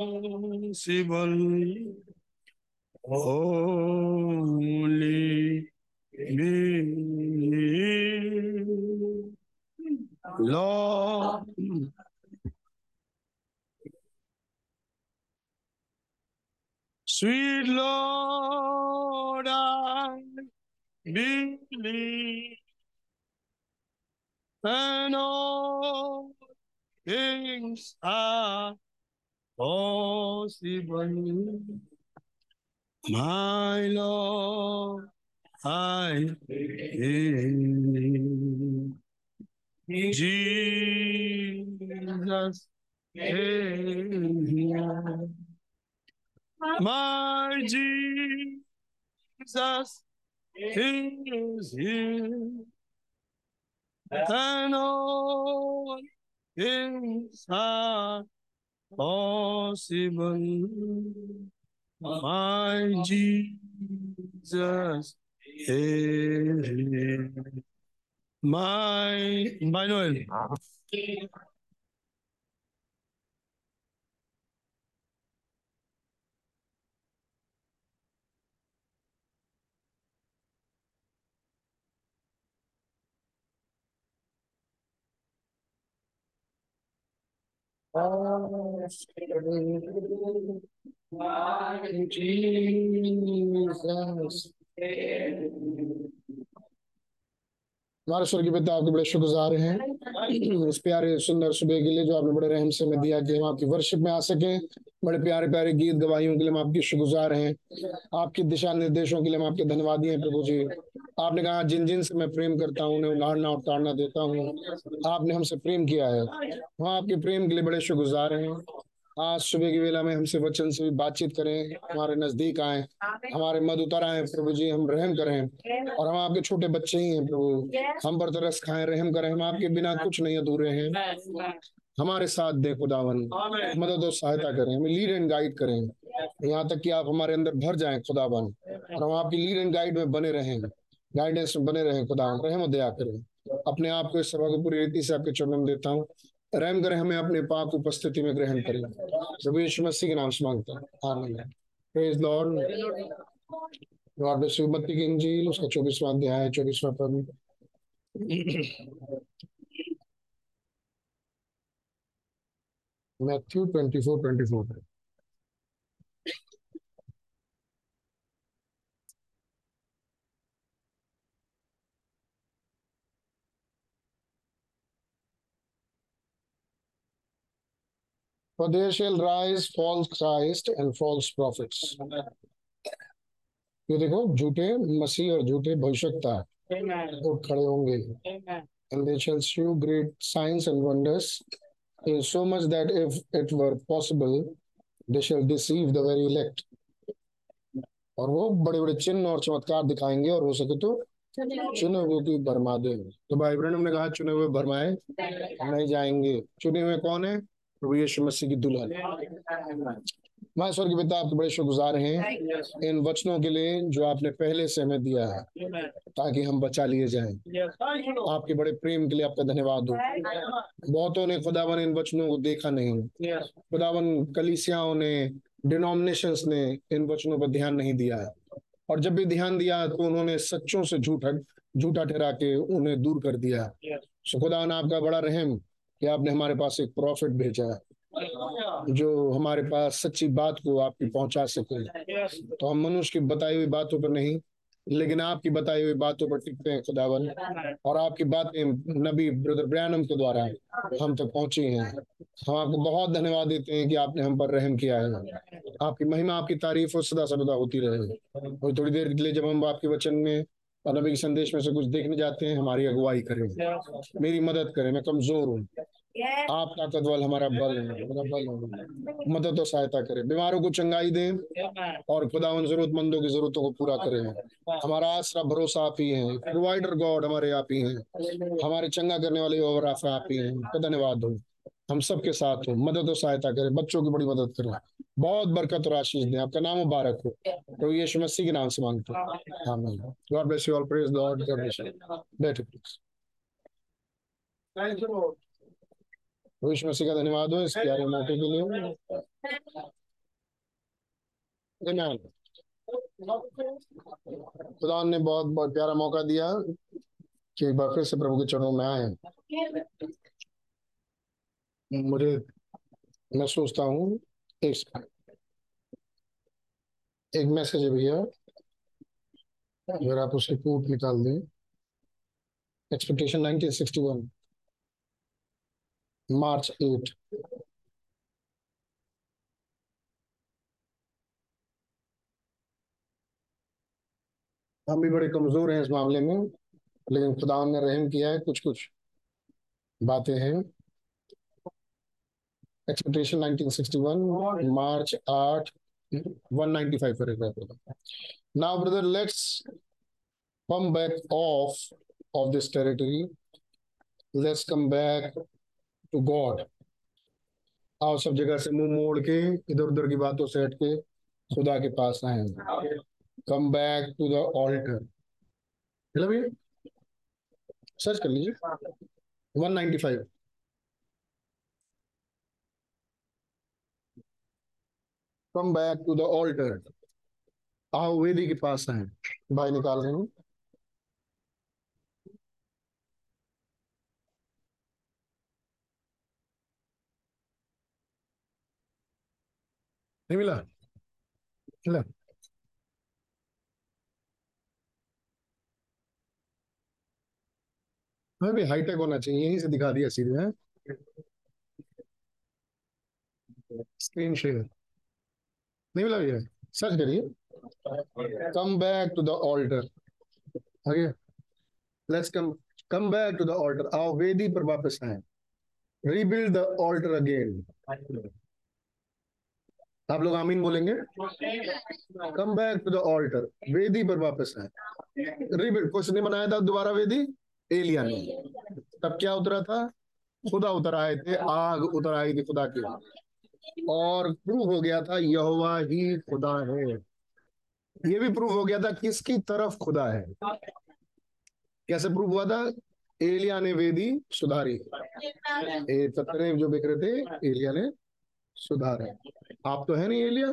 possible. Only me, Lord. Sweet Lord, I believe, and all things are possible. My Lord, I believe. Jesus is here. My Jesus is here, and all things are possible. My Jesus is here. My Manuel. My Jesus. हमारे स्वर्गीय पिता, आपके बड़े शुक्रगुजार हैं इस प्यारे सुंदर सुबह के लिए जो आपने बड़े रहम से हमें दिया कि हम आपकी वर्शिप में आ सके। बड़े प्यारे प्यारे गीत गवाहियों के लिए हम आपके शुक्रगुजार हैं। आपके दिशा निर्देशों के लिए हम आपके धन्यवादी हैं प्रभु जी। आपने कहा जिन जिन से मैं प्रेम करता हूँ उन्हें उलाड़ना और ताड़ना देता हूँ। आपने हमसे प्रेम किया है, वहाँ आपके प्रेम के लिए बड़े शुक्रगुजार हैं। आज सुबह की वेला में हमसे वचन से भी बातचीत करें, हमारे नजदीक आए, हमारे मद उतर आए प्रभु जी। हम रहम करें, और हम आपके छोटे बच्चे ही हैं प्रभु, हम पर तरस खाएं, रहम करें। हम आपके बिना कुछ नहीं अधूरे हैं, हमारे साथ दे खुदावन, मदद और सहायता करें, हमें लीड एंड गाइड करें, यहाँ तक कि आप हमारे अंदर भर जाएं खुदावन, और हम आपकी लीड एंड गाइड में बने रहें, गाइडेंस में बने रहें खुदावन। रहम और दया करें। अपने आप को इस सभा को पूरी रीति से आपके चरणों में देता हूँ। रहम करें, हमें अपने पाक उपस्थिति में ग्रहण करें। प्रभु यीशु मसीह के नाम से मांगता हूं, आमीन। Praise Lord. मत्ती की इंजील उसका 24वां अध्याय है, 24वां पद। मैथ्यू 24:24 है। For there shall rise false Christ and false prophets. ये देखो, झूठे मसीह और झूठे भविष्यवक्ता उठ खड़े होंगे। And they shall show great signs and wonders, so much that if it were possible, they shall deceive the very elect. और वो बड़े बड़े चिन्ह और चमत्कार दिखाएंगे, और हो सके तो चुने हुए को भरमा देंगे। तो भाई ब्रैनम ने कहा चुने हुए भरमाए नहीं जाएंगे। चुने हुए कौन है? प्रभु यीशु मसीह की दुल्हन। मां स्वर्गीय पिता, आपके बड़े शुक्रगुजार हैं इन वचनों के लिए जो आपने पहले से हमें दिया है, ताकि हम बचा लिए जाएं। आपके बड़े प्रेम के लिए आपका धन्यवाद हो। बहुतों ने खुदावन इन वचनों को देखा नहीं, खुदावन कलीसियाओं ने, डिनोमिनेशंस ने इन वचनों पर ध्यान नहीं दिया है, और जब भी ध्यान दिया तो उन्होंने सच्चों से झूठा ठहरा के उन्हें दूर कर दिया। सो खुदावन, आपका बड़ा रहम कि आपने हमारे पास एक प्रॉफिट भेजा है जो हमारे पास सच्ची बात को आपकी पहुंचा सके। तो हम मनुष्य की बताई हुई बातों पर नहीं, लेकिन आपकी बताई हुई बातों पर टिकते हैं खुदावन, और आपकी बातें नबी ब्रदर ब्रैनम के द्वारा हम तक पहुंची हैं। हम आपको बहुत धन्यवाद देते हैं कि आपने हम पर रहम किया है। आपकी महिमा, आपकी तारीफ और सदा सर्वदा होती रहे। और थोड़ी देर के लिए जब हम आपके वचन में और नबी के संदेश में से कुछ देखने जाते हैं, हमारी अगुवाई करें, मेरी मदद करें, मैं कमजोर हूँ, आप ताकत वाल हमारा बल है, मदद और सहायता करें। बीमारों को चंगाई दें, और खुदावन जरूरतमंदों की जरूरतों को पूरा करें। हमारा आसरा भरोसा आप ही हैं, प्रोवाइडर गॉड हमारे आप ही हैं, हमारे चंगा करने वाले और आप ही हैं। धन्यवाद हो, हम सबके साथ हो, मदद और सहायता करें, बच्चों की बड़ी मदद करें, बहुत बरकत और आशीष दें। आपका नाम मुबारक हो, प्रभु यीशु मसीह के नाम से मांगते हैं, आमीन। God bless you all. Praise Lord. God bless you. बैठो प्लीज। भविष्य मसीह का धन्यवाद हो इस प्यारे मौके के लिए। खुदा ने बहुत बहुत प्यारा मौका दिया कि एक बार फिर से प्रभु के चरणों में आए। मैं सोचता हूँ एक मैसेज भैया, अगर आप उसे कोट निकाल दें, एक्सपेक्टेशन 1961 मार्च 8। हम भी बड़े कमजोर हैं इस मामले में, लेकिन खुदा ने रहम किया है। कुछ कुछ बातें हैं। Expectation 1961 March 8 195 for example. Now, brother, let's come back off of this territory. Let's come back to God. आओ सब जगह से मुंह मोड़ के, इधर उधर की बातों से हट के खुदा के पास आए। Come back to the altar. चलो भैया सर्च कर लीजिए 195। Come back to the altar. आओ वेदी के पास आए। भाई निकाल रहे हैं। नहीं मिला? मिला? हाँ भाई, हाईटेक होना चाहिए, यहीं से दिखा दिया सीधे। है स्क्रीन शेयर नहीं मिला भैया? सर्च करिए come back to the altar. Okay, let's come back to the altar. आओ वेदी पर वापस आए। Rebuild the altar again. आप लोग आमीन बोलेंगे। Come back to the altar, वेदी पर वापस आए। रीबिल्ड, उसने बनाया था दोबारा वेदी एलिया ने। तब क्या उतरा था? खुदा उतर आए थे, आग उतर आई थी खुदा की, और प्रूव हो गया था यहोवा ही खुदा है। ये भी प्रूव हो गया था किसकी तरफ खुदा है। कैसे प्रूव हुआ था? एलिया ने वेदी सुधारी, पत्थर जो बिखरे थे एलिया ने सुधारे। आप तो है नहीं एलिया।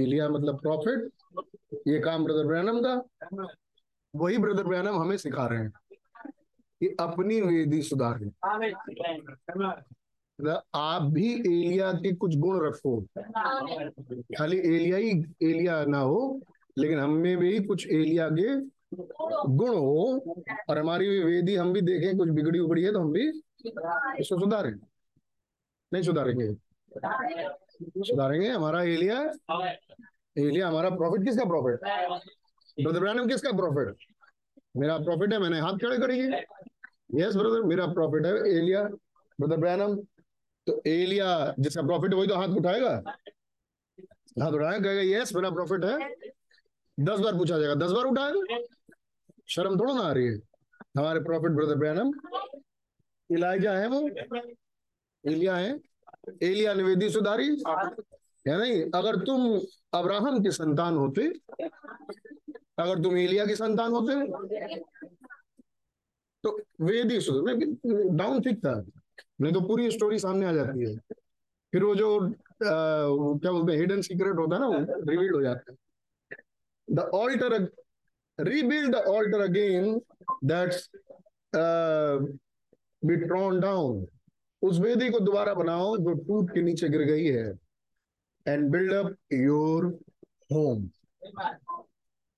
एलिया मतलब प्रॉफिट। ये काम ब्रदर ब्रैनम का, वही ब्रदर ब्रैनम हमें सिखा रहे हैं कि अपनी वेदी सुधारें। आप भी एलिया के कुछ गुण रखो, खाली एलिया ही एलिया ना हो, लेकिन हमें भी कुछ एलिया के गुण हो, और हमारी भी वेदी हम भी देखें कुछ बिगड़ी उगड़ी है तो हम भी इसको सुधारें। नहीं सुधारेंगे? सुधारेंगे। हमारा एलिया हमारा प्रॉफिट। किसका प्रॉफिट? ब्रदर ब्रैनम किसका प्रॉफिट? मेरा प्रॉफिट है। मैंने हाथ खड़े करिए। यस ब्रदर, मेरा प्रॉफिट है एलिया। ब्रदर ब्रैनम, तो एलिया जिसका प्रॉफिट वही तो हाथ उठाएगा। हाथ उठाएगा, कहेगा यस मेरा प्रॉफिट है। 10 बार पूछा जाएगा, 10 बार उठाएगा। शर्म थोड़ा ना आ रही है? हमारे प्रॉफिट ब्रदर ब्रैनम इलाइजा है, वो एलिया है। एलिया ने वेदी सुधारी है नहीं? अगर तुम अब्राहम की संतान होते, अगर तुम एलिया की संतान होते तो वेदी सुधार। डाउन ठीक था, नहीं तो पूरी स्टोरी सामने आ जाती है। फिर वो जो क्या बोलते हैं, हिडन सीक्रेट होता है ना, वो रिवील हो जाता है। The altar, rebuild the altar again that's be thrown down. उस वेदी को दोबारा बनाओ जो टूट के नीचे गिर गई है। And build up your home.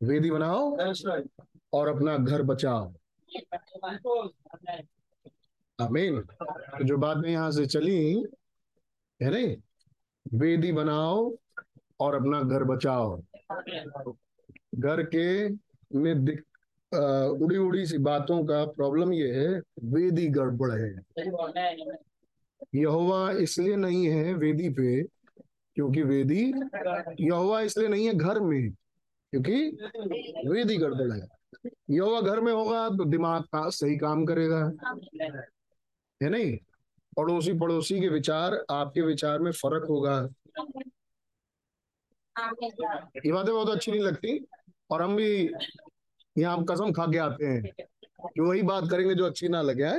वेदी बनाओ और अपना घर बचाओ। आमीन। तो जो बात में यहाँ से चली है नहीं, वेदी बनाओ और अपना घर बचाओ। घर के में उड़ी उड़ी सी बातों का प्रॉब्लम ये है, वेदी गड़बड़ है। यहोवा इसलिए नहीं है वेदी पे क्योंकि वेदी, यहोवा इसलिए नहीं है घर में क्योंकि वेदी गड़बड़ है। यहोवा घर में होगा तो दिमाग का सही काम करेगा, है नहीं? पड़ोसी पड़ोसी के विचार आपके विचार में फर्क होगा। ये बातें बहुत अच्छी नहीं लगती, और हम भी यहाँ कसम खा के आते हैं कि वही बात करेंगे जो अच्छी ना लगे।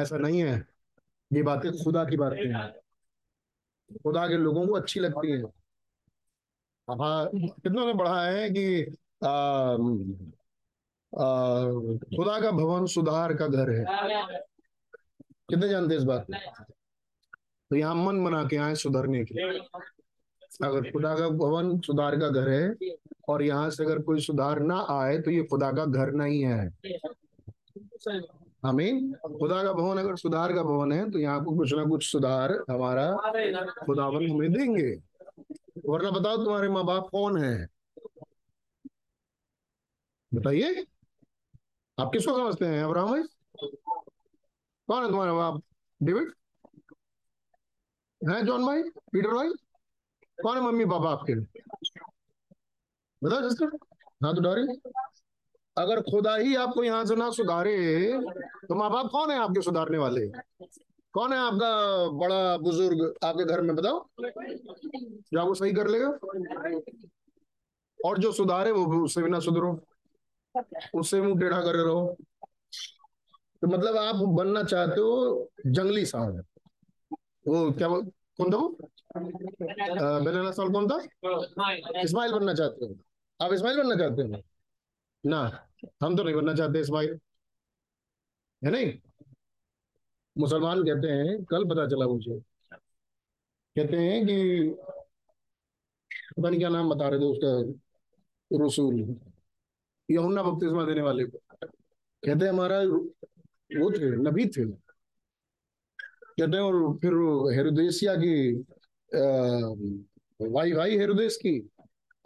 ऐसा नहीं है। ये बातें खुदा की बातें हैं, खुदा के लोगों को अच्छी लगती है। अब हाँ, कितनों ने पढ़ा है कि खुदा का भवन सुधार का घर है, कितने जानते इस बात? तो यहाँ मन बना के आए सुधरने के। अगर खुदा का भवन सुधार का घर है और यहाँ से अगर कोई सुधार ना आए तो ये खुदा का घर नहीं है। आमीन। खुदा का भवन अगर सुधार का भवन है तो यहाँ को कुछ ना कुछ सुधार हमारा खुदावन हमें देंगे। वरना बताओ तुम्हारे माँ बाप कौन है? बताइए, आप किसको समझते हैं? अब्राहम भाई कौन है तुम्हारे बाप? डेविड है? जॉन भाई, पीटर भाई कौन है मम्मी पापा आपके? बताओ सिस्टर, हाथ उठारे। अगर खुदा ही आपको यहाँ से ना सुधारे तो माँ बाप कौन है आपके सुधारने वाले? कौन है आपका बड़ा बुजुर्ग आपके घर में? बताओ जो आपको सही कर लेगा। और जो सुधारे वो उससे भी ना सुधरो, उससे मुंह टेढ़ा करे रहो। तो मतलब आप बनना चाहते हो जंगली सांड। वो क्या कौन था वो? बनाना साल कौन था? इस्माइल बनना चाहते हो आप? इस्माइल बनना चाहते हो ना? हम तो नहीं बनना चाहते इस्माइल, है नहीं? मुसलमान कहते हैं, कल पता चला मुझे, कहते हैं कि पता नहीं क्या नाम बता रहे थे उसका, रसूल यूहन्ना बपतिस्मा देने वाले को, कहते हैं हमारा वो थे, नबी थे, कहते हैं। और फिर हेरोदेसिया की भाई हेरोदेस की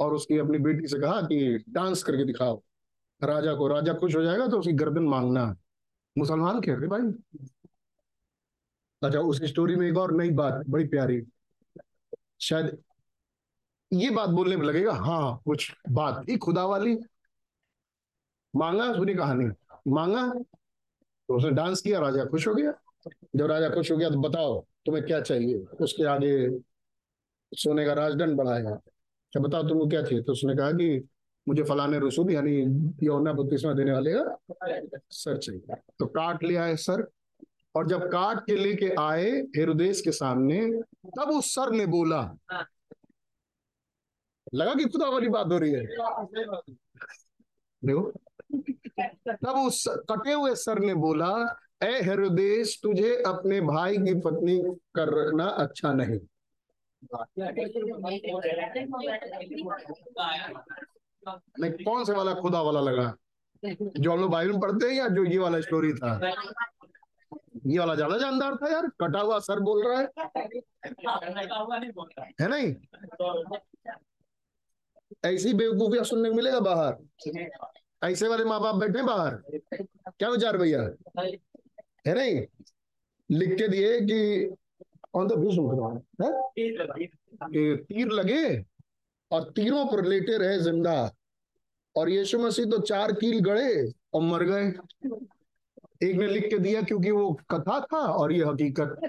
और उसकी अपनी बेटी से कहा कि डांस करके दिखाओ राजा को, राजा खुश हो जाएगा तो उसकी गर्दन मांगना। मुसलमान कह रहे भाई। अच्छा, उस स्टोरी में एक और नई बात बड़ी प्यारी, शायद ये बात बोलने में लगेगा हाँ कुछ बात ही खुदा वाली। मांगा, सुनी कहानी, मांगा तो उसने डांस किया, राजा खुश हो गया। जब राजा खुश हो गया तो बताओ तुम्हें क्या चाहिए? उसके आगे सोने का राजदंड बढ़ाया। क्या बताओ तुमको क्या चाहिए? तो उसने कहा कि मुझे फलाने रसूल यानी यूहन्ना बपतिस्मा देने वाले का सर चाहिए। तो काट लिया है सर। और जब काट के लेके आए हेरोदेस के सामने, तब उस सर ने बोला, लगा कि खुदा वाली बात हो रही है। देखो, तब उस कटे हुए सर ने बोला, ए हेरोदेस, तुझे अपने भाई की पत्नी करना अच्छा नहीं। नहीं, कौन से वाला खुदा वाला लगा? जो हम लोग बाइबल में पढ़ते हैं या जो ये वाला स्टोरी था? ये वाला ज्यादा जानदार था यार। कटा हुआ सर बोल रहा है नहीं? ऐसी बेवकूफियां सुनने को मिलेगा बाहर। ऐसे वाले माँ बाप बैठे बाहर। क्या विचार भैया, है नहीं? लिख के दिए कि ऑन द बीच में तीर लगे और तीरों पर लेटे रहे जिंदा, और यीशु मसीह तो 4 कील गड़े और मर गए। एक ने लिख के दिया क्योंकि वो कथा था और ये हकीकत।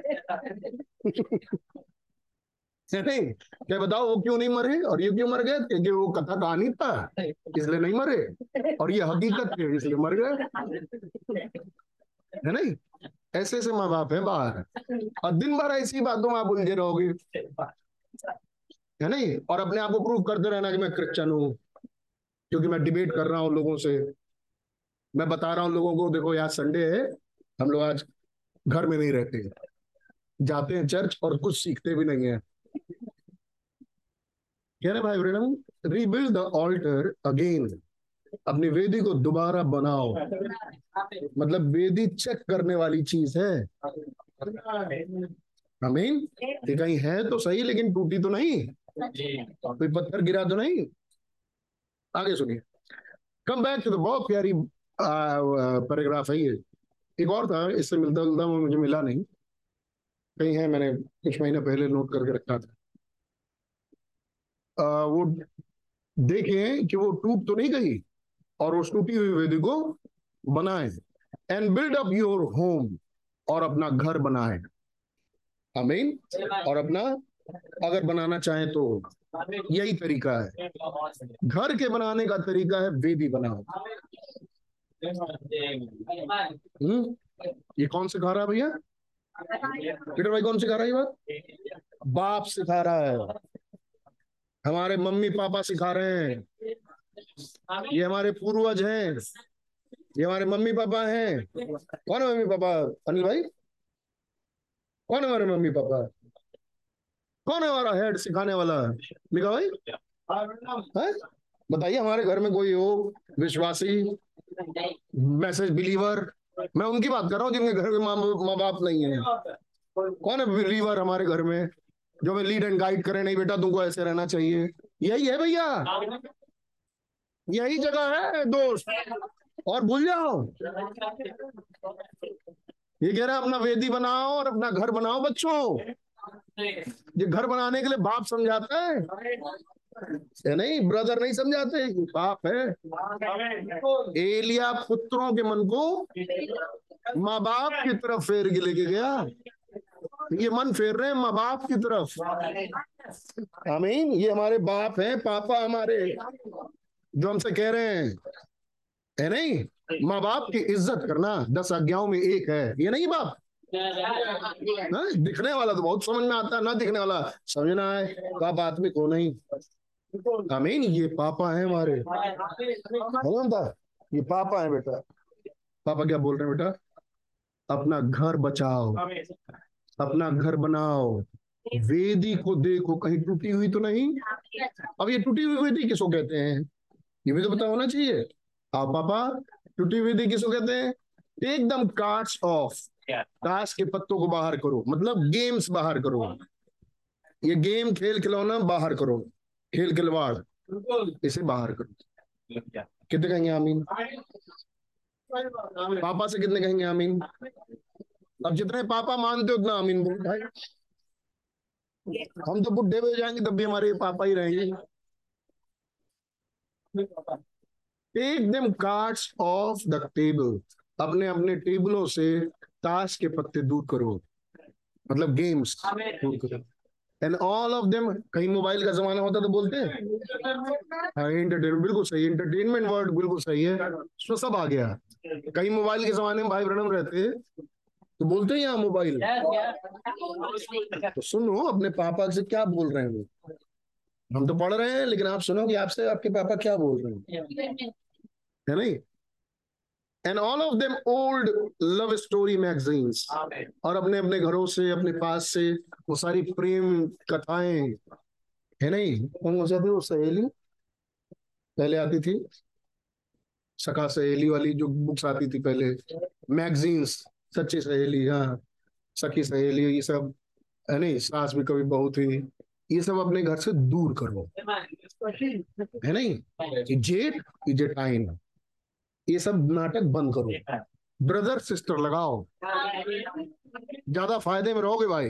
नहीं, क्या बताओ वो क्यों नहीं मरे और ये क्यों मर गए? क्योंकि वो कथा कहानी था इसलिए नहीं मरे, और ये हकीकत थे इसलिए मर गए, है नहीं? ऐसे ऐसे माँ बाप है बाहर, और दिन भर ऐसी बातों में आप उलझे रहोगे, है नहीं? और अपने आप को प्रूव करते रहना कि मैं क्रिश्चियन हूँ, क्योंकि मैं डिबेट कर रहा हूँ लोगों से, मैं बता रहा हूँ लोगों को, देखो यार संडे है, हम लोग आज घर में नहीं रहते, जाते हैं चर्च और कुछ सीखते भी नहीं है। क्या है भाई Branham? Rebuild the altar again, अपनी वेदी को दोबारा बनाओ। मतलब वेदी चेक करने वाली चीज है। आमीन। कहीं है तो सही, लेकिन टूटी तो नहीं, कोई पत्थर गिरा तो नहीं। आगे सुनिए, कम बैक टू द, बहुत प्यारी पैराग्राफ है ये। एक और था इससे मिलता जुलता, मुझे मिला नहीं, कहीं है, मैंने कुछ महीना पहले नोट करके रखा था। वो देखें कि वो टूट तो नहीं गई, और उस टूटी हुई वेदी को बनाए। And build up your home, और अपना घर बनाए। आमीन। और अपना अगर बनाना चाहें तो यही तरीका है, घर के बनाने का तरीका है वेदी बनाओ। ये कौन से खा रहा है भैया? पीटर भाई कौन सिखा रहा है ये बात? बाप सिखा रहा है, हमारे मम्मी पापा सिखा रहे हैं, ये हमारे पूर्वज हैं, ये हमारे मम्मी पापा हैं। कौन है मम्मी पापा अनिल भाई? कौन हमारे मम्मी पापा? कौन है हमारा हेड सिखाने वाला? मिका भाई है? बताइए हमारे घर में कोई हो विश्वासी मैसेज बिलीवर। मैं उनकी बात कर रहा हूँ जिनके घर में माँ बाप नहीं है। कौन है बिलीवर हमारे घर में जो मैं लीड एंड गाइड करे, नहीं बेटा तुमको ऐसे रहना चाहिए? यही है भैया, यही जगह है दोस्त, और भूल जाओ। ये कह रहा है अपना वेदी बनाओ और अपना घर बनाओ बच्चों। ये घर बनाने के लिए बाप समझाता है, नहीं ब्रदर नहीं समझाते, बाप है। एलिया पुत्रों के मन को माँ बाप की तरफ फेर के लेके गया। ये मन फेर रहे हैं माँ बाप की तरफ। आमीन। ये हमारे बाप हैं, पापा हमारे, जो हमसे कह रहे हैं, है नहीं? माँ बाप की इज्जत करना 10 आज्ञाओं में एक है। ये नहीं बाप ना, दिखने वाला तो बहुत समझ में आता, ना दिखने वाला समझ ना आए बाप आदमी को नहीं। आमीन। ये पापा है हमारे, ये पापा है बेटा। पापा क्या बोल रहे हैं बेटा? अपना घर बचाओ, अपना घर बनाओ, वेदी को देखो कहीं टूटी हुई तो नहीं। अब ये टूटी हुई वेदी किसको कहते हैं ये भी तो पता होना चाहिए। आप पापा, टूटी वेदी किसको कहते हैं? एकदम काट्स ऑफ, ताश के पत्तों को बाहर करो, मतलब गेम्स बाहर करो। ये गेम खेल खिलौना बाहर करो, खेल खिलवाड़ इसे बाहर करो। कितने कहेंगे आमीन? पापा से कितने कहेंगे आमीन? अब जितने पापा मानते हो उतना आमीन बोल भाई। हम तो बुढ़े हो जाएंगे तब भी हमारे पापा ही रहेंगे। Take them cards off the table, अपने अपने टेबलों से ताश के पत्ते दूर करो, मतलब गेम्स दूर करो। एंड ऑल ऑफ देम, कहीं मोबाइल का जमाना होता तो बोलते एंटरटेनमेंट, बिल्कुल सही, एंटरटेनमेंट वर्ड बिल्कुल सही है, उसमें सब आ गया। कहीं मोबाइल के जमाने में भाई ब्रह्म रहते तो बोलते हैं यहाँ मोबाइल। तो सुनो अपने पापा से क्या बोल रहे हैं वो। हम तो पढ़ रहे हैं लेकिन आप सुनो कि आपसे आपके पापा क्या बोल रहे हैं, है नहीं? And all of them old love story magazines, और अपने अपने घरों से, अपने पास से वो सारी प्रेम कथाएं, है नहीं? कौन हो जाती वो सहेली पहले आती थी, सखा सहेली वाली जो बुक्स आती थी पहले, मैगजीन्स, सच्ची सहेली, हाँ सखी सहेली, ये सब, है नहीं? सास भी कभी बहू थी। ये सब अपने घर से दूर करो, है नहीं? जे टाइम, ये सब नाटक बंद करो। ब्रदर सिस्टर लगाओ, ज्यादा फायदे में रहोगे भाई।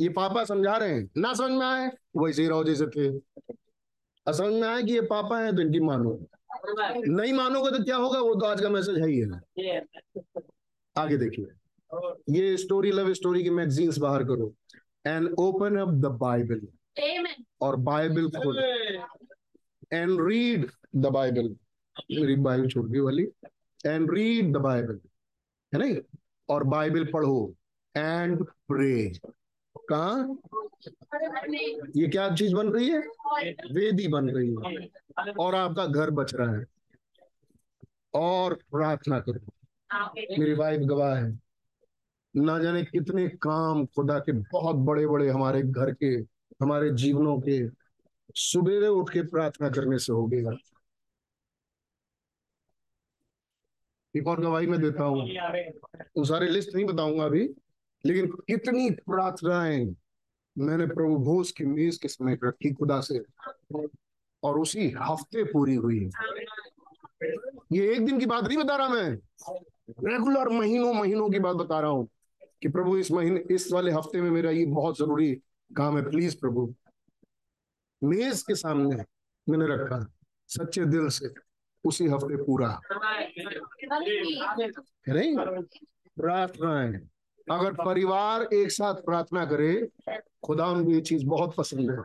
ये पापा समझा रहे हैं, ना समझ में आए वैसे ही रहो जैसे थे। समझ में आए कि ये पापा है तो इनकी मानो, नहीं मानोगे तो क्या होगा? वो तो आज का मैसेज है ही है। आगे देखिए, ये स्टोरी लव स्टोरी की मैगजीन्स बाहर करो। And open up the Bible, और बाइबल खोलो। एंड रीड द बाइबल, मेरी बाइबल छोड़ गई वाली। एंड रीड द बाइबल, है नहीं? और बाइबल पढ़ो। एंड प्रे, कहाँ ये क्या चीज बन रही है? वेदी बन रही है, और आपका घर बच रहा है। और प्रार्थना करो, मेरी वाइफ गवाह है। ना जाने कितने काम खुदा के बहुत बड़े बड़े हमारे घर के, हमारे जीवनों के सुबह उठ के प्रार्थना करने से हो गया। एक और गवाही मैं देता हूँ, वो सारे लिस्ट नहीं बताऊंगा अभी, लेकिन कितनी प्रार्थनाएं मैंने प्रभु भोज की मेज के समेत रखी खुदा से, और उसी हफ्ते पूरी हुई। ये एक दिन की बात नहीं बता रहा मैं, रेगुलर महीनों महीनों की बात बता रहा हूँ कि प्रभु इस महीने, इस वाले हफ्ते में मेरा ये बहुत जरूरी काम है, प्लीज प्रभु। मेज के सामने मैंने रखा सच्चे दिल से, उसी हफ्ते पूरा। नहीं प्रार्थनाएं, अगर परिवार एक साथ प्रार्थना करे, खुदा उनको ये चीज बहुत पसंद है।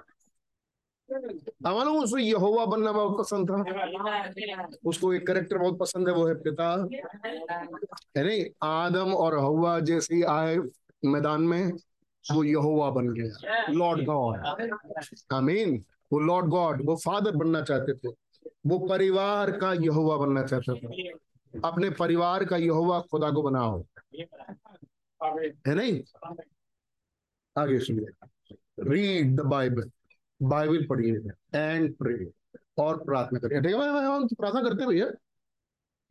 हमारा उसको यहोवा बनना बहुत पसंद था, उसको एक करेक्टर बहुत पसंद है, वो है पिता। यानी आदम और हवा जैसे ही आए मैदान में वो यहोवा बन गया, लॉर्ड गॉड। आमीन। वो लॉर्ड गॉड, वो फादर बनना चाहते थे, वो परिवार का यहोवा बनना चाहते थे। अपने परिवार का यहोवा खुदा को बनाओ, है नहीं? आगे सुनिए, रीड द बाइबल, बाइबल पढ़िए एंड प्रे, और प्रार्थना करिए। ठीक है, हम प्रार्थना करते भैया,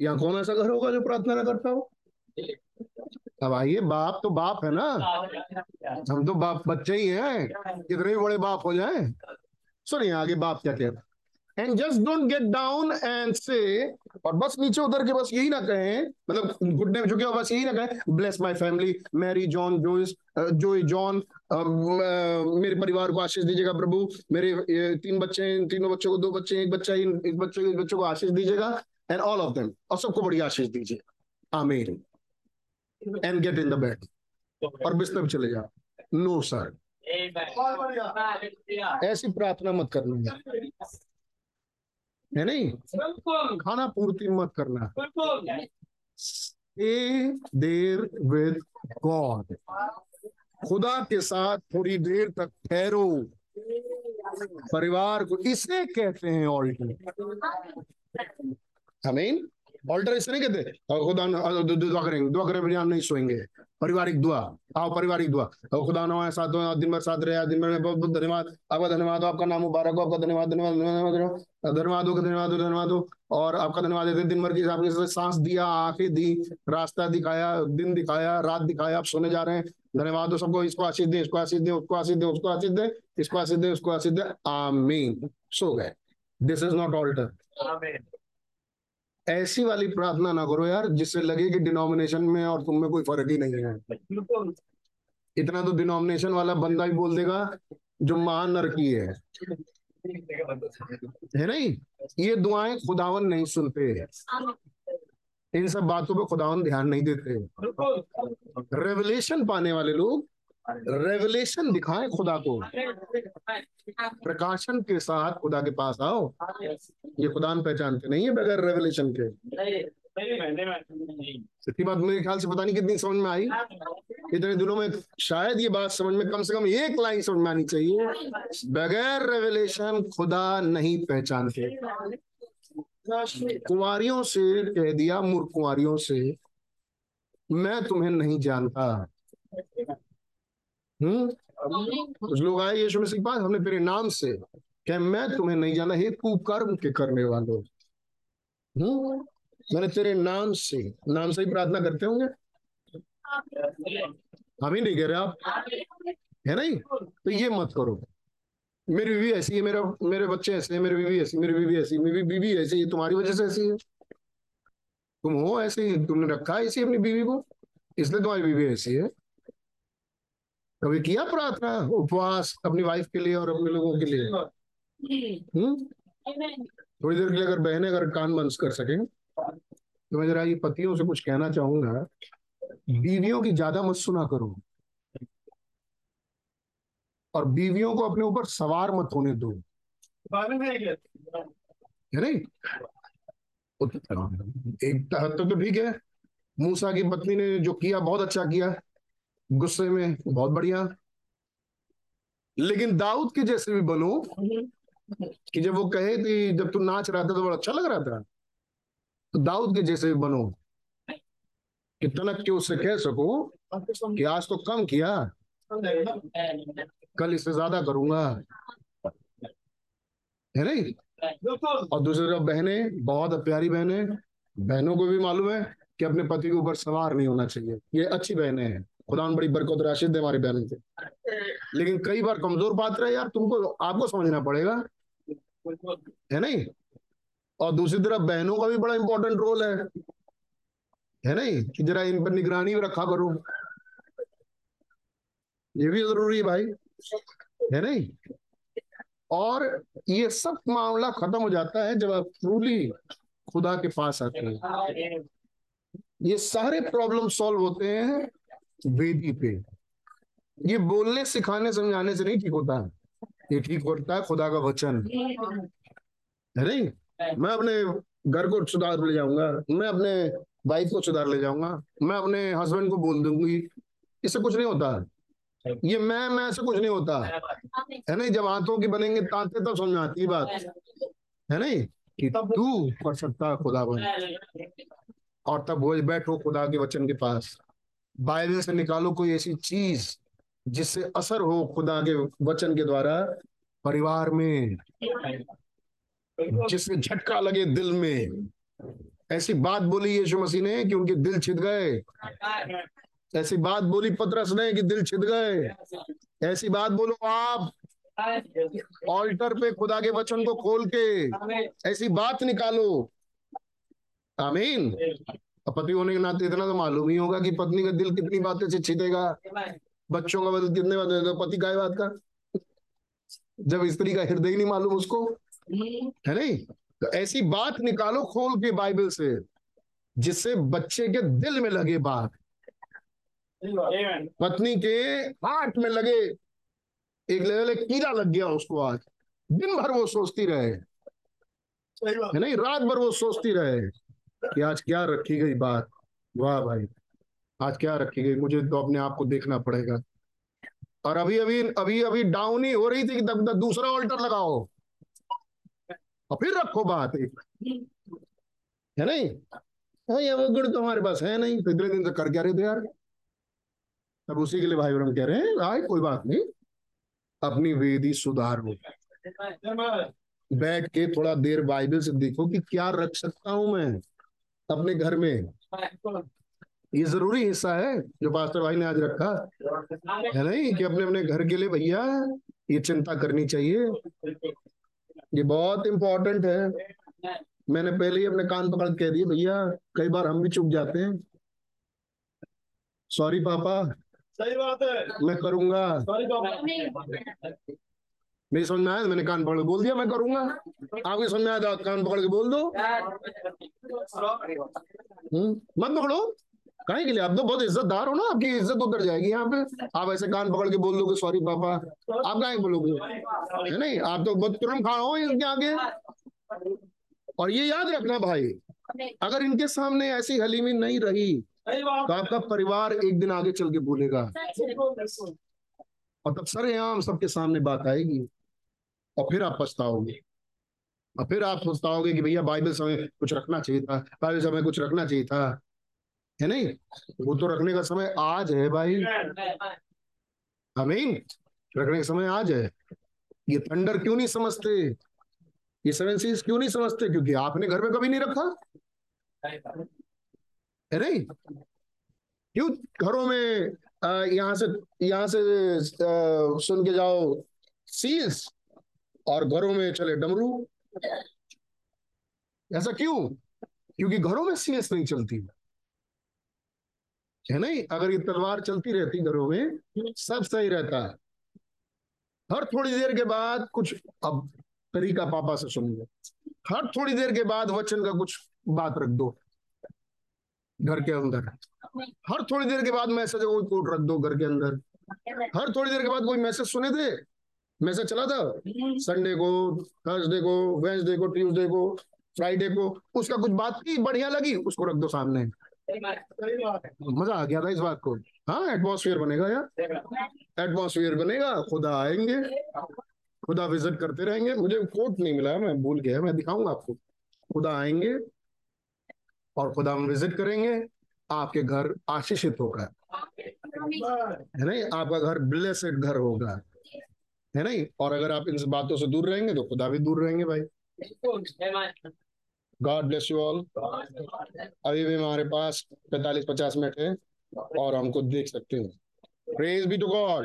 यहाँ कौन ऐसा घर होगा जो प्रार्थना ना करता हो? अब आइए, बाप तो बाप है ना, हम तो बाप बच्चे ही हैं, कितने बड़े बाप हो जाए। सुनिए आगे बाप क्या कहता है। And just don't get down and say, और बस नीचे उतर के बस यही ना कहें, मतलब घुटने में झुके और बस यही ना कहें, bless my family, Mary, John, Joey, John, मेरे परिवार को आशीष दीजिएगा प्रभु, मेरे तीन बच्चे हैं, तीनों बच्चों को, दो बच्चे हैं, एक बच्चा है, इस बच्चों को आशीष दीजिएगा, and all of them, और सबको बड़ी आशीष दीजिएगा, आमीन। And get in the bed, और बिस्तर पे चले जाओ। No sir, ऐसी प्रार्थना मत करना है, नहीं? खाना पूर्ति मत करना। ए देर विद गॉड, खुदा के साथ थोड़ी देर तक ठहरो। परिवार को इसे कहते हैं ऑल्टर। आमीन। ऑल्टर इसे नहीं कहते खुदा दुआ करेंगे, दुआ करें बिना नहीं सोएंगे। पारिवारिक दुआ, आओ पारिवारिक दुआ, खुदा ना हमारे साथ हो, दिन भर साथ रहे, दिन भर में बहुत बहुत धन्यवाद, आपका धन्यवाद हो, आपका नाम मुबारक हो, आपका धन्यवाद धन्यवाद धन्यवाद धन्यवाद हो, धन्यवाद हो, धन्यवाद हो, और आपका धन्यवाद देते दिन भर की आपके सांस दिया, आंखें दी, रास्ता दिखाया, दिन दिखाया, रात दिखाया, आप सोने जा रहे हैं, धन्यवाद हो सबको, इसको आशीष दे, इसको आशीष दे, उसको आशीष दे, उसको आशीष दे, इसको आशीष दे, उसको आशीष दे, आमीन। सो गए। This is not altar. ऐसी वाली प्रार्थना ना करो यार, जिससे लगे कि डिनोमिनेशन में और तुम में कोई फर्क ही नहीं है। इतना तो डिनोमिनेशन वाला बंदा ही बोल देगा जो महानरकी है नहीं? ये दुआएं खुदावन नहीं सुनते, इन सब बातों पे खुदावन ध्यान नहीं देते। रेवलेशन पाने वाले लोग रेवलेशन दिखाएं खुदा को, प्रकाशन के साथ खुदा के पास आओ। ये खुदा पहचानते नहीं है बगैर रेवलेशन के। सच्ची बात मेरे ख्याल से पता नहीं कितनी समझ में आई इतने दिनों में, शायद ये बात समझ में कम से कम एक लाइन समझ में आनी चाहिए, बगैर रेवलेशन खुदा नहीं पहचानते। कुंवारियों से कह दिया, मूर्ख कुंवारियों से, मैं तुम्हें नहीं जानता। कुछ लोग आए यीशु मसीह के पास, हमने तेरे नाम से क्या, मैं तुम्हें नहीं जाना, हे कुकर्म के करने वालों, मैंने तेरे नाम से ही प्रार्थना करते होंगे, हम ही नहीं कह रहे आप, है नहीं? तो ये मत करो। मेरी बीवी ऐसी है, मेरे बच्चे ऐसे हैं, मेरी बीवी ऐसी, मेरी बीवी ऐसी, मेरी बीवी ऐसी, ये तुम्हारी वजह से ऐसी है, तुम हो ऐसे ही, तुमने रखा है ऐसी अपनी बीवी को, इसलिए तुम्हारी बीवी ऐसी है। कभी किया प्रार्थना उपवास अपनी वाइफ के लिए और अपने लोगों के लिए? थोड़ी देर के लिए अगर बहने अगर कान बंद कर सके तो मैं जरा ये पतियों से कुछ कहना चाहूंगा, बीवियों की ज्यादा मत सुना करो, और बीवियों को अपने ऊपर सवार मत होने दो, है नहीं? एक हद तक तो ठीक है। मूसा की पत्नी ने जो किया बहुत अच्छा किया, गुस्से में बहुत बढ़िया, लेकिन दाऊद के जैसे भी बनो कि जब वो कहे कि जब तू नाच रहा था तो बड़ा अच्छा लग रहा था, तो दाऊद के जैसे भी बनो कि तनक के उससे कह सको कि आज तो कम किया, कल इससे ज्यादा करूंगा, है नहीं? और दूसरी तरफ बहने, बहुत प्यारी बहने, बहनों को भी मालूम है कि अपने पति के ऊपर सवार नहीं होना चाहिए। ये अच्छी बहनें हैं, खुदा बड़ी बरकत राशिद है हमारी बहन से, लेकिन कई बार कमजोर पात्र है यार, तुमको आपको समझना पड़ेगा, है नहीं? और दूसरी तरफ बहनों का भी बड़ा इंपॉर्टेंट रोल है नहीं? कि जरा इन पर निगरानी रखा करो, ये भी जरूरी है भाई, है नहीं? और ये सब मामला खत्म हो जाता है जब आप ट्रूली खुदा के पास आते हैं। ये सारे प्रॉब्लम सॉल्व होते हैं वेदी पे। ये बोलने सिखाने समझाने से नहीं ठीक होता है, ये ठीक होता है खुदा का वचन है नहीं। मैं अपने घर को सुधार ले जाऊंगा, मैं अपने वाइफ को सुधार ले जाऊंगा, मैं अपने हस्बैंड को बोल दूंगी, इससे कुछ नहीं होता। ये मैं से कुछ नहीं होता है नहीं। जब हाथों की बनेंगे तांते तब समझ आती है बात है नहीं कि तू कर सकता खुदा बन। और तब वो बैठो खुदा के वचन के पास, बाइबल से निकालो कोई ऐसी चीज जिससे असर हो खुदा के वचन के द्वारा परिवार में, जिससे झटका लगे दिल में। ऐसी बात बोली यीशु मसीह ने कि उनके दिल छिद गए। ऐसी बात बोली पतरस ने कि दिल छिद गए। ऐसी बात बोलो आप ऑल्टर पे खुदा के वचन को खोल के, ऐसी बात निकालो। आमीन। पति होने के नाते इतना तो मालूम ही होगा कि पत्नी का दिल कितनी बातें से छिदेगा, बच्चों का बदल कितने बातें, तो पति काय बात का जब स्त्री का हृदय ही नहीं मालूम उसको है नहीं। तो ऐसी बात निकालो खोल के बाइबल से जिससे बच्चे के दिल में लगे बात, पत्नी के हार्ट में लगे। एक लेवल एक कीड़ा लग गया उसको, आज दिन भर वो सोचती रहे है नहीं, रात भर वो सोचती रहे कि आज क्या रखी गई बात। वाह भाई आज क्या रखी गई, मुझे तो अपने आप को देखना पड़ेगा। और अभी डाउन ही हो रही थी कि दूसरा ऑल्टर लगाओ और फिर रखो बात है नहीं। वो गुड़ तो हमारे पास है नहीं, तो इतने दिन से कर क्या रहे थे यार। तब उसी के लिए भाई ब्रह्म कह रहे हैं आज कोई बात नहीं, अपनी वेदी सुधार लो, बैठ के थोड़ा देर बाइबल से देखो कि क्या रख सकता हूं मैं अपने घर में। ये जरूरी हिस्सा है जो पास्टर भाई ने आज रखा है नहीं कि अपने अपने घर के लिए भैया ये चिंता करनी चाहिए, ये बहुत इम्पोर्टेंट है। मैंने पहले ही अपने कान पकड़ कह दिया भैया कई बार हम भी चुप जाते हैं। सॉरी पापा, सही बात है मैं करूंगा। सॉरी पापा मेरी समझ में आया, मैंने कान पकड़ के बोल दिया मैं करूंगा। आपकी समझ में आया कान पकड़ के बोल दो, मत पकड़ो काहे के लिए, आप तो बहुत इज्जतदार हो ना, आपकी इज्जत उतर जाएगी यहाँ पे। आप ऐसे कान पकड़ के बोल दोगे सॉरी पापा, आप काहे बोलोगे है नहीं, आप तो बहुत तुरंत खड़ा हो इनके आगे। और ये याद रखना भाई, अगर इनके सामने ऐसी हलीमी नहीं रही तो आपका परिवार एक दिन आगे चल के बोलेगा और तब सरेआम सबके सामने बात आएगी और फिर आप पछताओगे। और फिर आप पछताओगे कि भैया बाइबल समय कुछ रखना चाहिए था, बाइबल समय कुछ रखना चाहिए था है नहीं। वो तो रखने का समय आज है भाई, आमीन, रखने का समय आज है। ये थंडर क्यों नहीं समझते, ये सेवन सीज क्यों नहीं समझते, क्योंकि आपने घर में कभी नहीं रखा है नहीं। क्यों घरों में यहाँ से सुन के जाओ सीज और घरों में चले डमरू, ऐसा क्यों? क्योंकि घरों में सीज नहीं चलती है नहीं। अगर ये तलवार चलती रहती घरों में सब सही रहता। हर थोड़ी देर के बाद कुछ, अब तरीका पापा से सुनिए, हर थोड़ी देर के बाद वचन का कुछ बात रख दो घर के अंदर, हर थोड़ी देर के बाद मैसेज कोई कोट रख दो घर के अंदर, हर थोड़ी देर के बाद कोई मैसेज सुने थे, मैसेज चला था संडे को, थर्सडे को, वेंसडे को, ट्यूसडे को, फ्राइडे को, उसका कुछ बात की बढ़िया लगी उसको रख दो सामने। मजा आ गया था इस बात को। हाँ एटमॉस्फेयर बनेगा यार, एटमॉस्फेयर बनेगा, खुदा आएंगे, खुदा विजिट करते रहेंगे। मुझे कोट नहीं मिला, मैं भूल गया, मैं दिखाऊंगा आपको। खुदा आएंगे और खुदा हम विजिट करेंगे, आपके घर आशीषित होगा है नहीं, आपका घर ब्लेसेड घर होगा है नहीं। और अगर आप इन बातों से दूर रहेंगे तो खुदा भी दूर रहेंगे भाई। God bless you all. अभी भी हमारे पास 45-50 मिनट है और हमको देख सकते हैं। Praise be to God.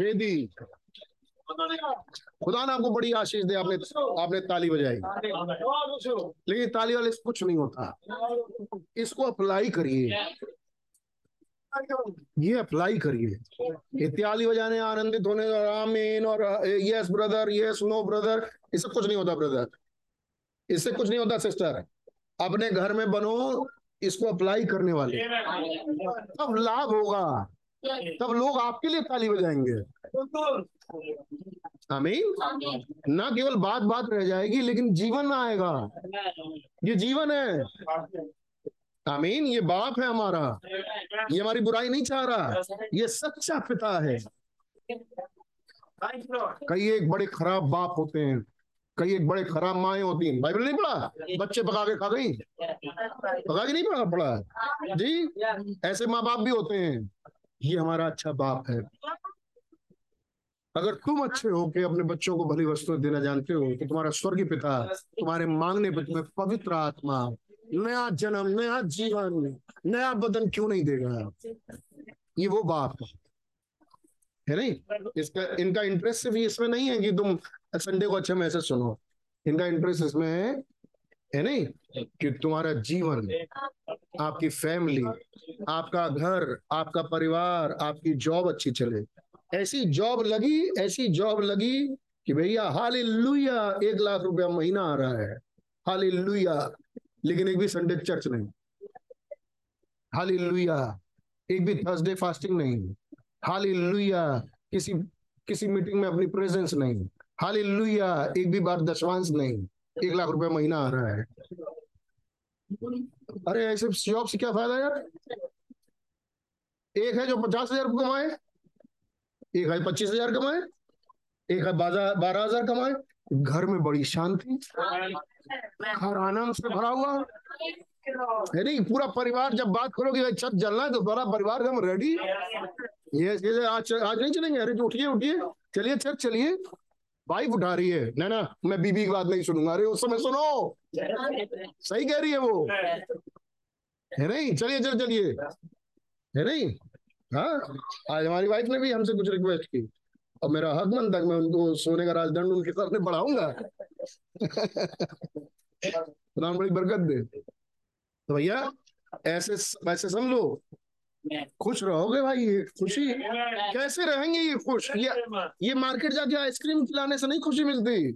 वेदी खुदा ने आपको बड़ी आशीष दे। आपने ताली बजाई, लेकिन ताली वाले से कुछ नहीं होता। इसको अप्लाई करिए, ये अप्लाई करिए। ताली बजाने, आनंदित होने और आमीन और yes brother, yes no brother, इससे कुछ नहीं होता ब्रदर, इससे कुछ नहीं होता सिस्टर। अपने घर में बनो इसको अप्लाई करने वाले, तब लाभ होगा, तब लोग आपके लिए ताली बजाएंगे। आमीन। ना केवल बात बात रह जाएगी लेकिन जीवन आएगा, ये जीवन है। आमीन। ये बाप है हमारा, ये हमारी बुराई नहीं चाह रहा, ये सच्चा पिता है। कई एक बड़े खराब बाप होते हैं, कई एक बड़े खराब माएं होती हैं। बाइबल नहीं पढ़ा? बच्चे पका के खा गई, पका के नहीं पढ़ा जी। ऐसे माँ बाप भी होते हैं। ये हमारा अच्छा बाप है। अगर तुम अच्छे हो के अपने बच्चों को भली वस्तुएं देना जानते हो तो तुम्हारा स्वर्गीय पिता तुम्हारे मांगने पर तुम्हें पवित्र आत्मा, नया जन्म, नया जीवन, नया बदन क्यों नहीं देगा? ये वो बाप है नहीं। इसका इनका इंटरेस्ट सिर्फ इसमें नहीं है कि तुम संडे को अच्छे मैसेज सुनो। इनका इंटरेस्ट इसमें है नहीं कि तुम्हारा जीवन, आपकी फैमिली, आपका घर, आपका परिवार, आपकी जॉब अच्छी चले। ऐसी जॉब लगी, ऐसी जॉब लगी कि भैया हालेलुया 1 लाख रुपया महीना आ रहा है, हालेलुया, लेकिन एक भी संडे चर्च नहीं, हालेलुया एक भी थर्सडे फास्टिंग नहीं, हालेलुया किसी किसी मीटिंग में अपनी प्रेजेंस नहीं, हालेलुया एक भी बार दशवांश नहीं, 1 लाख रुपया महीना आ रहा है। अरे ऐसे जॉब से क्या फायदा यार? एक है जो 50,000 कमाए, एक है 25,000 कमाए, एक है 12,000 कमाए, घर में बड़ी शांति, घर आनंद से भरा हुआ है नहीं। पूरा परिवार जब बात करोगे भाई छत जलना है तो पूरा परिवार एकदम रेडी, ये आज नहीं चलेंगे, अरे तो उठिए उठिए चलिए चर्च चलिए। वाइफ उठा रही है, ना ना मैं बीबी की बात नहीं सुनूंगा, अरे उस समय सुनो, सही कह रही है वो, है नहीं, चलिए चल चलिए, है नहीं। हाँ आज हमारी वाइफ ने भी हमसे कुछ रिक्वेस्ट की और मेरा हक बनता है मैं उनको सोने का राजदंड उनके सामने बढ़ाऊंगा। नाम बड़ी बरकत दे। तो भैया ऐसे वैसे समझो, खुश रहोगे भाई। ये खुशी कैसे रहेंगे? ये खुश, ये मार्केट जाके आइसक्रीम खिलाने से नहीं खुशी मिलती,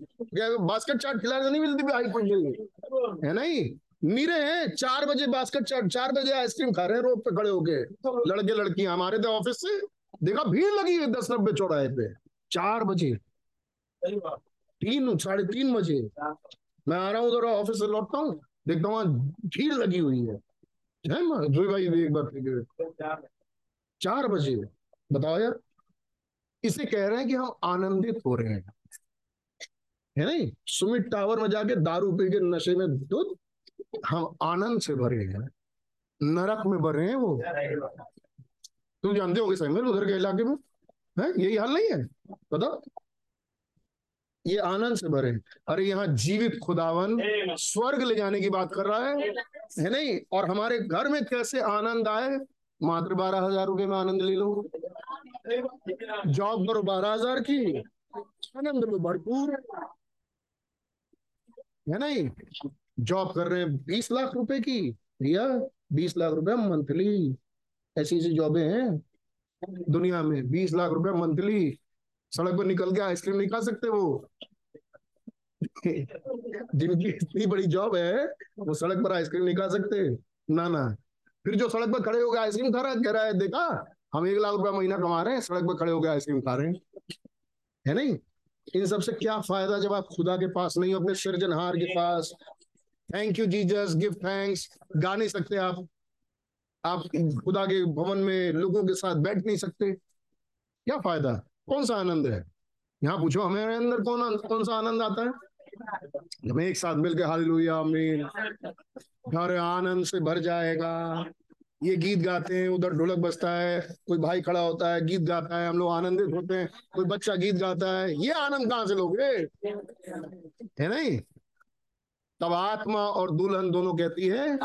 बास्केट चाट खिलाने से नहीं मिलती भाई खुशी, है नहीं। मीरे हैं, 4 बजे बास्केट चाट, 4 बजे आइसक्रीम खा रहे हैं रोड पे खड़े होके, लड़के लड़कियां। हमारे तो ऑफिस से देखा भीड़ लगी है 1090 चौराहे पे, 4 बजे, 3 साढ़े 3 बजे मैं आ रहा हूँ, उधर ऑफिस से लौटता हूँ, देखता हूँ भीड़ लगी हुई है। जो भाई एक बार 4 बजे, बताओ यार। इसे कह रहे हैं कि हम आनंदित हो रहे हैं, है नहीं। सुमित टावर में जाके दारू पी के नशे में दूध, हम आनंद से भरे हैं, नरक में भरे हैं। वो तुम जानते होगे सैमुअल, उधर के इलाके में है यही हाल नहीं है? बताओ, ये आनंद से भरे। अरे यहाँ जीवित खुदावन स्वर्ग ले जाने की बात कर रहा है नहीं। और हमारे घर में कैसे आनंद आए? मात्र 12,000 रुपये में आनंद ले लो, जॉब करो 12,000 की, आनंद लो भरपूर, है नहीं। जॉब कर रहे हैं 20 लाख रुपए की, भैया 20 लाख रुपया मंथली। ऐसी ऐसी जॉबे हैं दुनिया में, 20 लाख रुपया मंथली। सड़क पर निकल के आइसक्रीम नहीं खा सकते वो। जिनकी इतनी बड़ी जॉब है वो सड़क पर आइसक्रीम नहीं खा सकते, ना ना। फिर जो सड़क पर खड़े होकर आइसक्रीम खा रहा है, कह रहा है देखा हम 1 लाख रुपया महीना कमा रहे हैं, सड़क पर खड़े होकर आइसक्रीम खा रहे हैं, है नहीं। इन सबसे क्या फायदा जब आप खुदा के पास नहीं हो, अपने सृजनहार के पास। Thank you Jesus, give thanks गा नहीं सकते आप खुदा के भवन में लोगों के साथ बैठ नहीं सकते, क्या फायदा? कौन सा आनंद है? यहाँ पूछो हमारे अंदर कौन सा आनंद आता है? हम एक साथ मिलकर हालेलुया आमीन, घर आनंद से भर जाएगा। ये गीत गाते हैं, उधर ढोलक बजता है, कोई भाई खड़ा होता है गीत गाता है, हम लोग आनंदित होते हैं, कोई बच्चा गीत गाता है। ये आनंद कहाँ से लोगे, है नहीं? तब आत्मा और दुल्हन दोनों कहती है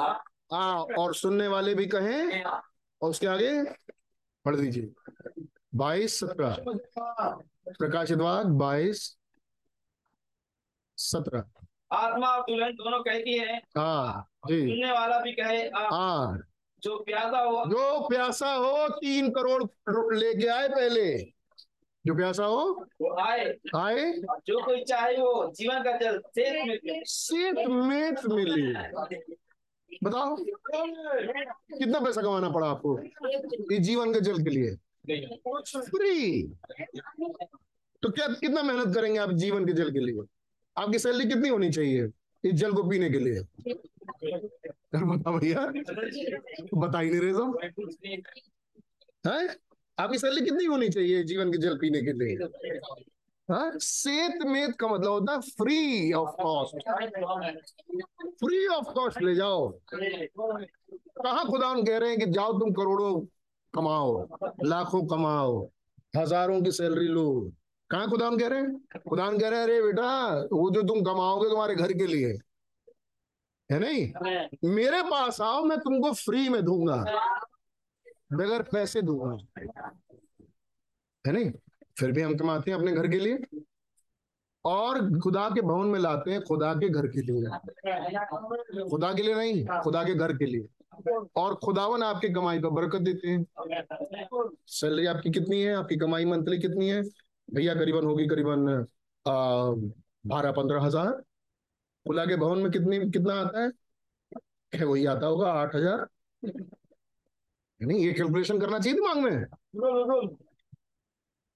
आ, और सुनने वाले भी कहें। और उसके आगे पढ़ दीजिए 22:17, प्रकाशित वाक्य 22:17। आत्मा और दुल्हन दोनों कहती है सुनने वाला भी कहे हाँ। जो प्यासा हो 3 करोड़ लेके आए, पहले जो प्यासा हो वो आए। जो कोई चाहे वो जीवन का जल मिले। बताओ कितना पैसा कमाना पड़ा आपको इस जीवन के जल के लिए? फ्री। तो क्या कितना मेहनत करेंगे आप जीवन के जल के लिए? आपकी सैलरी कितनी होनी चाहिए इस जल को पीने के लिए? बता भैया, बता ही नहीं रहे सब। आपकी सैलरी कितनी होनी चाहिए जीवन के जल पीने के लिए? हाँ, सेत मेत का मतलब होता है free of cost. Free of cost ले जाओ। कहाँ खुदा कह रहे हैं कि जाओ तुम करोड़ों कमाओ, लाखों कमाओ, हजारों की सैलरी लो? कहाँ खुदा कह रहे हैं? खुदा कह रहे हैं अरे बेटा वो जो तुम कमाओगे तुम्हारे घर के लिए है नहीं, मेरे पास आओ, मैं तुमको फ्री में दूंगा, बगैर पैसे दूंगा, है नहीं। फिर भी हम कमाते हैं अपने घर के लिए और खुदा के भवन में लाते हैं, खुदा के घर के लिए, खुदा के लिए नहीं, खुदा के घर के लिए। और खुदावन आपकी कमाई पर बरकत देते हैं। सैलरी आपकी कितनी है? आपकी कमाई मंथली कितनी है भैया? करीबन होगी करीबन 12-15 हजार। खुदा के भवन में कितना आता है? वही आता होगा 8,000। नहीं, ये कैलकुलेशन करना चाहिए दिमाग में,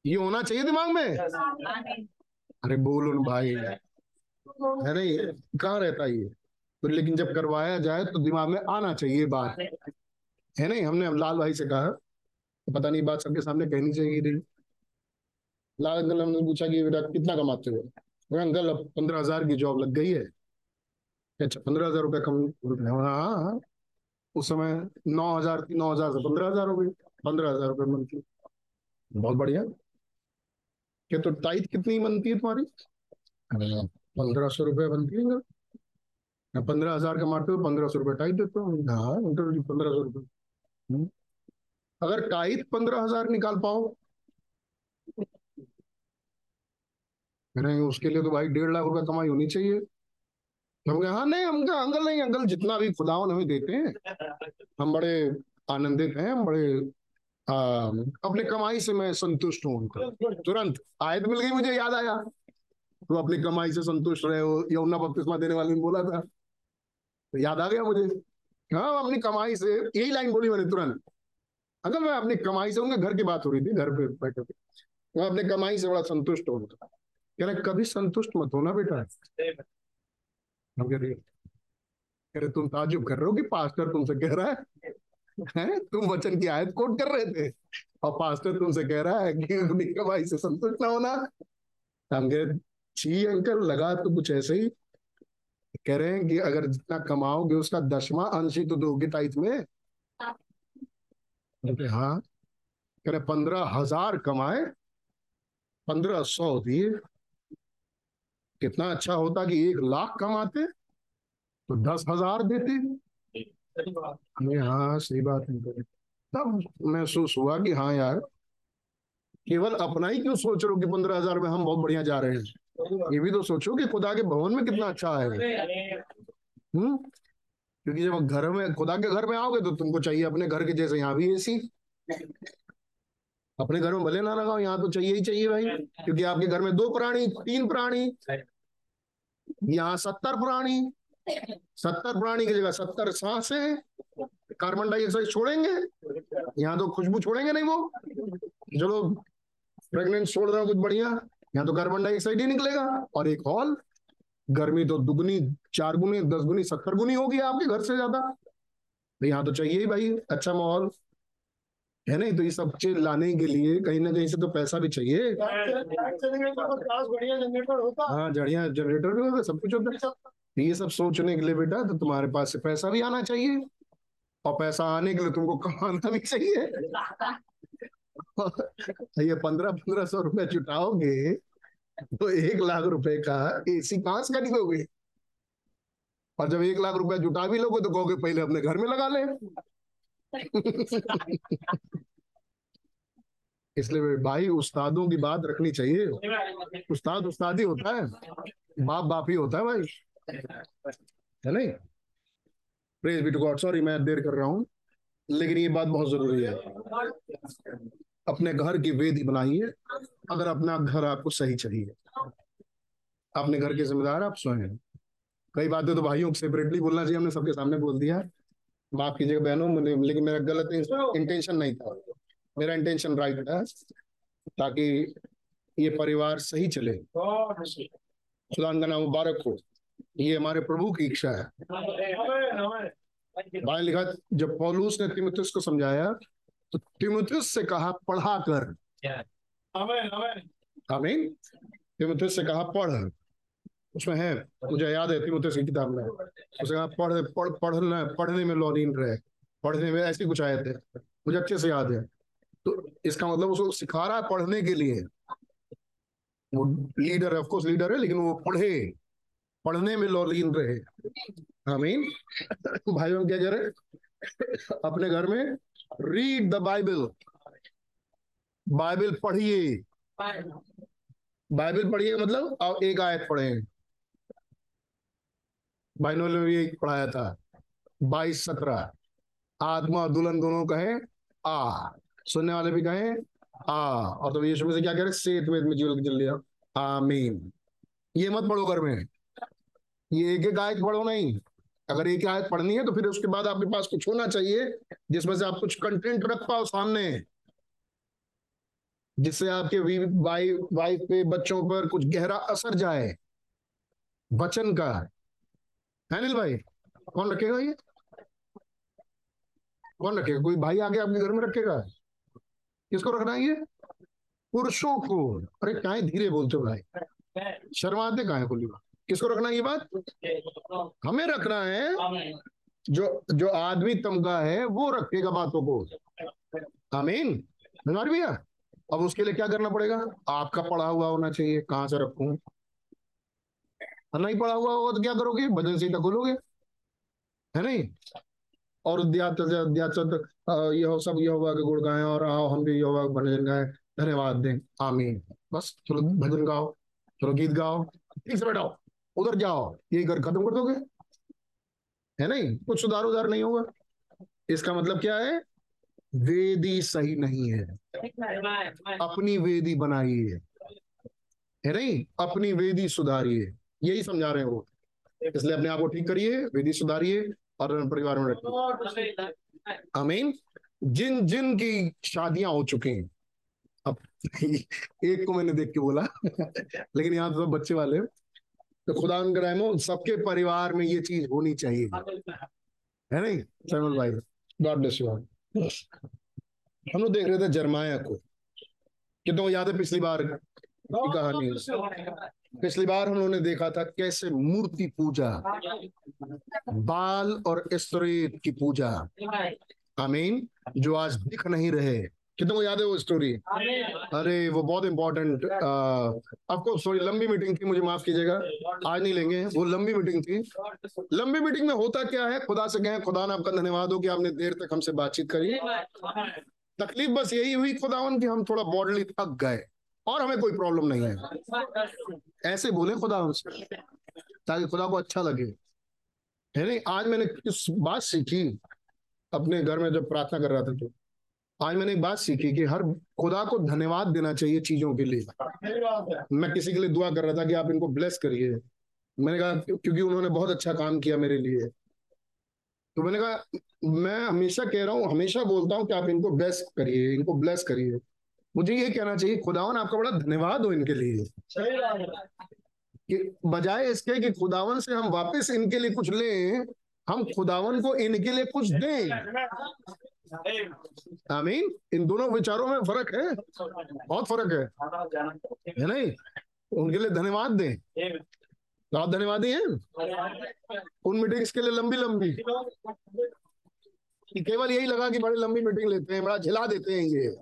ये होना चाहिए दिमाग में। अरे बोलो ना भाई, है नहीं, कहाँ रहता ये तो? लेकिन जब करवाया जाए तो दिमाग में आना चाहिए बात, है नहीं। हमने लाल भाई से कहा, पता नहीं बात सबके सामने कहनी चाहिए। लाल अंकल हमने पूछा कि बेटा कितना कमाते हो? तो अंकल अब 15,000 की जॉब लग गई है। अच्छा, 15,000 रुपये कम? हाँ, उस समय 9,000 से 15,000 हो गई, 15,000 रुपये मंथली। बहुत बढ़िया। क्या तो टाइट कितनी बनती है तुम्हारी? 1,500 रुपये बनती है। 15,000 कमाते हो, 1,500 रुपये टाइट देते हो? हाँ, 1,500 रुपये। अगर टाइट 15,000 निकाल पाओ नहीं, उसके लिए तो भाई 1,50,000 रुपये कमाई होनी चाहिए। हम कहे हाँ नहीं, हम कहा अंकल नहीं अंकल, जितना भी खुदावन हमें देते हैं हम बड़े आनंदित हैं, हम बड़े अपने कमाई से मैं संतुष्ट हूँ। तुरंत आयत मिल गई, मुझे याद आया, तो अपनी कमाई से संतुष्ट रहे हो, यूहन्ना बपतिस्मा देने वाले ने बोला था, तो याद आ गया मुझे। हाँ, अपनी कमाई से, यही लाइन बोली मैंने तुरंत। अगर मैं अपनी कमाई से, उनके घर की बात हो रही थी, घर पे बैठे थे, मैं अपने कमाई से बड़ा संतुष्ट हो। कहना कभी संतुष्ट मत होना बेटा। कह रहे तुम ताजुब कर रहे हो कि पास्टर तुमसे कह रहा है, तुम वचन की आयत कोट कर रहे थे और पास्टर तुमसे कह रहा है कि अपनी कमाई से संतुष्ट ना होना। हम कहे छी अंकल, लगा तो कुछ ऐसे ही। कह रहे हैं कि अगर जितना कमाओगे उसका 10वां अंश ही तो दोगे टाइट में। हाँ, कह रहे 15,000 कमाए, 1,500 दिए। कितना अच्छा होता कि 1,00,000 कमाते तो 10,000 देते। हाँ सही बात है। तब महसूस हुआ कि हाँ यार, केवल अपना ही क्यों सोच रहे हो कि 15,000 में हम बहुत बढ़िया जा रहे हैं, ये भी तो सोचो कि खुदा के भवन में कितना अच्छा है। क्योंकि जब घर में, खुदा के घर में आओगे तो तुमको चाहिए अपने घर के जैसे। यहाँ भी एसी अपने घर में भले ना लगाओ, यहाँ तो चाहिए ही चाहिए भाई। क्योंकि आपके घर में 2 प्राणी 3 प्राणी, यहाँ 70 प्राणी। 70 प्राणी की जगह 70 सांसें कार्बन डाइऑक्साइड छोड़ेंगे। यहाँ तो खुशबू छोड़ेंगे नहीं, वो जो लोग प्रेग्नेंट छोड़ रहे हो कुछ बढ़िया, यहाँ तो कार्बन डाइऑक्साइड ही निकलेगा। और एक हॉल, गर्मी तो दुगुनी, 4 गुनी 10 गुनी 70 गुनी होगी आपके घर से ज्यादा। तो यहाँ तो चाहिए ही भाई अच्छा माहौल, है नहीं। तो ये सब चीज लाने के लिए कहीं ना कहीं से तो पैसा भी चाहिए। हाँ, बढ़िया जनरेटर भी होगा, सब कुछ होता है। ये सब सोचने के लिए बेटा तो तुम्हारे पास से पैसा भी आना चाहिए, और पैसा आने के लिए तुमको कमाना भी चाहिए। ये 1,500-1,500 रुपए जुटाओगे तो 1,00,000 रुपए का एसी कहाँ से खरीदोगे? और जब 1,00,000 रुपए जुटा भी लोगे तो कहोगे पहले अपने घर में लगा ले। इसलिए भाई उस्तादों की बात रखनी चाहिए। उस्ताद उस्ताद ही होता है, बाप बाप ही होता है भाई, है नहीं। Praise be to God. Sorry मैं देर कर रहा हूँ, लेकिन ये बात बहुत जरूरी है। अपने घर की वेदी बनाइए, अगर अपना घर आपको सही चाहिए। अपने घर के जिम्मेदार आप स्वयं हैं। कई बातें तो भाइयों को सेपरेटली बोलना चाहिए, हमने सबके सामने बोल दिया, माफ कीजिएगा बहनों, लेकिन मेरा गलत इंटेंशन नहीं था। मेरा इंटेंशन राइट है ताकि ये परिवार सही चले, खुदा का नाम मुबारक हो, ये हमारे प्रभु की इच्छा है। भाई लिखा जब पौलुस ने तीमुथियुस को समझाया तो तीमुथियुस से कहा पढ़ा कर, आमीन, तीमुथियुस से कहा पढ़, उसमें है मुझे याद है तीमुथियुस की किताब में उसने कहा पढ़ने में लौलीन रहे, पढ़ने में ऐसी कुछ आयत है मुझे अच्छे से याद है। तो इसका मतलब उसको सिखा रहा है पढ़ने के लिए, वो लीडर है, ऑफ कोर्स लीडर है, लेकिन वो पढ़े, पढ़ने में लौलीन रहे, आमीन। भाइयों क्या करें अपने घर में, रीड द बाइबल, बाइबल पढ़िए, बाइबल पढ़िए मतलब आप एक आयत पढ़े, बाइनोल में भी पढ़ाया था 22:17, आत्मा दुल्हन दोनों कहे आ, सुनने वाले भी कहे आ, और तो यीशु में से क्या कह रहे सेत वेद में जीवन जल लिया, आमीन। ये मत पढ़ो घर में, ये एक एक आयत पढ़ो नहीं, अगर एक आयत पढ़नी है तो फिर उसके बाद आपके पास कुछ होना चाहिए जिसमें से आप कुछ कंटेंट रख पाओ सामने, जिससे आपके वाइफ पे, बच्चों पर कुछ गहरा असर जाए वचन का। अनिल भाई कौन रखेगा, ये कौन रखेगा, कोई भाई आके आपके घर में रखेगा, किसको रखना है ये, पुरुषों को। अरे काहे धीरे बोलते हो भाई, शर्माते काहे, खुली बात, किसको रखना है ये बात, हमें रखना है, जो आदमी तमगा है वो रखेगा बातों को, आमीन। नजर भैया अब उसके लिए क्या करना पड़ेगा, आपका पढ़ा हुआ होना चाहिए, कहाँ से रखूं, नहीं पढ़ा हुआ हो तो क्या करोगे, भजन सीधा खोलोगे, है नहीं, और सब यहोवा के गुण गाएं और आओ हम भी यहोवा के भजन गाएं, धन्यवाद दें, आमीन, बस चलो भजन गाओ, चलो गीत गाओ, ठीक से बैठाओ, उधर जाओ, ये घर खत्म कर दोगे, है नहीं, कुछ सुधार उधार नहीं होगा। इसका मतलब क्या है, वेदी सही नहीं है, अपनी वेदी बनाइए, है नहीं, अपनी वेदी सुधारिए, यही समझा रहे हैं वो, इसलिए अपने आप को ठीक करिए, वेदी सुधारिए और परिवार में रखिए, आमीन। जिन जिन की शादियां हो चुकी हैं, अब एक को मैंने देख के बोला लेकिन यहाँ सब बच्चे वाले, तो खुदा उनका रहम हो, सबके परिवार में ये चीज होनी चाहिए, है नहीं। सैमुअल भाई गॉड ब्लेस यू। हम लोग देख रहे थे जर्माया को, कितनों याद है पिछली बार की कहानी, पिछली बार हम लोगों ने देखा था कैसे मूर्ति पूजा, बाल और एस्तोरेत की पूजा, आमीन, जो आज दिख नहीं रहे, कितनों याद है वो स्टोरी, अरे वो बहुत इंपॉर्टेंट, आपको सॉरी लंबी मीटिंग थी, मुझे माफ कीजिएगा आज नहीं लेंगे, वो लंबी मीटिंग थी। लंबी मीटिंग में होता क्या है, खुदा से कहें खुदा ना आपका धन्यवाद हो कि आपने देर तक हमसे बातचीत करी, तकलीफ बस यही हुई खुदावन कि हम थोड़ा बॉडली थक गए और हमें कोई प्रॉब्लम नहीं है, ऐसे बोले खुदावन से ताकि खुदा को अच्छा लगे, है नहीं। आज मैंने किस बात सीखी, अपने घर में जब प्रार्थना कर रहा था तो आज मैंने एक बात सीखी कि हर खुदा को धन्यवाद देना चाहिए चीजों के लिए। मैं किसी के लिए दुआ कर रहा था कि आप इनको ब्लेस करिए, मैंने कहा क्योंकि उन्होंने बहुत अच्छा काम किया मेरे लिए, तो मैंने कहा मैं हमेशा कह रहा हूँ, हमेशा बोलता हूँ कि आप इनको ब्लेस करिए, इनको ब्लेस करिए, मुझे ये कहना चाहिए खुदावन आपका बड़ा धन्यवाद हो इनके लिए, कि बजाय इसके कि खुदावन से हम वापस इनके लिए कुछ लें, हम खुदावन को इनके लिए कुछ दें, आमीन। इन दोनों विचारों में फर्क है, बहुत फर्क है नहीं, उनके लिए धन्यवाद दें। तो आप धन्यवादी हैं उन मीटिंग्स के लिए, लंबी लंबी, केवल यही लगा कि बड़ी लंबी मीटिंग लेते हैं, बड़ा झिला देते हैं ये,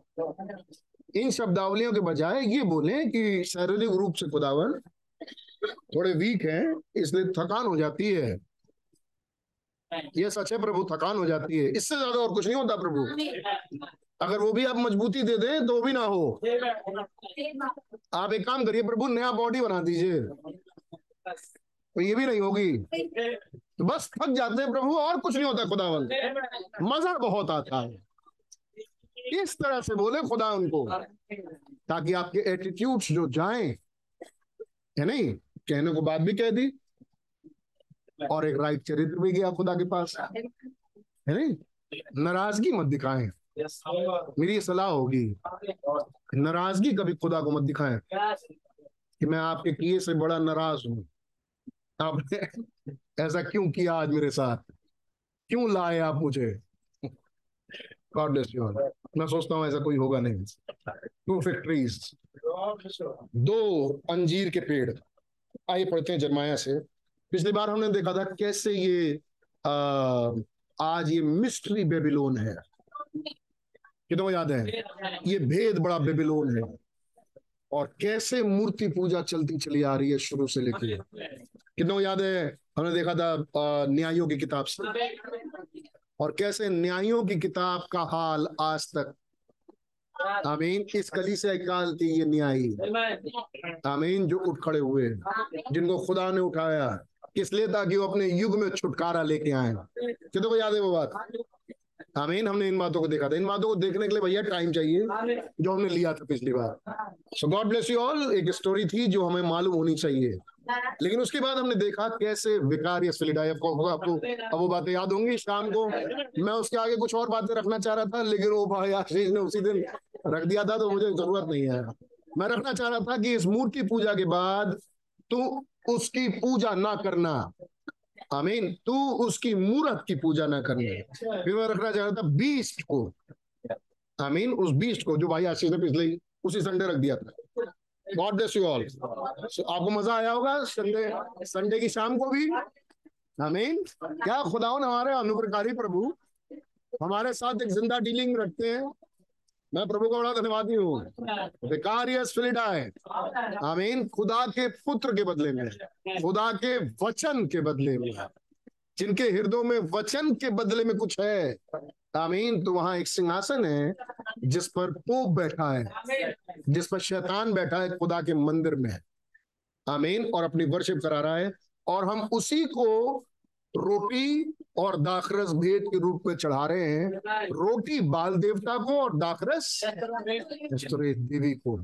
इन शब्दावलियों के बजाय ये बोले कि शारीरिक रूप से खुदावन थोड़े वीक हैं इसलिए थकान हो जाती है, ये सच है प्रभु, थकान हो जाती है, इससे ज्यादा और कुछ नहीं होता प्रभु, अगर वो भी आप मजबूती दे दें तो भी ना हो, आप एक काम करिए प्रभु नया बॉडी बना दीजिए, तो ये भी नहीं होगी, तो बस थक जाते हैं प्रभु और कुछ नहीं होता खुदावन, मजा बहुत आता है, इस तरह से बोले खुदा उनको ताकि आपके एटीट्यूड्स जो जाएं, है नहीं, कहने को बात भी कह दी और एक राइट चरित्र भी गया खुदा के पास, है नहीं, नाराजगी मत दिखाएं, मेरी सलाह होगी, नाराजगी कभी खुदा को मत दिखाएं कि मैं आपके किए से बड़ा नाराज हूँ, आपने ऐसा क्यों किया आज मेरे साथ, क्यों लाए आप मुझे। God bless you all. मैं सोचता हूँ ऐसा कोई होगा नहीं। 2 fig trees, 2 अंजीर के पेड़। आइए पढ़ते हैं जरमाया से। पिछली बार हमने देखा था कैसे ये आज ये मिस्ट्री बेबीलोन है, कितना याद है, ये भेद बड़ा बेबीलोन है, और कैसे मूर्ति पूजा चलती चली आ रही है शुरू से लेके, कितना याद है हमने देखा था न्यायों की किताब से, और कैसे न्यायों की किताब का हाल आज तक। आमीन। इस कलीसिया काल के ये न्यायी, आमीन, जो उठ खड़े हुए, जिनको खुदा ने उठाया किस लिए, ताकि वो अपने युग में छुटकारा लेके आए। कितने को याद है वो बात। आमीन। हमने इन बातों को देखा था। इन बातों को देखने के लिए भैया टाइम चाहिए, जो हमने लिया था पिछली बार। So God bless you all. एक स्टोरी थी जो हमें मालूम होनी चाहिए, लेकिन उसके बाद हमने देखा कैसे विकार या सलिडाई होगा। आपको अब वो बातें याद होंगी। शाम को मैं उसके आगे कुछ और बातें रखना चाह रहा था, लेकिन वो भाई आशीष ने उसी दिन रख दिया था, तो मुझे जरूरत नहीं है। मैं रखना चाह रहा था कि इस मूर्ति पूजा के बाद तू उसकी पूजा ना करना। आमीन। तू उसकी मूर्त की पूजा ना करना। फिर मैं रखना चाह रहा था बीस्ट को। आमीन। उस बीस्ट को जो भाई आशीष ने पिछले उसी संडे रख दिया था। God bless you all. So, आपको मजा आया होगा संडे की शाम को भी। आमीन। क्या खुदावन हमारे अनुप्रकारी प्रभु हमारे साथ एक जिंदा डीलिंग रखते हैं। मैं प्रभु का बड़ा धन्यवादी हूँ। विकारियस फिलिडाए, आमीन, खुदा के पुत्र के बदले में, खुदा के वचन के बदले में, जिनके हृदयों में वचन के बदले में कुछ है, आमीन, तो वहां एक सिंहासन है जिस पर पोप बैठा है, जिस पर शैतान बैठा है खुदा के मंदिर में। आमीन। और अपनी वर्शिप करा रहा है, और हम उसी को रोटी और दाखरस भेंट के रूप में चढ़ा रहे हैं। रोटी बाल देवता को और दाखरस देवी को,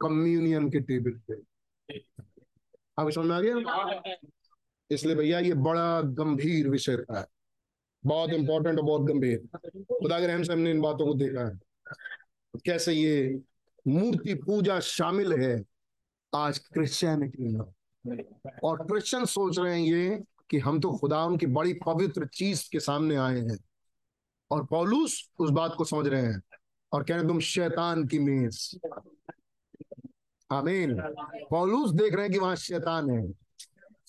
कम्युनियन के टेबल पे। आपको समझ में आ गया। इसलिए भैया ये बड़ा गंभीर विषय रहा है, बहुत इंपॉर्टेंट और बहुत गंभीर। खुदा के रहम से हमने इन बातों को देखा है, कैसे ये मूर्ति पूजा शामिल है आज क्रिश्चियनिटी में। और क्रिश्चियन सोच रहे हैं ये कि हम तो खुदा उनकी बड़ी पवित्र चीज के सामने आए हैं, और पौलुस उस बात को समझ रहे हैं और कह रहे हैं तुम शैतान की मेज। आमीन। पौलुस देख रहे हैं कि वहां शैतान है,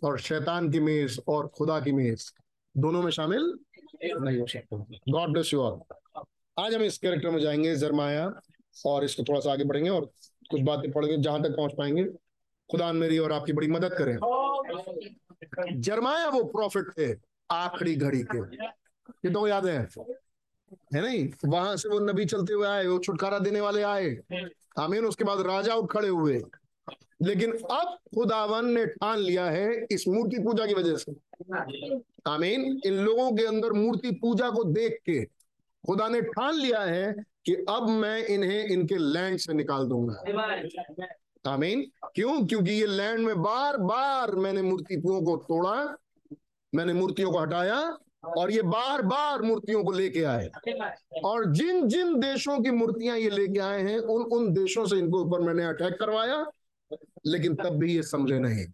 और शैतान की मेज और खुदा की मेज दोनों में शामिल नहीं हो सकते। God bless you all. आज हम इस कैरेक्टर में जाएंगे जरमाया, और इसको थोड़ा सा आगे बढ़ेंगे और कुछ बातें पढ़ेंगे जहां तक पहुंच पाएंगे। खुदा मेरी और आपकी बड़ी मदद करें। जरमाया वो प्रॉफिट थे आखिरी घड़ी के, ये तो याद है नहीं। वहां से वो नबी चलते हुए आए, वो छुटकारा देने वाले आए। आमीन। उसके बाद राजा उठ खड़े हुए, लेकिन अब खुदावन ने ठान लिया है इस मूर्ति पूजा की वजह से। आमीन। इन लोगों के अंदर मूर्ति पूजा को देख के खुदा ने ठान लिया है कि अब मैं इन्हें इनके लैंड से निकाल दूंगा। आमीन। क्यों? क्योंकि ये लैंड में बार बार मैंने मूर्तियों को तोड़ा, मैंने मूर्तियों को हटाया, और ये बार बार मूर्तियों को लेके आए। और जिन जिन देशों की मूर्तियां ये लेके आए हैं, उन उन देशों से इनके ऊपर मैंने अटैक करवाया, लेकिन तब भी ये समझे नहीं।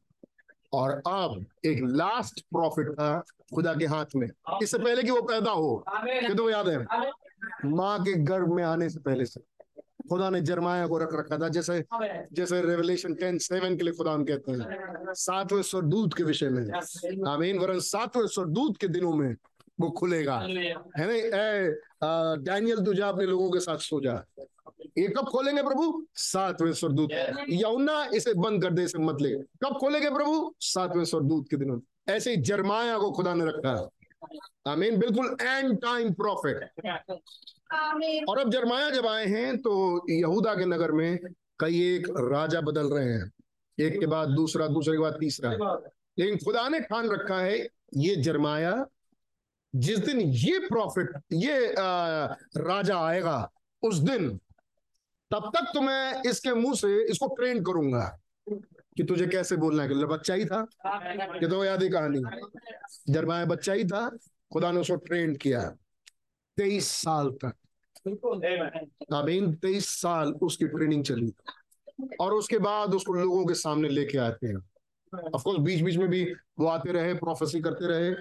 और अब एक लास्ट प्रॉफिट था खुदा के हाथ में, इससे पहले कि वो पैदा हो। कितना याद है, माँ के गर्भ में आने से पहले से खुदा ने जरमाया को रख रखा था। जैसे जैसे रेवलेशन 10:7 के लिए खुदा हम कहते हैं 7वें स्वर्गदूत के विषय में। आमीन। वरन 7वें स्वर्गदूत के दिनों में वो खुलेगा, है ना। डैनियल तू जा अपने लोगों के साथ सो जा। ये कब खोलेंगे प्रभु? 7वें स्वर्गदूत। यौना इसे बंद कर दे, इसे मत ले। कब खोलेंगे प्रभु? 7वें स्वर्गदूत के दिनों। ऐसे ही जरमाया को खुदा ने रखा है। आमीन। बिल्कुल एंड टाइम प्रॉफिट। और अब जरमाया जब आए हैं तो यहूदा के नगर में कई एक राजा बदल रहे हैं, एक के बाद दूसरा, दूसरे के बाद तीसरा। लेकिन खुदा ने ठान रखा है ये जरमाया, जिस दिन ये प्रॉफिट, ये राजा आएगा, उस दिन तब तक तो मैं इसके मुंह से इसको ट्रेन करूंगा कि तुझे कैसे बोलना है। बच्चा ही था, ये तो याद है कहानी, जरमाया बच्चा ही था। खुदा ने उसको ट्रेन किया 23 साल तक। ताबीन 23 साल उसकी ट्रेनिंग चली और उसके बाद उसको लोगों के सामने लेके आते हैं। ऑफ कोर्स बीच बीच में भी वो आते रहे, प्रोफेसी करते रहे,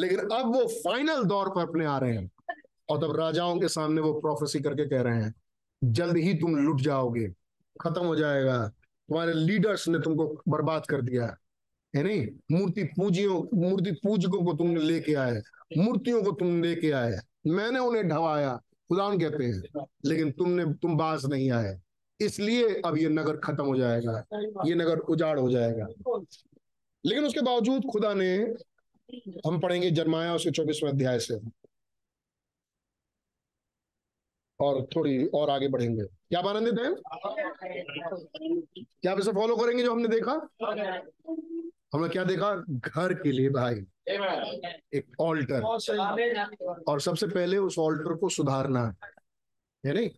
लेकिन अब वो फाइनल दौर पर अपने आ रहे हैं और तब राजाओं के सामने वो प्रोफेसी करके कह रहे हैं जल्द ही तुम लुट जाओगे, खत्म हो जाएगा, तुम्हारे लीडर्स ने तुमको बर्बाद कर दिया है, नहीं मूर्ति पूजकों को तुमने लेके आए, मूर्तियों को तुमने लेके आए, मैंने उन्हें ढवाया, खुदावन कहते हैं, लेकिन तुम बाज नहीं आए, इसलिए अब ये नगर खत्म हो जाएगा, ये नगर उजाड़ हो जाएगा। लेकिन उसके बावजूद खुदा ने, हम पढ़ेंगे यिर्मयाह उसके 24वें अध्याय से और थोड़ी और आगे बढ़ेंगे। क्या आप आनंदित हैं? क्या आप इसे फॉलो करेंगे जो हमने देखा? हमने क्या देखा? घर के लिए भाई एक ऑल्टर, और सबसे पहले उस ऑल्टर को सुधारना है, नहीं?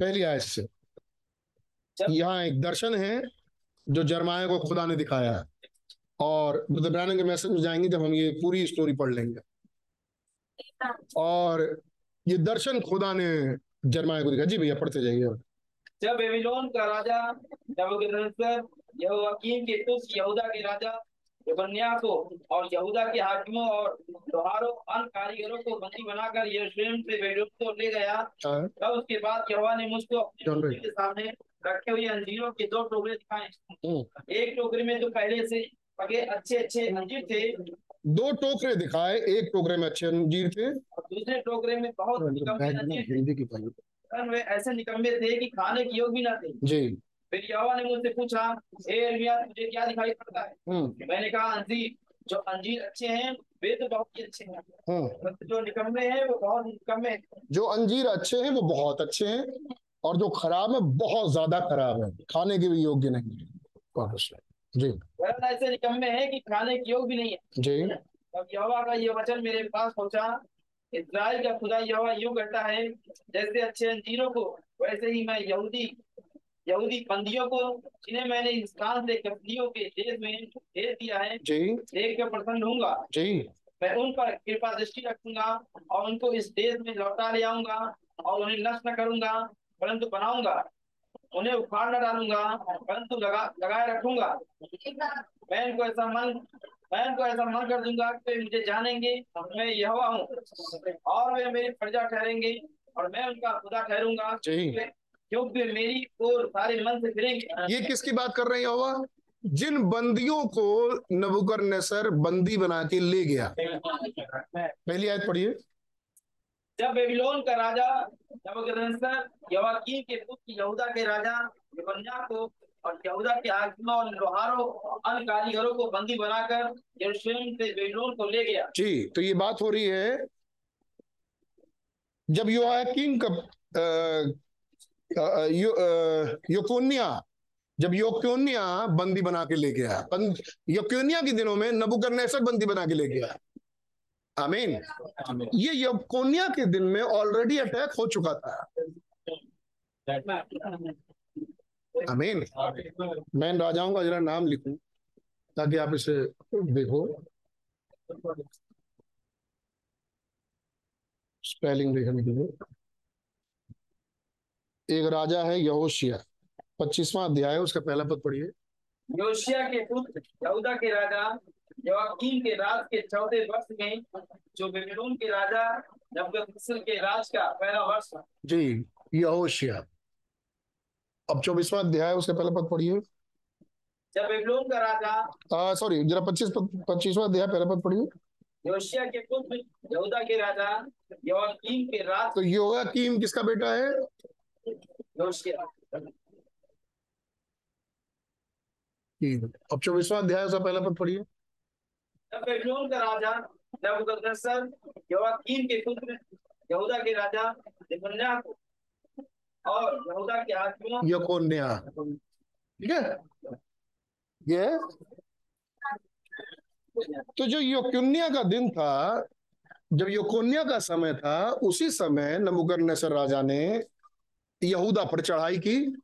पहली आयत से यहाँ एक दर्शन है जो यिर्मयाह को खुदा ने दिखाया है और ब्रदर ब्रैनम के मैसेज में जाएंगे जब हम ये पूरी स्टोरी पढ़ लेंगे। और ये दर्शन खुदा ने यिर्मयाह को दिखाया। जी भैया पढ़ते जाइए। जब बेबीलोन का राजा नबूकदनेस्सर यहोयाकीम के पुत्र यहूदा के राजा यबन्याह को और यहूदा के हाकिमों और लोहारों अन्य कारीगरों को बंदी बनाकर यरूशलेम से बेबीलोन को ले गया, तब उसके बाद यहोवा ने मुझको के सामने रखे हुए अंजीरों के 2 टोकरे दिखाए। एक टोकरे में तो पहले से पके अच्छे अंजीर थे, 2 टोकरे दिखाए, एक टोकरे में अच्छे अंजीर थे और दूसरे टोकरे में बहुत निकम्मे, ऐसे निकम्मे थे कि खाने के योग भी न थे। जी। फिर यहोवा ने मुझसे पूछा, हे यिर्मयाह तुझे क्या दिखाई पड़ता है? मैंने कहा, अंजीर। जो अंजीर अच्छे हैं वे तो बहुत ही अच्छे हैं, जो निकम्मे हैं वो बहुत निकम्मे हैं। जो अंजीर अच्छे हैं वो बहुत अच्छे हैं और जो खराब है बहुत ज्यादा खराब है, खाने के भी योग्य नहीं है। जी। वरन ऐसे निकम्मे हैं कि खाने के योग भी नहीं है। जी। तब यहोवा का ये वचन मेरे पास पहुंचा, इस्राएल का खुदा यहोवा यूं कहता है, जैसे अच्छे अंजीरों को वैसे ही मैं यहूदी बंदियों को जिन्हें मैंने इस स्थान से कब्जियों के देश में भेज दिया है देख कर प्रसन्न होऊंगा। मैं उन पर कृपा दृष्टि रखूंगा और उनको इस देश में लौटा ले आऊंगा और उन्हें नष्ट न करूंगा परंतु बनाऊंगा, उन्हें उखाड़ न डालूंगा परंतु लगाए रखूंगा। मैं उनको ऐसा मन कर दूंगा कि वे मुझे जानेंगे, मैं यहोवा हूँ, और वे मेरी प्रजा ठहरेंगे और मैं उनका खुदा ठहरूंगा, क्योंकि मेरी ओर सारे मन से फिरेंगे। ये किसकी बात कर रहे हैं? यहोवा जिन बंदियों को नबूकदनेस्सर बंदी बना के ले गया। पहली आयत पढ़िए। जब बेबीलोन का राजा नबूकदनेस्सर यहोयाकीम के पुत्र यहूदा के राजा यबन्याह को और यहूदा के हाकिमों और लोहारों अन्य कारीगरों को बंदी बनाकर यरूशलेम से बेबीलोन को ले गया। जी। तो ये बात हो रही है जब यहोयाकीम का यकोन्याह बंदी बना के ले गया। यकोन्याह के दिनों में नबूकदनेस्सर बंदी बना के ले गया। आमीन। ये यकोन्याह के दिन में ऑलरेडी अटैक हो चुका था। आमीन। मैं राजाओं का जरा नाम लिखूं ताकि आप इसे देखो, स्पेलिंग देखने के लिए। एक राजा है यहोशिया, 25वां अध्याय उसका पहला पद पढ़िए। यहोशिया के पुत्र यहूदा के राजा यहोयाकीम के राज के 14 वर्ष में, जो बेबीलोन के राजा नबूकदनेस्सर के राज का पहला वर्ष था। जी। यहोशिया, अब 24वां अध्याय उसका पहला पद पढ़िए। जब बेबीलोन का राजा जरा 25वां अध्याय पहला पद पढ़िए। योशिया के पुत्र यहूदा के राजा यहोयाकीम के राज। तो यहोयाकीम किसका बेटा है? अब 24वां अध्याय से पहला पद पढ़िए। तब बेबीलोन का राजा नबूकदनेस्सर यहोयाकीम के पुत्र यहूदा के राजा यकोन्याह को और यहूदा के हाकिमों यकोन्याह, ठीक है ये, तो जो यकोन्याह का दिन था, जब यकोन्याह का समय था, उसी समय नबूकदनेस्सर राजा ने यहूदा पर चढ़ाई की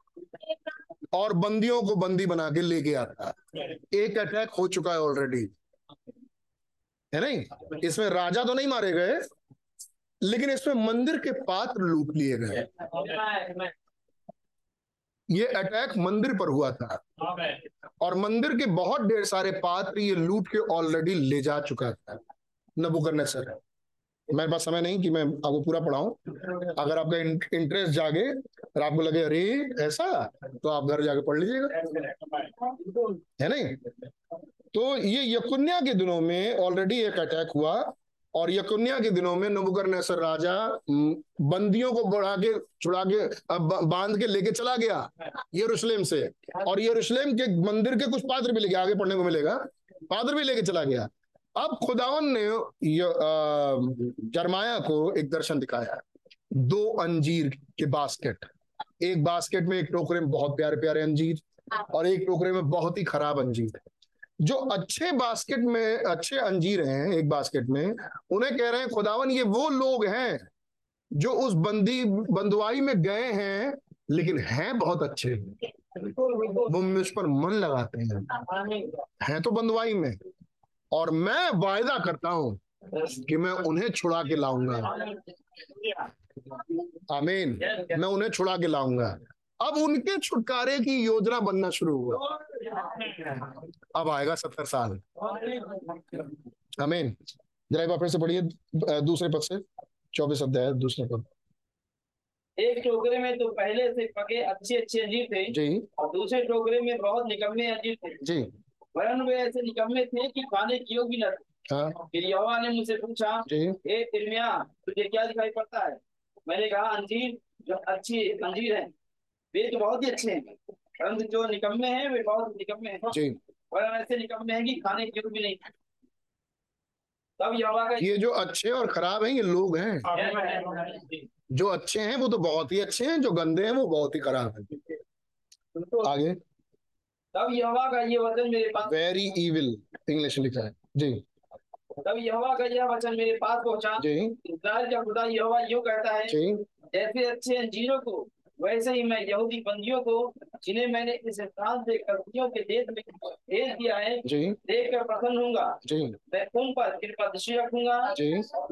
और बंदियों को बंदी बना के ले गया था। एक अटैक हो चुका है ऑलरेडी, है नहीं? इसमें राजा तो नहीं मारे गए लेकिन इसमें मंदिर के पात्र लूट लिए गए। ये अटैक मंदिर पर हुआ था और मंदिर के बहुत ढेर सारे पात्र ये लूट के ऑलरेडी ले जा चुका था नबूकदनेस्सर। मेरे पास समय नहीं कि मैं आपको पूरा पढ़ाऊं। अगर आपका इंटरेस्ट जागे और आपको लगे अरे ऐसा, तो आप घर जाके पढ़ लीजिएगा, है नहीं? तो ये यकुन्या के दिनों में ऑलरेडी एक अटैक हुआ और यकुन्या के दिनों में नबूकदनेस्सर राजा बंदियों को बढ़ा के छुड़ा के बांध के लेके चला गया यरूशलेम से, और यरूशलेम के मंदिर के कुछ पात्र भी लेके, आगे पढ़ने को मिलेगा, पात्र भी लेके चला गया। अब खुदावन ने यरमाया को एक दर्शन दिखाया, दो अंजीर के बास्केट, एक बास्केट में, एक टोकरे में बहुत प्यारे प्यारे अंजीर और एक टोकरे में बहुत ही खराब अंजीर। जो अच्छे बास्केट में अच्छे अंजीर हैं एक बास्केट में, उन्हें कह रहे हैं खुदावन ये वो लोग हैं जो उस बंधुआई में गए हैं लेकिन हैं बहुत अच्छे, वो मुझ पर मन लगाते हैं तो बंधुआई में, और मैं वायदा करता हूँ कि मैं उन्हें छुड़ा के लाऊंगा। आमीन, मैं उन्हें छुड़ा के लाऊंगा। अब उनके छुटकारे की योजना बनना शुरू हुआ। अब आएगा 70 साल। आमीन। जरा फिर से पढ़िए दूसरे पद से, 24 अध्याय दूसरे पद। एक टोकरे में तो पहले से पके अच्छे अच्छे अंजीर थे जी, और दूसरे टोकरे में बहुत निकम्मे अंजीर थे जी, वरन वे ऐसे निकम्मे थे कि खाने की योग्य न थे। फिर यहोवा ने मुझसे पूछा, हे यिर्मयाह तुझे क्या दिखाई पड़ता है? मैंने कहा अंजीर जो अच्छी अंजीर है वे तो बहुत ही अच्छे हैं, परंतु जो निकम्मे हैं वे बहुत निकम्मे हैं जी, और ऐसे निकम्मे हैं कि खाने की भी नहीं। तब यहोवा का, ये जो अच्छे और खराब हैं ये लोग हैं, जो अच्छे हैं वो तो बहुत ही अच्छे हैं, जो गंदे हैं वो बहुत ही खराब हैं। आगे, तब यहोवा का ये वचन मेरे पास, वेरी इविल इंग्लिश लिखा है जी, तब यहोवा का यह वचन मेरे पास पहुँचा, इस्राएल का खुदा यहोवा यूँ कहता है, जैसे अच्छे अंजीरों को वैसे ही मैं यहूदी बंदियों को, जिन्हें मैंने इस स्थान से कल्पियों के देश में भेज दिया है, देख कर प्रसन्न होऊंगा। मैं उन पर कृपा दृष्टि रखूंगा,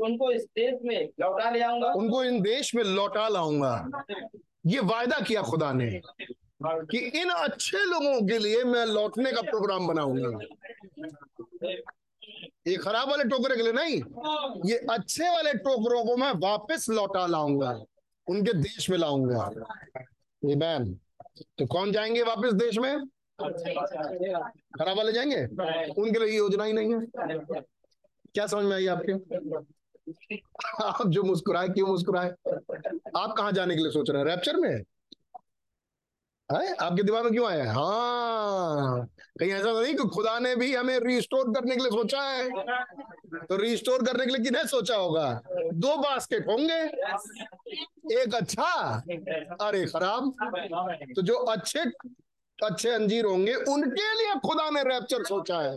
उनको इस देश में लौटा ले आऊंगा, उनको इन देश में लौटा लाऊंगा। ये वायदा किया खुदा ने कि इन अच्छे लोगों के लिए मैं लौटने का प्रोग्राम बनाऊंगा। ये खराब वाले टोकरे के लिए नहीं, ये अच्छे वाले टोकरों को मैं वापस लौटा लाऊंगा, उनके देश में लाऊंगा। आमीन। तो कौन जाएंगे वापस देश में? खराब वाले जाएंगे, उनके लिए योजना ही नहीं है। क्या समझ में आई आपके? आप जो मुस्कुराए, क्यों मुस्कुराए? आप कहाँ जाने के लिए सोच रहे हैं? रैप्चर में है? आपके दिमाग में क्यों आया? हाँ, कहीं ऐसा नहीं कि खुदा ने भी हमें रिस्टोर करने के लिए सोचा है। तो रिस्टोर करने के लिए किसने सोचा होगा? दो बास्केट होंगे, एक अच्छा और एक खराब। तो जो अच्छे अच्छे अंजीर होंगे उनके लिए खुदा ने रैप्चर सोचा है।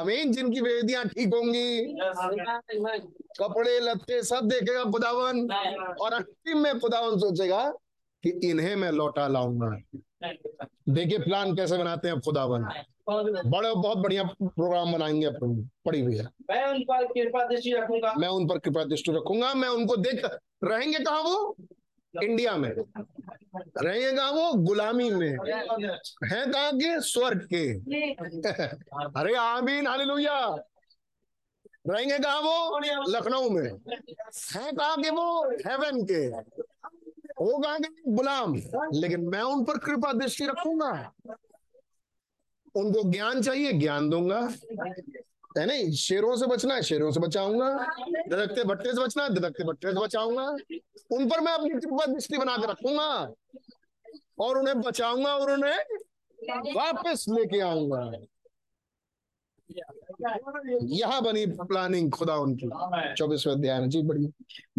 आमीन। जिनकी वेदियां ठीक होंगी, कपड़े लत्ते सब देखेगा खुदावन, और अंतिम में खुदावन सोचेगा कि इन्हें मैं लौटा लाऊंगा। देखिए प्लान कैसे बनाते हैं खुदावन, बड़े बहुत बढ़िया प्रोग्राम बनाएंगे। पड़ी हुई है, मैं उन पर कृपा दृष्टि रखूंगा, मैं उन पर कृपा दृष्टि रखूंगा, मैं उनको देख। रहेंगे कहाँ वो? इंडिया में रहेगा, वो गुलामी में है, कहाँ के? स्वर्ग के। अरे आमीन, हालेलुया। रहेंगे कहाँ वो? लखनऊ में। है कहाँ के वो? हेवन के। होगा गुलाम, लेकिन मैं उन पर कृपा दृष्टि रखूंगा। उनको ज्ञान चाहिए, ज्ञान दूंगा, है नहीं? शेरों से बचना है, शेरों से बचाऊंगा। धधकते भट्टे से बचना है, धधकते भट्टे से बचाऊंगा। उन पर मैं अपनी कृपा दृष्टि बना के रखूंगा और उन्हें बचाऊंगा और उन्हें वापस लेके आऊंगा। यहाँ बनी प्लानिंग खुदा उनकी। 24वें अध्याय में जी बढ़िया,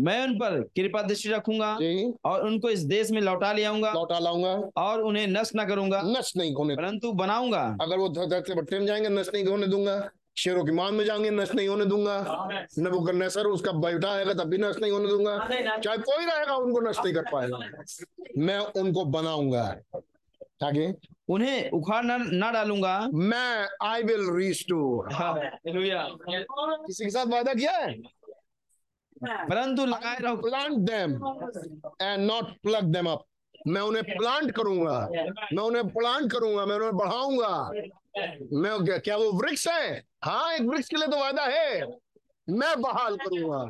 मैं उन पर कृपा दृष्टि रखूंगा और उनको इस देश में लौटा ले आऊंगा, लौटा लाऊंगा, और उन्हें नष्ट ना करूंगा, नष्ट नहीं होने, परंतु बनाऊंगा। अगर वो धरती के भट्टे में जाएंगे नष्ट नहीं होने दूंगा, शेरों की मान में जाएंगे नष्ट नहीं होने दूंगा, नबूकदनेस्सर उसका बैठा आएगा तब भी नष्ट नहीं होने दूंगा, चाहे कोई रहेगा उनको नष्ट नहीं कर पाएगा। मैं उनको बनाऊंगा, आगे उन्हें उखाड़ ना डालूंगा मैं। I will restore. किसी के साथ वादा किया है? परंतु लगाए रहो, plant them and not pluck them up. मैं उन्हें प्लांट करूंगा, मैं उन्हें प्लांट करूंगा, मैं उन्हें बढ़ाऊंगा. मैं क्या वो वृक्ष है? हाँ, एक वृक्ष के लिए तो वादा है, मैं बहाल करूंगा.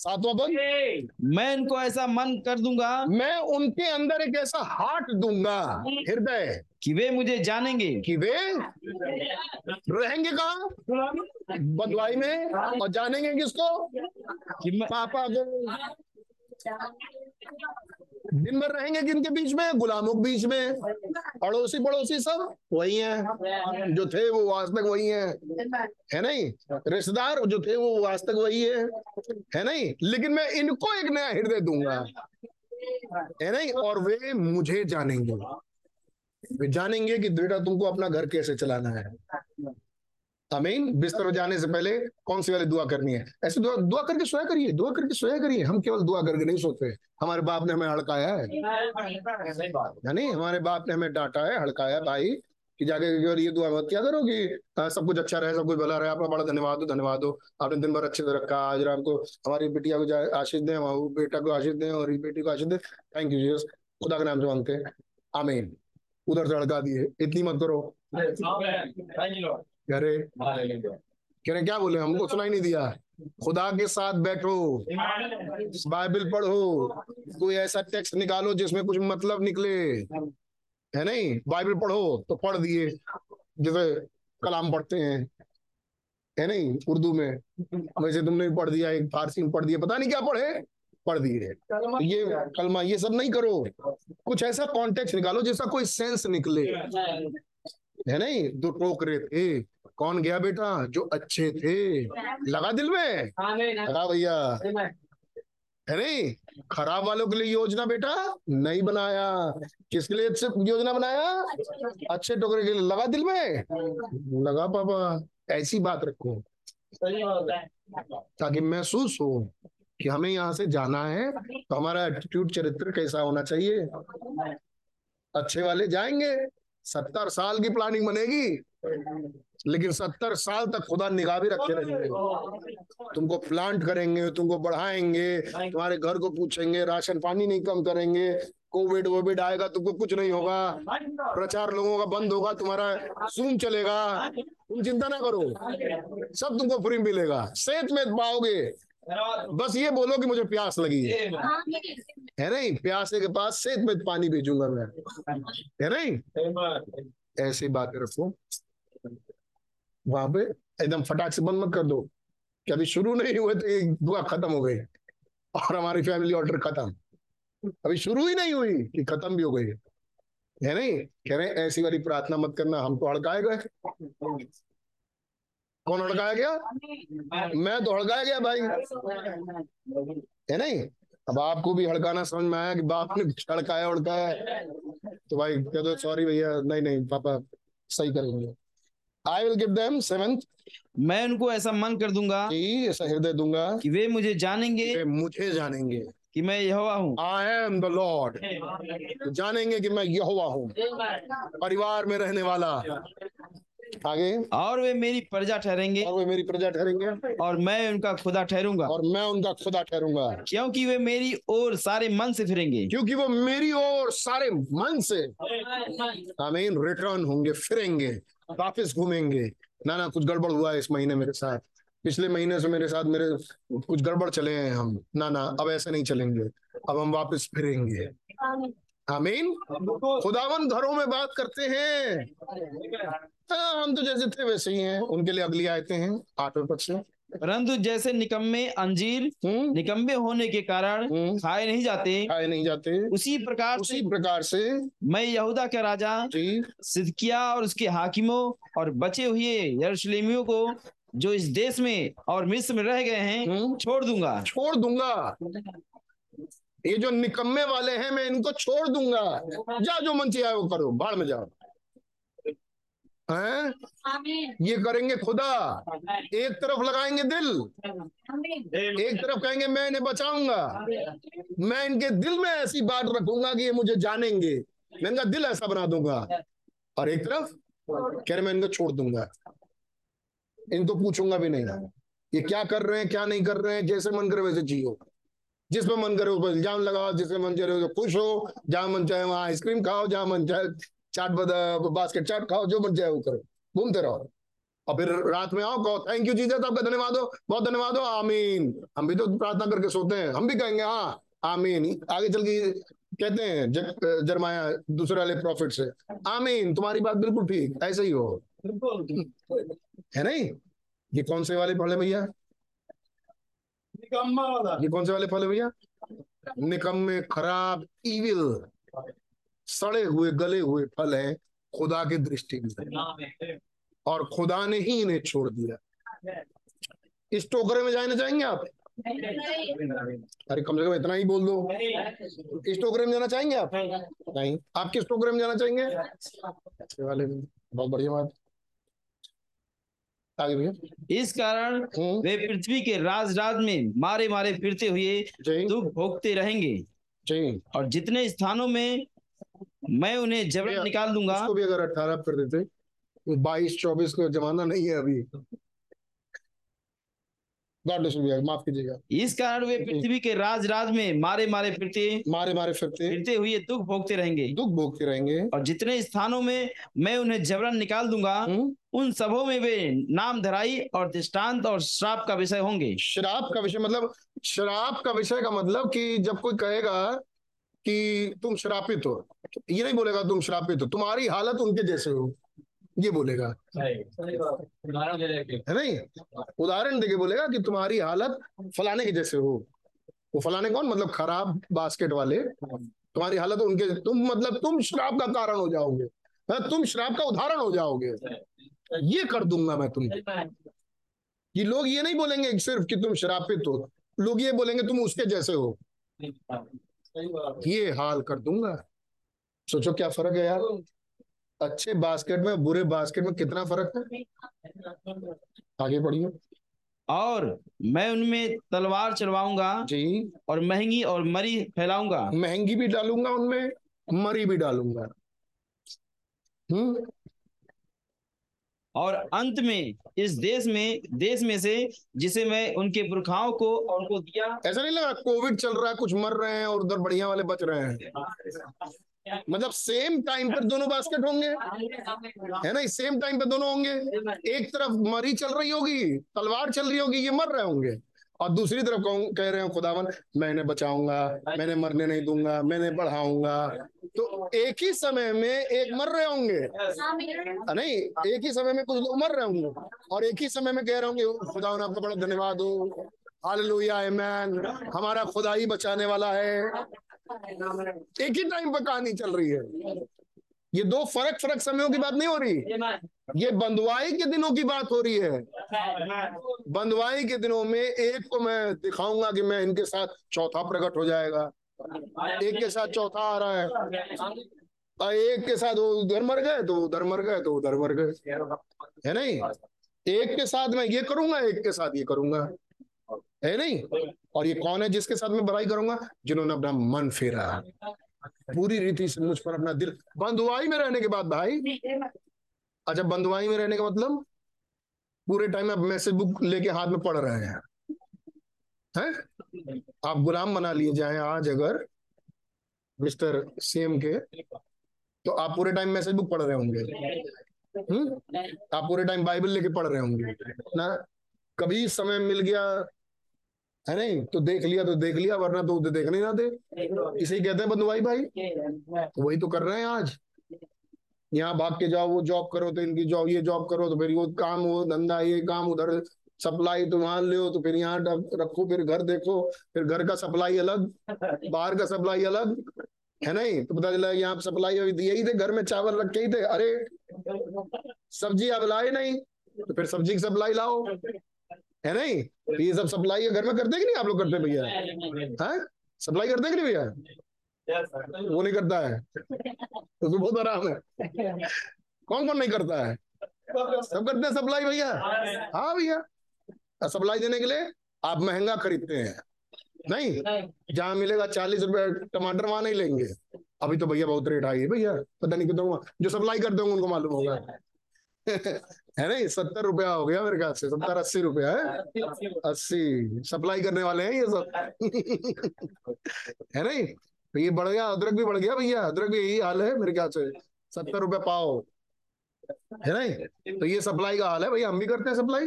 सातवां बंद, मैं इनको ऐसा मन कर दूंगा, मैं उनके अंदर एक ऐसा हार्ट दूंगा, हृदय, कि वे मुझे जानेंगे, कि वे रहेंगे कहाँ? बदवाई में. और जानेंगे किसको? कि पापा दिन भर रहेंगे किनके बीच में? गुलामों के बीच में. अड़ोसी पड़ोसी सब वही हैं जो थे, वो वास्तव वही हैं, है नहीं? रिश्तेदार जो थे वो वास्तव वही है नहीं? लेकिन मैं इनको एक नया हृदय दूंगा, है नहीं? और वे मुझे जानेंगे, वे जानेंगे कि बेटा तुमको अपना घर कैसे चलाना है. आमीन. बिस्तर पर जाने से पहले कौन सी वाली दुआ करनी है? ऐसे दुआ करके सोया करिए, दुआ करके सोया करिए. हम केवल दुआ करके नहीं सोते. हमारे बाप ने हमें हड़काया है, नहीं? हमारे बाप ने हमें डांटा है, हड़काया भाई, कि जाके केवल ये दुआ मत क्या करो कि सब कुछ अच्छा रहे, सब कुछ भला रहे, आपका बड़ा धन्यवाद हो, धन्यवाद हो, आपने दिन भर अच्छे से रखा, आज राम को हमारी बिटिया को आशीष दें, हमारे बेटा को आशीष दें और बेटी को आशीष दें. Thank you Jesus. खुदा के नाम से मांगते हैं, आमीन. उधर से हड़का दिए, इतनी मत करो. क्या बोले? हमको सुनाई नहीं दिया. खुदा के साथ बैठो, बाइबल पढ़ो, कोई ऐसा टेक्स्ट निकालो जिसमें कुछ मतलब निकले, है नहीं? बाइबल पढ़ो तो पढ़ दिए, जैसे कलाम पढ़ते हैं, है नहीं? उर्दू में वैसे तुमने पढ़ दिया, एक फारसी में पढ़ दिया, पता नहीं क्या पढ़े, पढ़ दिए. तो ये कलमा ये सब नहीं करो. कुछ ऐसा कॉन्टेक्स्ट निकालो जिसका कोई सेंस निकले, है नहीं? दो टोकरे थे, कौन गया बेटा? जो अच्छे थे. लगा दिल में, लगा भैया, है नहीं? खराब वालों के लिए योजना बेटा नहीं बनाया. किसके लिए योजना बनाया? अच्छे टोकरे के लिए. लगा दिल में, लगा पापा. ऐसी बात रखो ताकि महसूस हो कि हमें यहाँ से जाना है, तो हमारा एटीट्यूड, चरित्र कैसा होना चाहिए? अच्छे वाले जाएंगे. 70 साल की प्लानिंग बनेगी, लेकिन 70 साल तक खुदा निगाह भी रखे रहेंगे. तुमको प्लांट करेंगे, तुमको बढ़ाएंगे, तुम्हारे घर को पूछेंगे, राशन पानी नहीं कम करेंगे. कोविड वोविड आएगा तुमको कुछ नहीं होगा. प्रचार लोगों का बंद होगा, तुम्हारा जूम चलेगा. तुम चिंता ना करो, सब तुमको फ्री मिलेगा, सेहत में पाओगे. बस ये बोलो कि मुझे प्यास लगी है, नहीं? प्यासे के पास सेहत में पानी भेजूंगा मैं, है नहीं? ऐसी बात रखो. वहां पे एकदम फटाक से बंद मत कर दो कि अभी शुरू नहीं हुए तो एक दुआ खत्म हो गई और हमारी फैमिली ऑर्डर खत्म. अभी शुरू ही नहीं हुई कि खत्म भी हो गई, है नहीं? कह रहे ऐसी वाली प्रार्थना मत करना. हमको हड़काए गए. कौन हड़काया गया? मैं तो हड़काया गया भाई, है नहीं? अब आपको भी हड़काना समझ में आया कि बाप ने हड़काया हड़काया, तो भाई कह दो सॉरी भैया, नहीं नहीं पापा सही करेंगे. I will give them seventh. मैं उनको ऐसा मन कर दूंगा, ऐसा हृदय दूंगा कि वे मुझे जानेंगे, वे मुझे जानेंगे कि मैं यहोवा हूँ. I am the Lord. जानेंगे कि मैं यहोवा हूँ, परिवार में रहने वाला. आगे, और वे मेरी प्रजा ठहरेंगे, और वे मेरी प्रजा ठहरेंगे, और मैं उनका खुदा ठहरूंगा, और मैं उनका खुदा ठहरूंगा. क्योंकि वे मेरी ओर सारे मन से फिरेंगे, क्योंकि वो मेरी ओर सारे मन से, आमीन, रिटर्न होंगे, फिरेंगे, वापस घूमेंगे. ना ना कुछ गड़बड़ हुआ है इस महीने मेरे साथ, पिछले महीने से मेरे साथ मेरे कुछ गड़बड़ चले हैं हम, ना ना अब ऐसे नहीं चलेंगे, अब हम वापस फिरेंगे. आमीन. खुदावन घरों में बात करते हैं. हाँ, हम तो जैसे थे वैसे ही हैं. उनके लिए अगली आयतें हैं 8वें पद से. परंतु जैसे निकम्मे अंजीर निकम्मे होने के कारण खाए नहीं जाते, उसी प्रकार से मैं यहूदा के राजा सिदकिया और उसके हाकिमों और बचे हुए यरूशलेमियों को, जो इस देश में और मिस्र में रह गए हैं, छोड़ दूंगा. ये जो निकम्मे वाले हैं मैं इनको छोड़ दूंगा. जा जो मन चाहे वो करो, बाढ़ में जाओ. ये करेंगे खुदा. एक तरफ लगाएंगे दिल, एक तरफ कहेंगे मैं इन्हें बचाऊंगा, मैं इनके दिल में ऐसी बात रखूंगा कि ये मुझे जानेंगे, मैं इनका दिल ऐसा बना दूंगा. और एक तरफ कह रहे मैं इनको छोड़ दूंगा, इनको पूछूंगा भी नहीं, ये क्या कर रहे हैं क्या नहीं कर रहे हैं, जैसे मन करे वैसे जियो, जिस पर मन करे उस पर इल्जाम लगाओ, जिसमें मन चाहे तो खुश हो, जहाँ मन चाहे वहाँ आइसक्रीम खाओ, जहाँ मन चाहे चाट बास्केट चाट खाओ, जो मन चाहे वो करो, घूमते रहो। और फिर रात में आओ कहो थैंक यू जीसस, आपका धन्यवाद हो, बहुत धन्यवाद हो, आमीन। हम भी तो प्रार्थना करके सोते हैं, हम भी कहेंगे हाँ आमीन। आगे चल के कहते हैं जरमाया दूसरे वाले प्रॉफिट से, आमीन तुम्हारी बात बिल्कुल ठीक, ऐसे ही हो है नहीं। ये कौन से वाले फल है भैया, ये कौन से वाले फल है भैया, निकम्मे खराब इविल सड़े हुए गले हुए फल हैं खुदा के दृष्टि में, और खुदा ने ही इन्हें छोड़ दिया। इस टोकरे में जाने चाहेंगे आप? अरे कम से कम इतना ही बोल दो, इस टोकरे में जाना चाहेंगे आप? नहीं। आप किस टोकरे में जाना चाहेंगे वाले? बहुत बढ़िया बात। आगे भैया, इस कारण वे पृथ्वी के राज राज में मारे मारे फिरते हुए दुख भोगते रहेंगे जी, और जितने स्थानों में मैं उन्हें जबरन निकाल दूंगा। इसको भी अगर 18 कर देते, 22-24 का जमाना नहीं है अभी। माफ कीजिएगा। इस कारण वे पृथ्वी के राज राज में मारे मारे फिरते हुए दुख भोगते रहेंगे और जितने स्थानों में मैं उन्हें जबरन निकाल दूंगा उन सबों में वे नाम धराई और दृष्टांत और श्राप का विषय होंगे। श्राप का विषय मतलब, श्राप का विषय का मतलब कि जब कोई कहेगा कि तुम श्रापित हो, ये नहीं बोलेगा तुम श्रापित हो, तुम्हारी हालत उनके जैसे हो, ये बोलेगा है नहीं, उदाहरण देके बोलेगा कि तुम्हारी हालत फलाने के जैसे हो। वो फलाने कौन? मतलब खराब बास्केट वाले। तुम्हारी हालत उनके, तुम मतलब तुम श्राप का कारण हो जाओगे, तुम श्राप का उदाहरण हो जाओगे, ये कर दूंगा मैं तुमको। ये लोग ये नहीं बोलेंगे सिर्फ कि तुम श्रापित हो, लोग ये बोलेंगे तुम उसके जैसे हो, ये हाल कर दूंगा। सोचो क्या फर्क है यार, अच्छे बास्केट में बुरे बास्केट में कितना फर्क है। आगे बढ़िए। और मैं उनमें तलवार चलवाऊंगा जी, और महंगी और मरी फैलाऊंगा, महंगी भी डालूंगा उनमें, मरी भी डालूंगा। और अंत में इस देश में से जिसे मैं उनके पुरखाओं को और उनको दिया। ऐसा नहीं लगा कोविड चल रहा है, कुछ मर रहे हैं और उधर बढ़िया वाले बच रहे हैं, मतलब सेम टाइम पर दोनों बास्केट होंगे है ना, सेम टाइम पर दोनों होंगे। एक तरफ मरी चल रही होगी, तलवार चल रही होगी, ये मर रहे होंगे, और दूसरी तरफ कह रहे हो खुदावन मैंने बचाऊंगा, मैंने मरने नहीं दूंगा, मैंने बढ़ाऊंगा। तो एक ही समय में एक मर रहे होंगे, नहीं एक ही समय में कुछ लोग मर रहे होंगे, और एक ही समय में कह रहे होंगे खुदावन आपका बड़ा धन्यवाद हो, हालेलुया आमेन, हमारा खुदा ही बचाने वाला है। एक ही टाइम पर कहानी चल रही है, ये दो फरक समयों की बात नहीं हो रही, ये बंधुआई के दिनों की बात हो रही है। बंधुआई के दिनों में एक को मैं दिखाऊंगा कि मैं इनके साथ चौथा प्रकट हो जाएगा, एक के साथ चौथा आ रहा है, और एक के साथ वो उधर मर गए तो उधर मर गए तो उधर मर गए है नहीं। एक के साथ मैं ये करूंगा, एक के साथ ये करूंगा है नहीं। और ये कौन है जिसके साथ मैं भलाई करूंगा? जिन्होंने अपना मन फेरा पूरी रीति से मुझ पर अपना दिल। बंधुआई में रहने के बाद भाई, अच्छा बंधुआई में रहने का मतलब पूरे टाइम आप मैसेज बुक लेके हाथ में पढ़ रहे हैं, हैं? आप गुलाम बना लिए जाए आज अगर मिस्टर सीएम के, तो आप पूरे टाइम मैसेज बुक पढ़ रहे होंगे, आप पूरे टाइम बाइबल लेके पढ़ रहे होंगे ना। कभी समय मिल गया है नहीं तो देख लिया तो देख लिया, वरना तो देखने ना दे, इसे कहते हैं बंधुआई भाई। तो वही तो कर रहे हैं आज, यहाँ भाग के जाओ, वो जॉब करो तो इनकी जॉब, ये जॉब करो तो फिर वो काम, वो धंधा, ये काम, उधर सप्लाई तो वहां ले हो, तो फिर यहाँ रखो, फिर घर देखो, फिर घर का सप्लाई अलग, बाहर का सप्लाई अलग है नहीं। तो पता चला यहाँ सप्लाई अभी दिए ही थे, घर में चावल रखे ही थे, अरे सब्जी अब लाए नहीं तो फिर सब्जी की सप्लाई लाओ है नहीं। तो ये सब सप्लाई घर में करते हैं कि नहीं आप लोग? करते हैं भैया, हैं सप्लाई करते हैं कि नहीं भैया? वो नहीं करता है तो बहुत आराम है। कौन कौन नहीं करता है? सब करते हैं सप्लाई भैया। हाँ भैया, सप्लाई देने के लिए आप महंगा खरीदते हैं नहीं, जहाँ मिलेगा 40 रुपए टमाटर वहां नहीं लेंगे। अभी तो भैया बहुत रेट आई है भैया, पता नहीं कितना, जो सप्लाई करते होंगे उनको मालूम होगा है नहीं, 70 रुपया हो गया मेरे ख्याल से, 70-80 रुपया है, 80 सप्लाई करने वाले हैं ये सब है नहीं। तो ये बढ़ गया, अदरक भी बढ़ गया भैया, अदरक भी यही हाल है मेरे ख्याल से, 70 रुपया पाओ है नहीं। तो ये सप्लाई का हाल है भैया, हम भी करते हैं सप्लाई,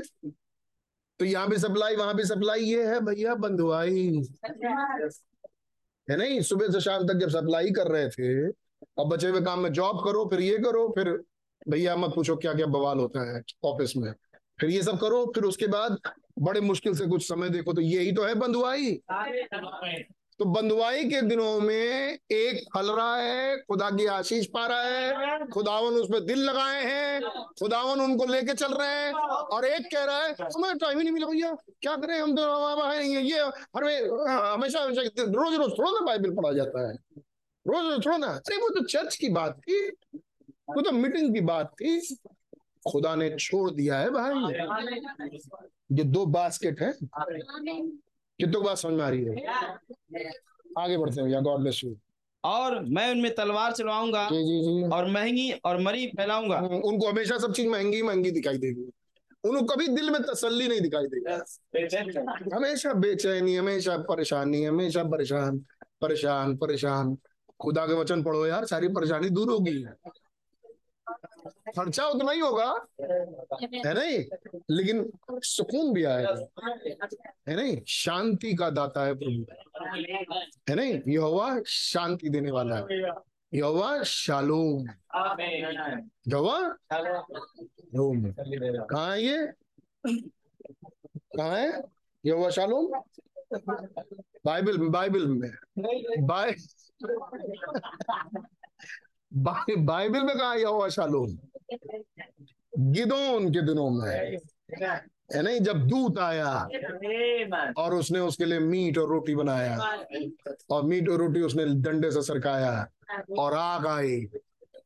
तो यहाँ भी सप्लाई वहां भी सप्लाई, ये है भैया बंधुआई है नहीं। सुबह से शाम तक जब सप्लाई कर रहे थे, अब बचे हुए काम में जॉब करो, फिर ये करो, फिर भैया मत पूछो क्या क्या बवाल होता है ऑफिस में, फिर ये सब करो, फिर उसके बाद बड़े मुश्किल से कुछ समय देखो, तो यही तो है बंधुआई। तो बंधुआई के दिनों में एक फल रहा है, खुदा की आशीष पा रहा है, खुदावन उस पे दिल लगाए हैं, खुदावन उनको लेके चल रहे हैं, और एक कह रहा है हमें टाइम ही नहीं मिला भैया, क्या करें हम तो, ये हर हमेशा रोज रोज थोड़ा ना बाइबल पढ़ा जाता है, रोज रोज थोड़ा ना, अरे वो तो चर्च की बात थी, वो तो मीटिंग की बात थी, खुदा ने छोड़ दिया है भाई। ये दो बास्केट है, कितनों बात समझ में आ रही है? आगे बढ़ते हैं, गॉड ब्लेस यू। और मैं उनमें तलवार चलाऊंगा और महंगी और मरी फैलाऊंगा। उनको हमेशा सब चीज महंगी महंगी दिखाई देगी, उनको कभी दिल में तसल्ली नहीं दिखाई देगी, हमेशा बेचैनी, हमेशा परेशानी, हमेशा परेशान परेशान परेशान। खुदा के वचन पढ़ो यार, सारी परेशानी दूर होगी, खर्चा उतना ही होगा है नहीं, लेकिन सुकून भी आएगा है नहीं। शांति का दाता है प्रभु है नहीं, यहोवा शांति देने वाला है, यहोवा शालोम, यहोवा शालोम। कहाँ है ये, कहाँ है यहोवा शालोम? बाइबल में, बाइबल में, बाइबल में कहा यहोवा शालोम? गिदोन के दिनों में है नहीं, जब दूत आया और उसने उसके लिए मीट और रोटी बनाया, और मीट और रोटी उसने डंडे से सरकाया, और आग आई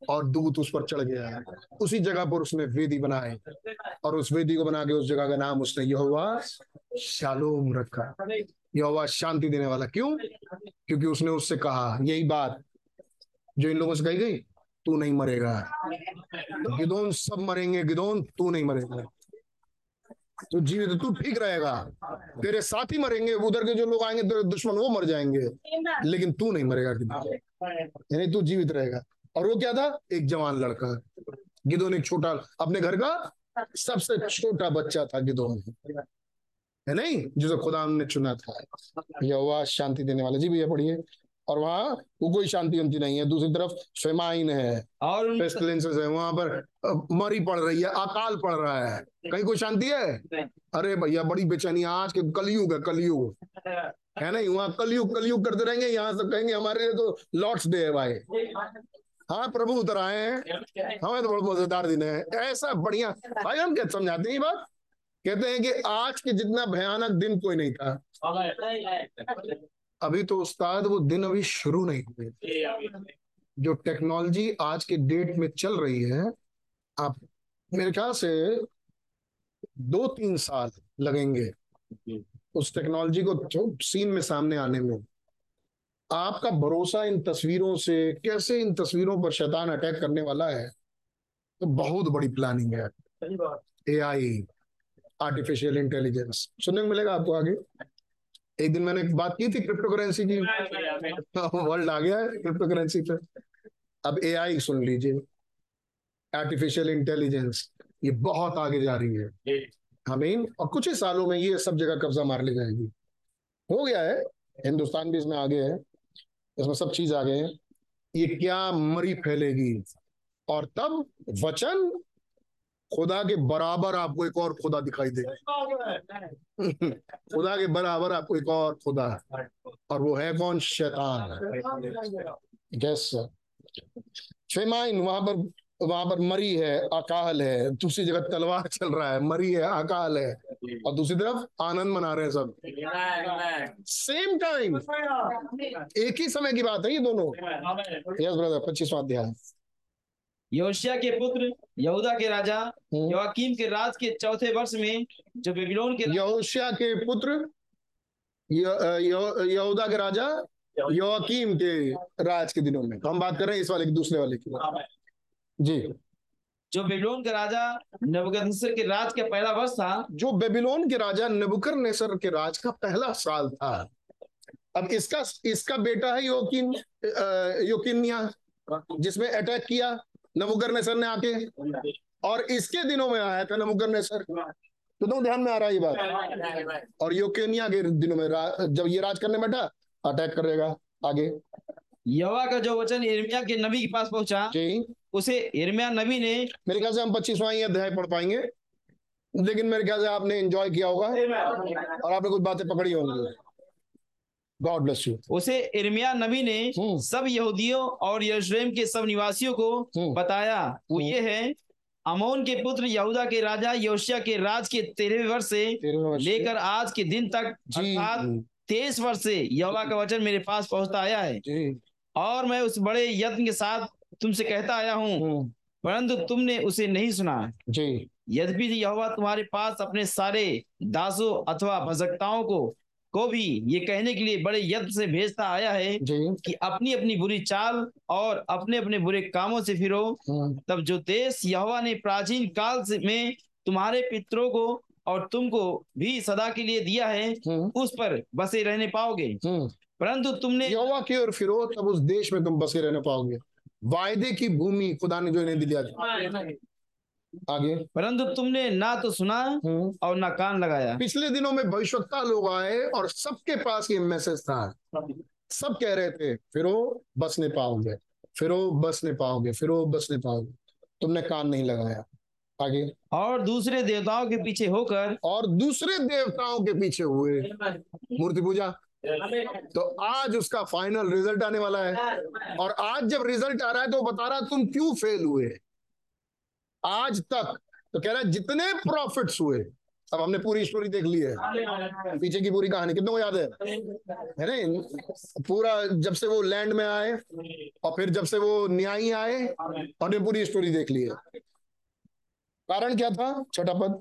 और दूत उस पर चढ़ गया। उसी जगह पर उसने वेदी बनाई, और उस वेदी को बना के उस जगह का नाम उसने यहोवा शालोम रखा, यहोवा शांति देने वाला। क्यों? क्योंकि उसने उससे कहा यही बात जो इन लोगों से कही गई, तू नहीं मरेगा। गिदोन सब मरेंगे, गिदोन तू नहीं मरेगा, तू जीवित, तू ठीक रहेगा, तेरे साथी मरेंगे, उधर के जो लोग आएंगे तेरे दुश्मन वो मर जाएंगे, लेकिन तू नहीं मरेगा गिदोन, यानी तू जीवित रहेगा। और वो क्या था? एक जवान लड़का। गिदोन एक छोटा, अपने घर का सबसे छोटा बच्चा था गिदोन है नहीं, जिसे खुदा ने चुना था। यहोवा शांति देने वाला। जी भैया पढ़िए। और वहाँ वो कोई शांति अंति नहीं है, दूसरी तरफ फेमाइन है और पेस्टिलेंसेस है, वहां पर मरी पड़ रही है, अकाल पड़ रहा है, कहीं कोई शांति है? अरे भैया बड़ी बेचैनी, आज के कलयुग है, कलयुग है नहीं, वहाँ कलयुग कलयुग करते रहेंगे, यहाँ सब कहेंगे हमारे लिए तो लॉर्ड्स डे है भाई, हाँ प्रभु उतर आए हैं, हमें तो बहुत मजेदार दिन है, ऐसा बढ़िया। भाई हम क्या समझाते हैं बात, कहते हैं कि आज के जितना भयानक दिन कोई नहीं था। अभी तो उस्ताद वो दिन अभी शुरू नहीं हुए, जो टेक्नोलॉजी आज के डेट में चल रही है, आप मेरे ख्याल से 2-3 साल लगेंगे उस टेक्नोलॉजी को जो सीन में सामने आने में। आपका भरोसा इन तस्वीरों से, कैसे इन तस्वीरों पर शैतान अटैक करने वाला है, तो बहुत बड़ी प्लानिंग है। AI, आर्टिफिशियल इंटेलिजेंस सुनने को मिलेगा आपको आगे। एक दिन मैंने एक बात की थी क्रिप्टो करेंसी की, वर्ल्ड आ गया है क्रिप्टो करेंसी पे। अब AI सुन लीजिए, आर्टिफिशियल इंटेलिजेंस, ये बहुत आगे जा रही है, आमीन। और कुछ ही सालों में ये सब जगह कब्जा मार ले जाएगी। हो गया है, हिंदुस्तान भी इसमें आगे है, इसमें सब चीज आगे है। ये क्या मरी फैलेगी, और तब वचन खुदा के बराबर आपको एक और खुदा दिखाई देगा खुदा के बराबर आपको एक और खुदा, और वो है कौन? शैतान। Yes sir. फेमाइन, वहां पर मरी है, अकाल है, दूसरी जगह तलवार चल रहा है, मरी है, अकाल है, और दूसरी तरफ आनंद मना रहे हैं सब सेम टाइम, एक ही समय की बात है ये दोनों। यस ब्रदर, 25वां अध्याय। योशिया के पुत्र यहूदा के राजा योआकीम के राज के 4th वर्ष में, जो बेबीलोन के योशिया के पुत्र यहूदा के राजा योआकीम के राज के दिनों में, हम बात कर रहे हैं इस वाले की, दूसरे वाले की जी, जो बेबीलोन के राजा नबूकदनेस्सर के राज का पहला वर्ष था, जो बेबीलोन के राजा नबूकदनेस्सर के राज का पहला साल था। अब इसका बेटा है योकिन्याह, जिसमें अटैक किया नबूकदनेस्सर ने आके, और इसके दिनों में आया था नबूकदनेस्सर। तो तुम ध्यान में आ रहा है ये बात। और योकिन्याह के दिनों में जब ये राज करने बैठा, अटैक करेगा आगे। यहोवा का जो वचन यिर्मयाह के नबी के पास पहुंचा, उसे यिर्मयाह नबी ने, मेरे ख्याल से हम 25वां अध्याय पढ़ पाएंगे, लेकिन मेरे ख्याल से आपने एंजॉय किया होगा और आपने कुछ बातें पकड़ी होंगी। God bless you. उसे यिर्मयाह नबी ने सब यहूदियों और यरूशलेम के सब निवासियों को बताया, वो ये है, अमोन के पुत्र यहूदा के राजा योशिय्याह के राज के 13वें वर्ष से लेकर आज के दिन तक, अर्थात 23 वर्ष से यहोवा का वचन मेरे पास पहुंचता आया है। और मैं उस बड़े यत्न के साथ तुमसे कहता आया हूँ, परंतु तुमने उसे नहीं सुना। यद्यपि यहोवा तुम्हारे पास अपने सारे दासों अथवा भजकताओं को भी ये कहने के लिए बड़े यत्न से भेजता आया है कि अपनी अपनी बुरी चाल और अपने अपने बुरे कामों से फिरो, तब जो देश यहोवा ने प्राचीन काल में तुम्हारे पितरों को और तुमको भी सदा के लिए दिया है, उस पर बसे रहने पाओगे। परंतु तुमने यहोवा की ओर फिरो, तब उस देश में तुम बसे रहने पाओगे, वायदे की भूमि खुदा ने जो इन्हें दिया था। आगे, परंतु तुमने ना तो सुना और ना कान लगाया। पिछले दिनों में भविष्यवक्ता लोग आए और सबके पास ये मैसेज था, सब कह रहे थे फिरो बस नहीं पाओगे, फिरो बस नहीं पाओगे, फिरो बस नहीं पाओगे, तुमने कान नहीं लगाया। आगे, और दूसरे देवताओं के पीछे होकर, और दूसरे देवताओं के पीछे हुए, मूर्ति पूजा। तो आज उसका फाइनल रिजल्ट आने वाला है, और आज जब रिजल्ट आ रहा है तो बता रहा है तुम क्यों फेल हुए आज तक। तो कह रहा है जितने प्रॉफिट्स हुए, अब हमने पूरी स्टोरी देख ली है, पीछे की पूरी कहानी कितने को याद है ना पूरा, जब से वो लैंड में आए और फिर जब से वो न्यायी आए, हमने पूरी स्टोरी देख ली है। कारण क्या था? छठा पद,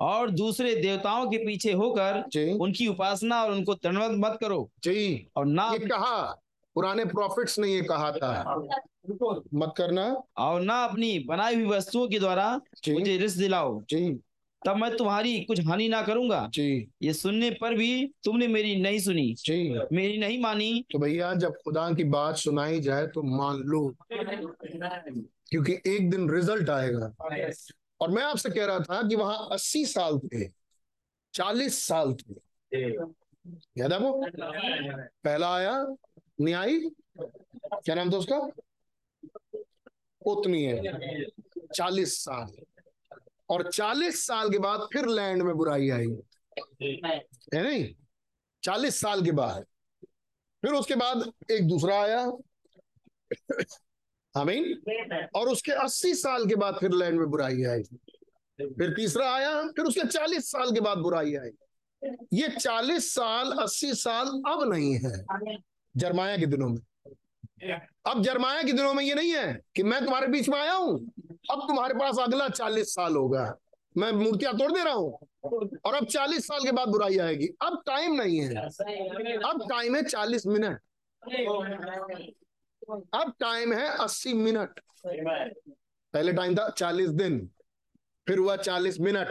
और दूसरे देवताओं के पीछे होकर उनकी उपासना और उनको दंडवत मत करो। जी, और ना ये कहा, पुराने प्रॉफिट्स ने ये कहा था मत करना, और ना अपनी बनाई हुई वस्तुओं के द्वारा मुझे रिश्त दिलाओ। जी, तब मैं तुम्हारी कुछ हानि ना करूंगा। जी, ये सुनने पर भी तुमने मेरी नहीं सुनी। जी, मेरी नहीं मानी। तो भैया जब खुदा की बात सुनाई जाए तो मान लो, क्योंकि एक दिन रिजल्ट आएगा। और मैं आपसे कह रहा था कि वहां 80 साल थे, 40 साल थे, याद है वो? पहला आया न्यायी, क्या नाम था उसका? उतनी है 40 साल, और 40 साल के बाद फिर लैंड में बुराई आई, है नहीं? 40 साल के बाद फिर उसके बाद एक दूसरा आया, आमीन, और उसके 80 साल के बाद फिर लैंड में बुराई आई, फिर तीसरा आया, फिर उसके 40 साल के बाद बुराई आई। ये 40 साल 80 साल अब नहीं है यिर्मयाह के दिनों में। अब यिर्मयाह के दिनों में ये नहीं है कि मैं तुम्हारे बीच में आया हूँ, अब तुम्हारे पास अगला 40 साल होगा, मैं मूर्तियां तोड़ दे रहा हूँ, और अब 40 साल के बाद बुराई आएगी। अब टाइम नहीं है, अब टाइम है 40 मिनट, अब टाइम है 80 मिनट। पहले टाइम था 40 दिन, फिर हुआ 40 मिनट,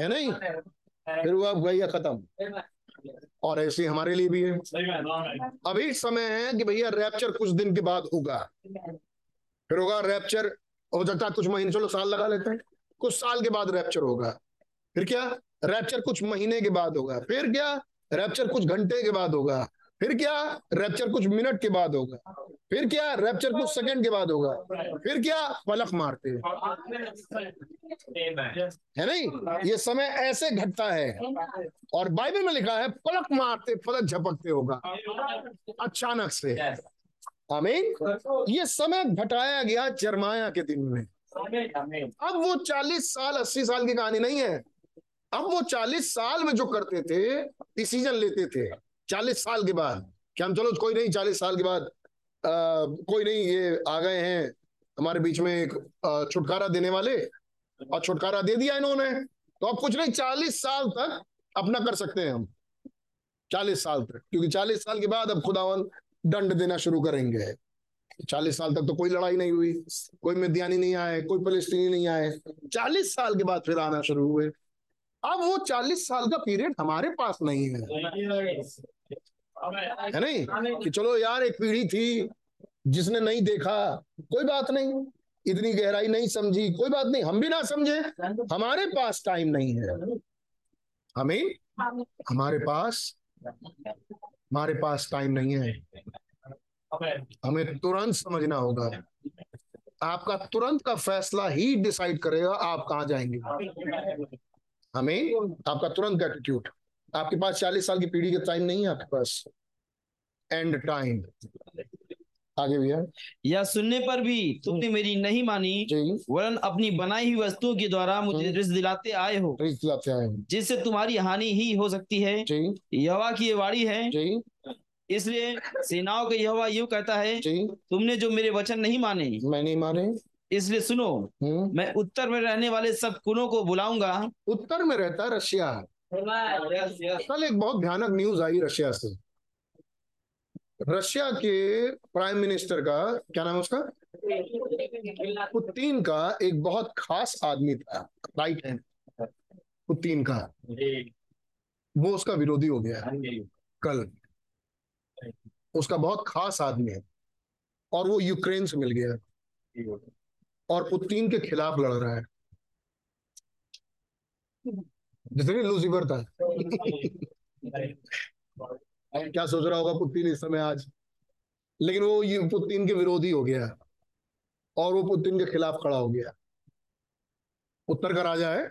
है नहीं? फिर हुआ भैया खत्म। और ऐसे हमारे लिए भी है। अभी समय है कि भैया रैप्चर कुछ दिन के बाद होगा, फिर होगा रैप्चर, हो सकता है कुछ महीने, चलो साल लगा लेते हैं, कुछ साल के बाद रैप्चर होगा, फिर क्या रैप्चर कुछ महीने के बाद होगा, फिर क्या रैप्चर कुछ घंटे के बाद होगा, फिर क्या रैप्चर कुछ मिनट के बाद होगा, फिर क्या रैप्चर कुछ सेकंड के बाद होगा, फिर क्या पलक मारते है नहीं? ये समय ऐसे घटता है, और बाइबल में लिखा है पलक मारते, पलक झपकते होगा अचानक से, आमीन। ये समय घटाया गया यिर्मयाह के दिन में। अब वो 40 साल 80 साल की कहानी नहीं है, अब वो 40 साल में जो करते थे, डिसीजन लेते थे 40 साल के बाद, क्या हम चलो कोई नहीं 40 साल के बाद कोई नहीं, ये आ गए हैं हमारे बीच में एक छुटकारा देने वाले, और छुटकारा दे दिया इन्होंने, तो अब कुछ नहीं 40 साल तक अपना कर सकते हैं हम, 40 साल तक, क्योंकि 40 साल के बाद अब खुदावन दंड देना शुरू करेंगे। 40 साल तक तो कोई लड़ाई नहीं हुई, कोई मिद्यानी नहीं आए, कोई फलस्तीनी नहीं आए। 40 साल के बाद फिर आना शुरू हुए। अब वो 40 साल का पीरियड हमारे पास नहीं है नहीं कि चलो यार एक पीढ़ी थी जिसने नहीं देखा, कोई बात नहीं, इतनी गहराई नहीं समझी, कोई बात नहीं, हम भी ना समझे, हमारे पास टाइम नहीं है। हमें हमारे पास टाइम नहीं है, हमें तुरंत समझना होगा। आपका तुरंत का फैसला ही डिसाइड करेगा आप कहाँ जाएंगे। हमें आपका तुरंत एटीट्यूड, आपके पास 40 साल की पीढ़ी का टाइम नहीं है, आपके पास एंड टाइम। आगे भैया, या सुनने पर भी तुमने मेरी नहीं मानी वरन अपनी बनाई हुई वस्तुओं के द्वारा मुझे रिस्क दिलाते आए हो, जिससे तुम्हारी हानि ही हो सकती है। यहोवा की ये वाणी है, इसलिए सेनाओं के यहोवा यूं कहता है, तुमने जो मेरे वचन नहीं माने, मैं नहीं माने, इसलिए सुनो, मैं उत्तर में रहने वाले सब कुलों को बुलाऊंगा। उत्तर में रहता है रशिया। कल एक बहुत भयानक न्यूज आई रशिया से, रशिया के प्राइम मिनिस्टर का, क्या नाम है उसका, पुतिन का एक बहुत खास आदमी था, राइट हैंड पुतिन का, वो उसका विरोधी हो गया कल। उसका बहुत खास आदमी है और वो यूक्रेन से मिल गया और पुतिन के खिलाफ लड़ रहा है। जितने लूसीफर था क्या सोच रहा होगा पुतिन इस समय आज, लेकिन वो पुतिन के विरोधी हो गया और वो पुतिन के खिलाफ खड़ा हो गया। उत्तर का राजा है।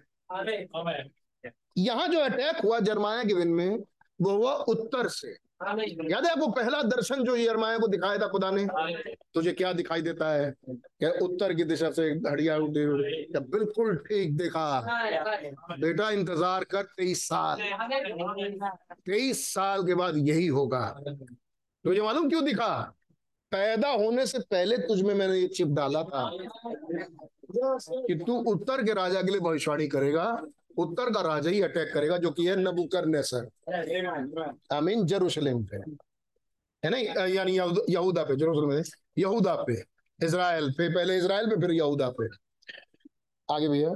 यहाँ जो अटैक हुआ यिर्मयाह के दिन में, वो हुआ उत्तर से। याद है आपको पहला दर्शन जो यिर्मयाह को दिखाया था खुदा ने, तुझे क्या दिखाई देता है, क्या उत्तर की दिशा से हड़िया उठे हुए, बिल्कुल ठीक देखा बेटा, इंतजार कर 23 साल, 23 साल के बाद यही होगा। तुझे मालूम क्यों दिखा, पैदा होने से पहले तुझ में मैंने ये चिप डाला था कि तू उत्तर के राजा के लिए भविष्यवाणी करेगा। उत्तर का राजा ही अटैक करेगा, जो कि है नबूकदनेस्सर, आमीन, जेरूशलेम पे है ना, यानी यहूदा पे, जेरूशलेम, यहूदा पे, इजराइल पे, पहले इजराइल पे फिर यहूदा पे। आगे भैया,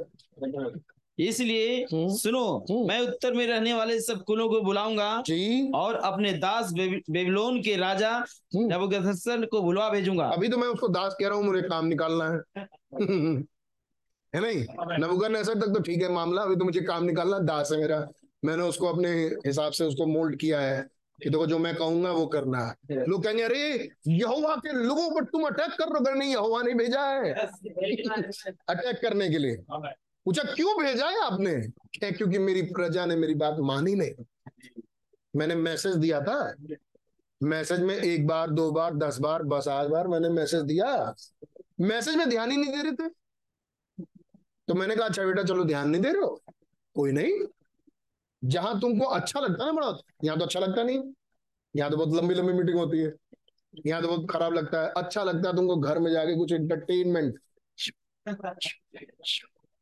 इसलिए सुनो, मैं उत्तर में रहने वाले सब कुलों को बुलाऊंगा और अपने दास बेबीलोन के राजा नबूकदनेस्सर को बुलवा भेजूंगा। अभी तो मैं उसको दास कह रहा हूँ, मुझे काम निकालना है है नहीं, नबूकदनेस्सर तक तो ठीक है मामला, अभी तो मुझे काम निकालना, दास है मेरा, मैंने उसको अपने हिसाब से उसको मोल्ड किया है कि देखो जो मैं कहूंगा वो करना। लोग कहेंगे अरे यहोवा के लोगों पर तुम अटैक कर रहे हो, नहीं यहोवा ने भेजा है अटैक करने के लिए। पूछा क्यों भेजा है आपने, क्योंकि मेरी प्रजा ने मेरी बात मानी नहीं। मैंने मैसेज दिया था, मैसेज में 1 बार 2 बार 10 बार बस 8 बार मैंने मैसेज दिया, मैसेज में ध्यान ही नहीं दे रहे थे। तो मैंने कहा अच्छा बेटा चलो ध्यान नहीं दे रहे हो, कोई नहीं, जहां तुमको अच्छा लगता है ना, बड़ा यहाँ तो अच्छा लगता नहीं, यहाँ तो बहुत लंबी लंबी मीटिंग होती है, यहाँ तो बहुत खराब लगता है। अच्छा लगता है तुमको घर में जाके कुछ एंटरटेनमेंट,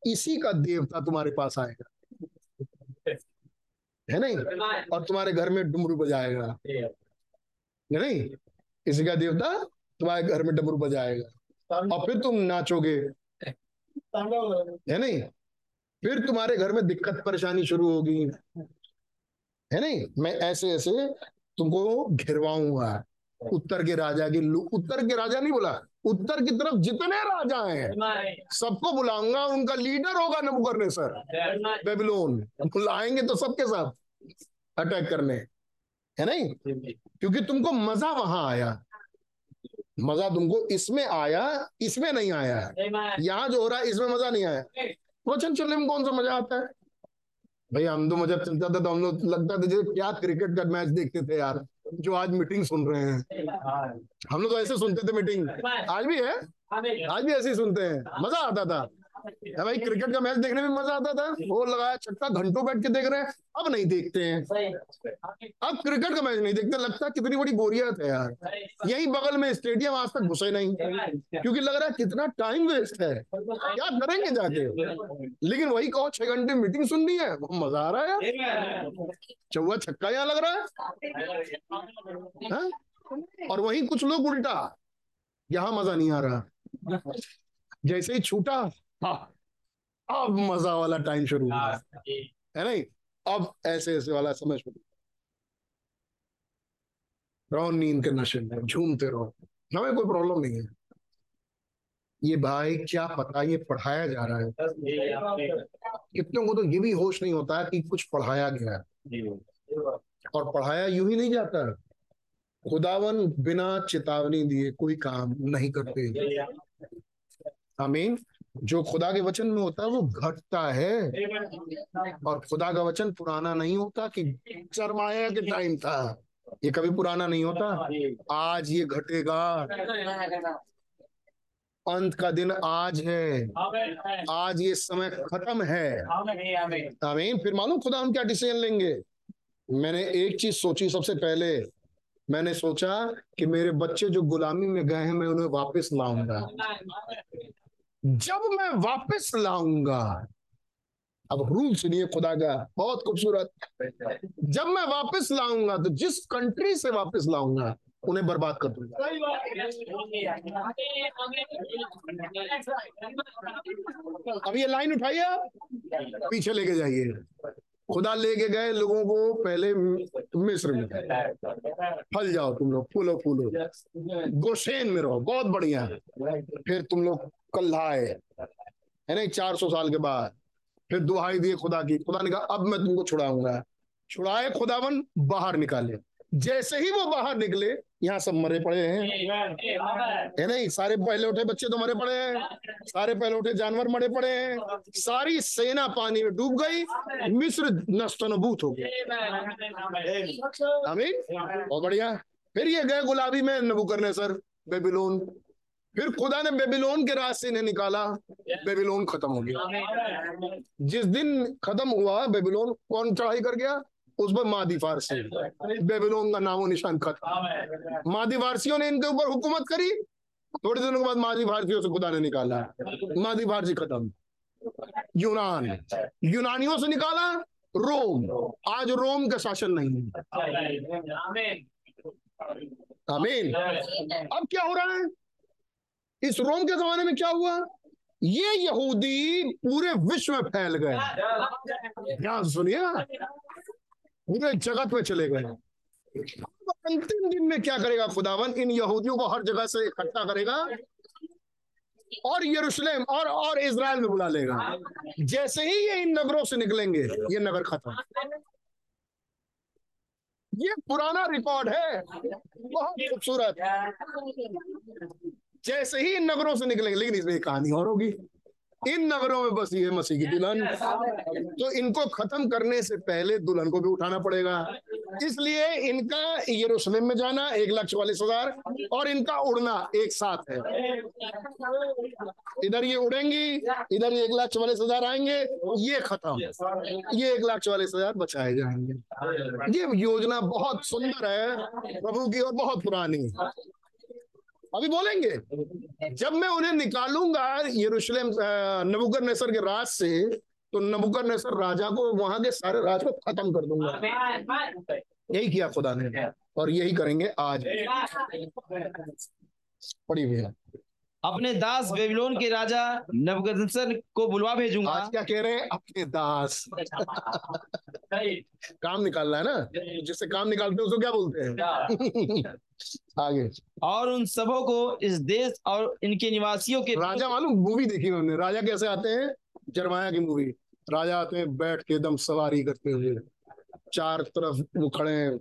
इसी का देवता तुम्हारे पास आएगा है नहीं, और तुम्हारे घर में डमरू बजाएगा है नहीं, इसी का देवता तुम्हारे घर में डमरू बजाएगा और फिर तुम नाचोगे है नहीं, फिर तुम्हारे घर में दिक्कत परेशानी शुरू होगी है नहीं। मैं ऐसे ऐसे तुमको घिरवाऊंगा। उत्तर के राजा के, उत्तर के राजा नहीं बोला, उत्तर की तरफ जितने राजा हैं सबको बुलाऊंगा, उनका लीडर होगा नबूकदनेस्सर बेबीलोन, बुलाएंगे तो सबके साथ अटैक करने है नहीं, क्योंकि तुमको मजा वहां आया, मजा तुमको इसमें आया, इसमें नहीं आया। यहाँ जो हो रहा है इसमें मजा नहीं आया। वचन चलने में कौन सा मजा आता है भाई, हम तो मजा चलता था तो हम लोग लगता था जैसे क्या क्रिकेट का मैच देखते थे यार, जो आज मीटिंग सुन रहे हैं, हम लोग तो ऐसे सुनते थे मीटिंग, आज भी है, आज भी ऐसे ही सुनते हैं, मजा आता था भाई, क्रिकेट का मैच देखने में मजा आता था, वो लगाया छक्का, घंटों बैठ के देख रहे हैं, अब नहीं देखते हैं, अब क्रिकेट का मैच नहीं देखते, लगता कितनी बड़ी बोरियत है यार, यही बगल में स्टेडियम आज तक घुसे नहीं, क्योंकि लग रहा है कितना टाइम वेस्ट है, क्या करेंगे जाके, लेकिन वही कहो 6 घंटे मीटिंग सुननी है, वो मजा आ रहा है, 54 छक्का यहाँ लग रहा है। और वही कुछ लोग उल्टा यहां मजा नहीं आ रहा, जैसे ही छूटा अब मजा वाला टाइम शुरू है नहीं, अब ऐसे ऐसे वाला समझ में रहो, नींद के नशे में झूमते रहो, हमें कोई प्रॉब्लम नहीं है। ये भाई क्या पता ये पढ़ाया जा रहा है, कितनों को तो ये भी होश नहीं होता कि कुछ पढ़ाया गया है, और पढ़ाया यूं ही नहीं जाता। खुदावन बिना चेतावनी दिए कोई काम नहीं करते। आमीन। जो खुदा के वचन में होता है वो घटता है, और खुदा का वचन पुराना नहीं होता कि यिर्मयाह के टाइम था, ये कभी पुराना नहीं होता। आज ये घटेगा, अंत का दिन आज है, आज ये समय खत्म है। आमीन। फिर मालूम खुदा हम क्या डिसीजन लेंगे। मैंने एक चीज सोची, सबसे पहले मैंने सोचा कि मेरे बच्चे जो गुलामी में गए हैं मैं उन्हें वापस लाऊंगा। जब मैं वापस लाऊंगा, अब रूल सुनिए खुदा का, बहुत खूबसूरत, जब मैं वापस लाऊंगा तो जिस कंट्री से वापस लाऊंगा उन्हें बर्बाद कर दूंगा। अब ये लाइन उठाइए, पीछे लेके जाइए। खुदा लेके गए लोगों को पहले मिस्र में, फल जाओ तुम लोग, फूलो फूलो, गोशेन में रहो, बहुत बढ़िया। फिर तुम लोग कल आए है ना 400 साल के बाद, फिर दुहाई दिए खुदा की। खुदा ने कहा अब मैं तुमको छुड़ाऊंगा। छुड़ाए खुदावन, बाहर निकाले। जैसे ही वो बाहर निकले, यहाँ सब मरे पड़े हैं, है नहीं, सारे पहले उठे बच्चे तो मरे पड़े हैं, सारे पहले उठे जानवर मरे पड़े हैं, सारी सेना पानी में डूब गई, मिस्र नष्ट नबूत हो गया। आमीन। बहुत बढ़िया। फिर ये गए गुलाबी में नबूकदनेस्सर, बेबीलोन। फिर खुदा ने बेबीलोन के राज से इन्हें निकाला, बेबीलोन खत्म हो गया। जिस दिन खत्म हुआ बेबीलोन, कौन चढ़ाई कर गया उस पर? मादी फारसी। बेबीलोन का नामो निशान खत्म। मादी फारसियों ने इनके ऊपर हुकूमत करी, थोड़े दिनों के बाद मादी फारसियों से खुदा ने निकाला, मादी फारसी खत्म। यूनान, यूनानियों से निकाला, रोम। आज रोम का शासन नहीं है। आमीन। अब क्या हो रहा है इस रोम के जमाने में, क्या हुआ? ये यहूदी पूरे विश्व में फैल गए। ध्यान सुनिए, पूरे जगत में चले गए। अंतिम दिन में क्या करेगा खुदावन? इन यहूदियों को हर जगह से इकट्ठा करेगा और यरूशलेम और इजराइल में बुला लेगा। जैसे ही ये इन नगरों से निकलेंगे, ये नगर खत्म। ये पुराना रिकॉर्ड है, बहुत खूबसूरत। जैसे ही इन नगरों से निकलेंगे, लेकिन इसमें कहानी और होगी। इन नगरों में बसी है मसीह की दुल्हन, तो इनको खत्म करने से पहले दुल्हन को भी उठाना पड़ेगा। इसलिए इनका यरूशलेम में जाना 1,44,000 और इनका उड़ना एक साथ है। इधर ये उड़ेंगी, इधर 1,44,000 आएंगे, ये खत्म। ये 1,44,000 बचाए जाएंगे। ये योजना बहुत सुंदर है प्रभु की, और बहुत पुरानी। अभी बोलेंगे जब मैं उन्हें निकालूंगा यरूशलेम नबूकदनेस्सर के राज से, तो नबूकदनेस्सर राजा को, वहां के सारे राज को खत्म कर दूंगा। यही किया खुदा ने, और यही करेंगे आज। पढ़ी भैया, अपने दास बेबीलोन के राजा नबूकदनेस्सर को बुलवा भेजूंगा। आज क्या कह रहे हैं? अपने दास। काम निकालना है ना, जिससे काम निकालते हैं उसको क्या बोलते हैं? आगे, और उन सबों को इस देश और इनके निवासियों के। राजा मालूम मूवी देखी हमने, राजा कैसे आते हैं? जरमाया की मूवी। राजा आते हैं बैठ के एकदम सवारी करते हुए, चार तरफ वो खड़े हैं,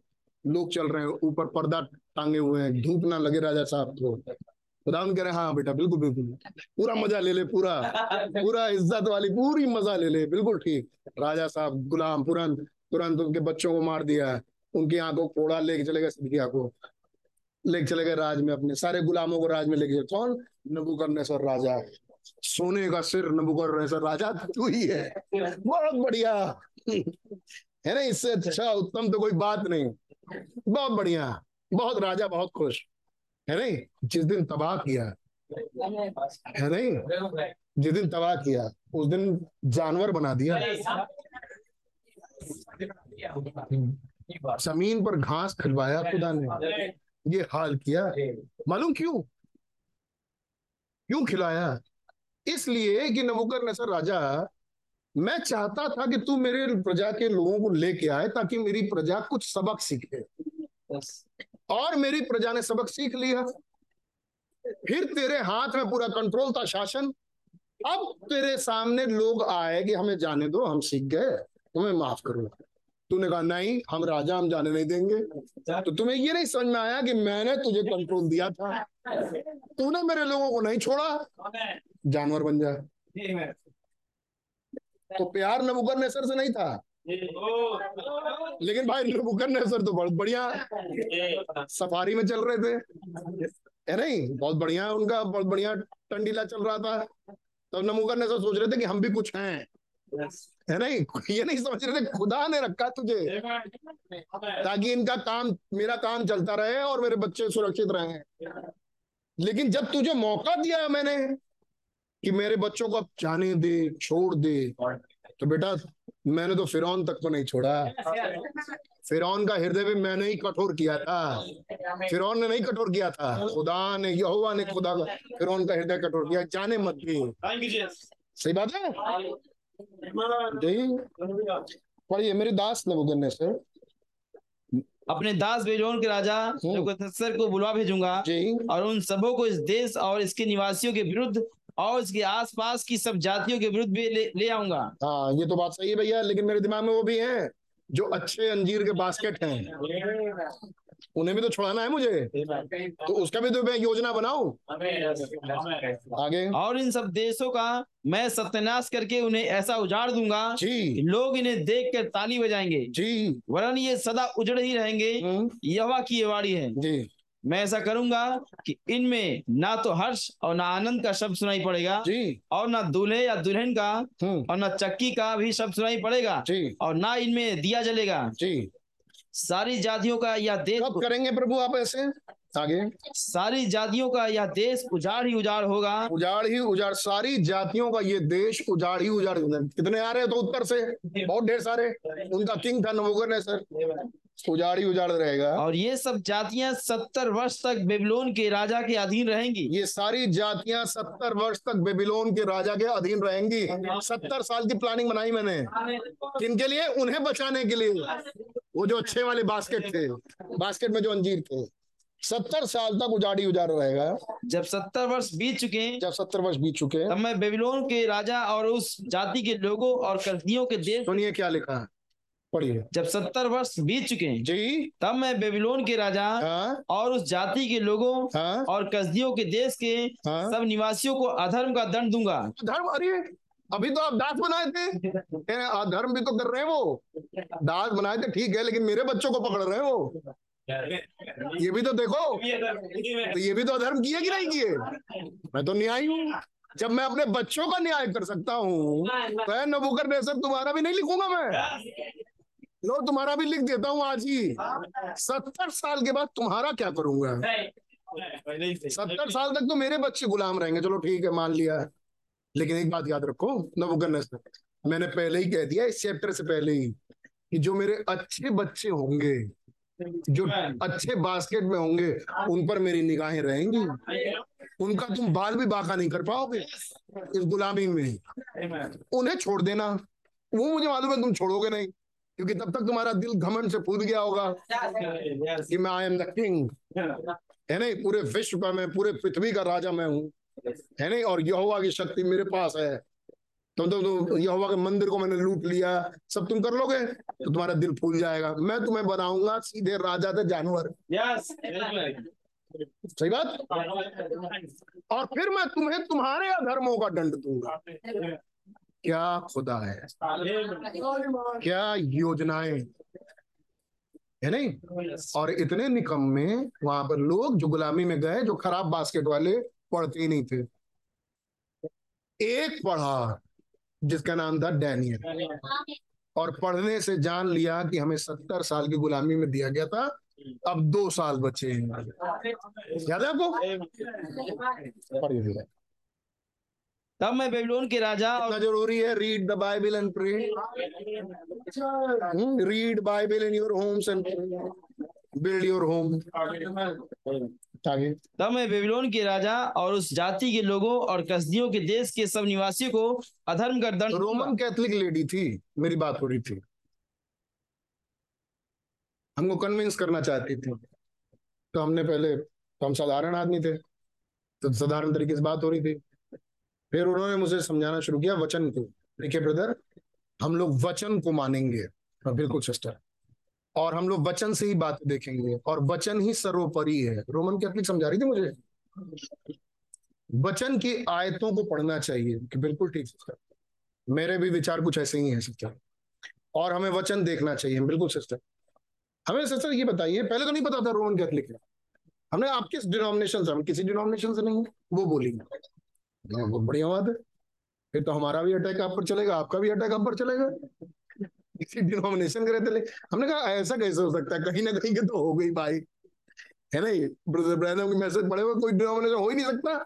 लोग चल रहे हैं, ऊपर पर्दा टांगे हुए हैं, धूप ना लगे राजा साहब को। खुदावन कह रहे हैं हाँ बेटा बिल्कुल बिल्कुल, पूरा मजा ले ले, पूरा पूरा इज्जत वाली पूरी मजा ले ले, बिल्कुल ठीक। राजा साहब गुलाम तुरंत तुरंत उनके बच्चों को मार दिया, उनकी आंखों को फोड़ा, लेके चले गए सिद्धिया को, लेके चले गए राज में, अपने सारे गुलामों को राज में लेके चले। कौन? नबूकदनेस्सर राजा। सोने का सिर नबूकदनेस्सर राजा तू ही है। बहुत बढ़िया है ना, इससे अच्छा उत्तम तो कोई बात नहीं। बहुत बढ़िया, बहुत राजा बहुत खुश है नहीं, जिस दिन तबाह किया है नहीं, जिस दिन तबाह किया उस दिन जानवर बना दिया, जमीन पर घास खिलवाया खुदा ने। ये हाल किया मालूम क्यों? क्यों खिलाया? इसलिए कि नबूकदनेस्सर राजा, मैं चाहता था कि तू मेरे प्रजा के लोगों को लेके आए ताकि मेरी प्रजा कुछ सबक सीखे, और मेरी प्रजा ने सबक सीख लिया। फिर तेरे हाथ में पूरा कंट्रोल था, शासन। अब तेरे सामने लोग आए कि हमें जाने दो, हम सीख गए, तुम्हें माफ करूँ। तूने कहा नहीं, हम राजा, हम जाने नहीं देंगे। तो तुम्हें ये नहीं समझ में आया कि मैंने तुझे कंट्रोल दिया था, तूने मेरे लोगों को नहीं छोड़ा, जानवर बन जाए। तो प्यार नबूकदनेस्सर से नहीं था, लेकिन भाई नबूकदनेस्सर तो बहुत बढ़िया सफारी में चल रहे थे, है नहीं, बहुत बढ़िया, उनका बहुत बढ़िया टंडीला चल रहा था। तब नबूकदनेस्सर सोच रहे थे कि हम भी कुछ हैं, है नहीं, ये नहीं समझ रहे थे खुदा ने रखा तुझे ताकि इनका काम, मेरा काम चलता रहे और मेरे बच्चे सुरक्षित रहे। लेकिन जब तुझे मौका दिया मैंने कि मेरे बच्चों को अब जाने दे, छोड़ दे, तो बेटा मैंने तो फिरौन तक को नहीं छोड़ा। फिरौन का हृदय भी मैंने ही कठोर किया था, फिरौन ने नहीं कठोर किया था, खुदा ने, यहोवा ने खुदा का फिरौन का हृदय कठोर किया, जाने मत दे। सही बात है। पढ़िए, मेरे दास नबूकदनेस्सर, अपने दास बेबीलोन के राजा नबूकदनेस्सर को बुलवा भेजूंगा और उन सबों को इस देश और इसके निवासियों के विरुद्ध और इसके आसपास की सब जातियों के विरुद्ध भी ले आऊंगा। हाँ, ये तो बात सही है भैया, लेकिन मेरे दिमाग में वो भी हैं जो अच्छे अंजीर के बास्केट हैं, उन्हें भी तो छुड़ाना है मुझे, तो उसका भी तो मैं योजना बनाऊं आगे। और इन सब देशों का मैं सत्यानाश करके उन्हें ऐसा उजाड़ दूंगा कि लोग इन्हें देखकर ताली बजाएंगे जी, वरन ये सदा उजड़ ही रहेंगे। यहोवा की ये वाणी है जी, मैं ऐसा करूंगा कि इनमें ना तो हर्ष और ना आनंद का शब्द सुनाई पड़ेगा जी, और ना दूल्हे या दुल्हन का, और ना चक्की का भी शब्द सुनाई पड़ेगा जी, और ना इनमें दिया जलेगा जी। सारी जातियों का यह देश, कब करेंगे प्रभु आप ऐसे आगे? सारी जातियों का यह देश उजाड़ ही उजाड़ होगा, उजाड़ ही उजाड़। सारी जातियों का ये देश उजाड़ ही उजाड़। कितने आ रहे तो उत्तर से बहुत ढेर सारे, उनका किंग था नबूकदनेस्सर, उजाड़ ही उजाड़ रहेगा। और ये सब जातियां 70 वर्ष तक बेबीलोन के राजा के अधीन रहेंगी। ये सारी जातियां 70 वर्ष तक बेबीलोन के राजा के अधीन रहेंगी। 70 साल की प्लानिंग बनाई मैंने, किनके लिए? उन्हें बचाने के लिए, वो जो अच्छे वाले बास्केट थे, बास्केट में जो अंजीर थे। 70 साल तक उजाड़ी उजाड़ रहेगा। जब 70 वर्ष बीत चुके, तब मैं बेबीलोन के राजा और उस जाति के लोगों और कल्दियों के देश, सुनिए क्या लिखा, पढ़िए। जब 70 वर्ष बीत चुके जी, तब मैं बेबीलोन के राजा और उस जाति के लोगों और कसदियों के देश के सब निवासियों को अधर्म का दंड दूंगा। धर्म? अरे अभी तो आप दास बनाए थे, अधर्म भी तो कर रहे हैं वो। दास बनाए थे ठीक है, लेकिन मेरे बच्चों को पकड़ रहे हैं वो, ये भी तो देखो। तो ये भी तो अधर्म किए कि नहीं किए? मैं तो न्यायी हूँ, जब मैं अपने बच्चों का न्याय कर सकता हूँ तो नबूकदनेस्सर तुम्हारा भी नहीं लिखूंगा मैं, लो तुम्हारा भी लिख देता हूँ आज ही। 70 साल के बाद तुम्हारा क्या करूंगा? 70 साल तक तो मेरे बच्चे गुलाम रहेंगे। चलो ठीक है, मान लिया, लेकिन एक बात याद रखो नबूकदनेस्सर, मैंने पहले ही कह दिया इस चैप्टर से पहले ही कि जो मेरे अच्छे बच्चे होंगे, जो अच्छे बास्केट में होंगे, उन पर मेरी निगाहें रहेंगी, उनका तुम बाल भी बाका नहीं कर पाओगे इस गुलामी में। उन्हें छोड़ देना, वो मुझे मालूम है तुम छोड़ोगे नहीं, क्योंकि तब तक तुम्हारा दिल घमंड से फूल गया होगा कि मैं आई एम द किंग, है नहीं, पूरे विश्व का मैं, पूरे पृथ्वी का राजा मैं हूँ, है नहीं, और यहोवा की शक्ति मेरे पास है। तुम यहोवा के मंदिर को मैंने लूट लिया, सब तुम कर लोगे तो तुम्हारा दिल फूल जाएगा। मैं तुम्हें बनाऊंगा सीधे राजा से जानवर। सही बात। और फिर मैं तुम्हें तुम्हारे अधर्मों का दंड दूंगा। क्या खुदा है, क्या योजनाएं, है नहीं। और इतने निकम्मे वहां पर लोग जो गुलामी में गए, जो खराब बास्केट वाले, पढ़ते ही नहीं थे। एक पढ़ा जिसका नाम था डैनियल, और पढ़ने से जान लिया कि हमें 70 साल की गुलामी में दिया गया था, अब 2 साल बचे हैं। याद है आपको? तब मैं बेबीलोन के राजा, और जरूरी है read the Bible and pray, read Bible in your homes and build your home. तब मैं बेबीलोन के राजा और उस जाति के लोगों और कसदियों के देश के सब निवासियों को अधर्म कर दंड। रोमन कैथोलिक लेडी थी, मेरी बात हो रही थी, हमको कन्विंस करना चाहती थी। तो हमने पहले, तो हम साधारण आदमी थे, तो साधारण तरीके से बात हो रही थी। फिर उन्होंने मुझे समझाना शुरू किया वचन को। देखिए ब्रदर, हम लोग वचन को मानेंगे, बिल्कुल सिस्टर, और हम लोग वचन से ही बात देखेंगे, और वचन ही सर्वोपरि है। रोमन कैथोलिक समझा रही थी मुझे, वचन की आयतों को पढ़ना चाहिए, कि बिल्कुल ठीक सिस्टर, मेरे भी विचार कुछ ऐसे ही हैं सिस्टर, और हमें वचन देखना चाहिए, बिल्कुल सिस्टर। हमें सिस्टर ये बताइए, पहले तो नहीं पता था रोमन कैथोलिक है, हमने आप किस डिनोमिनेशन से, हम किसी डिनोमिनेशन से नहीं है, वो बोलेंगे, बहुत बढ़िया बात है। फिर तो हमारा भी अटैक आप पर चलेगा, आपका भी अटैक आप पर चलेगा, इसी डिनोमिनेशन के रहते। हमने कहा ऐसा कैसे हो सकता है, कहीं ना कहीं के तो हो गई भाई, है ना। ब्रदर ब्रैनम के मैसेज पढ़े हुए कोई डिनोमिनेशन हो ही नहीं सकता।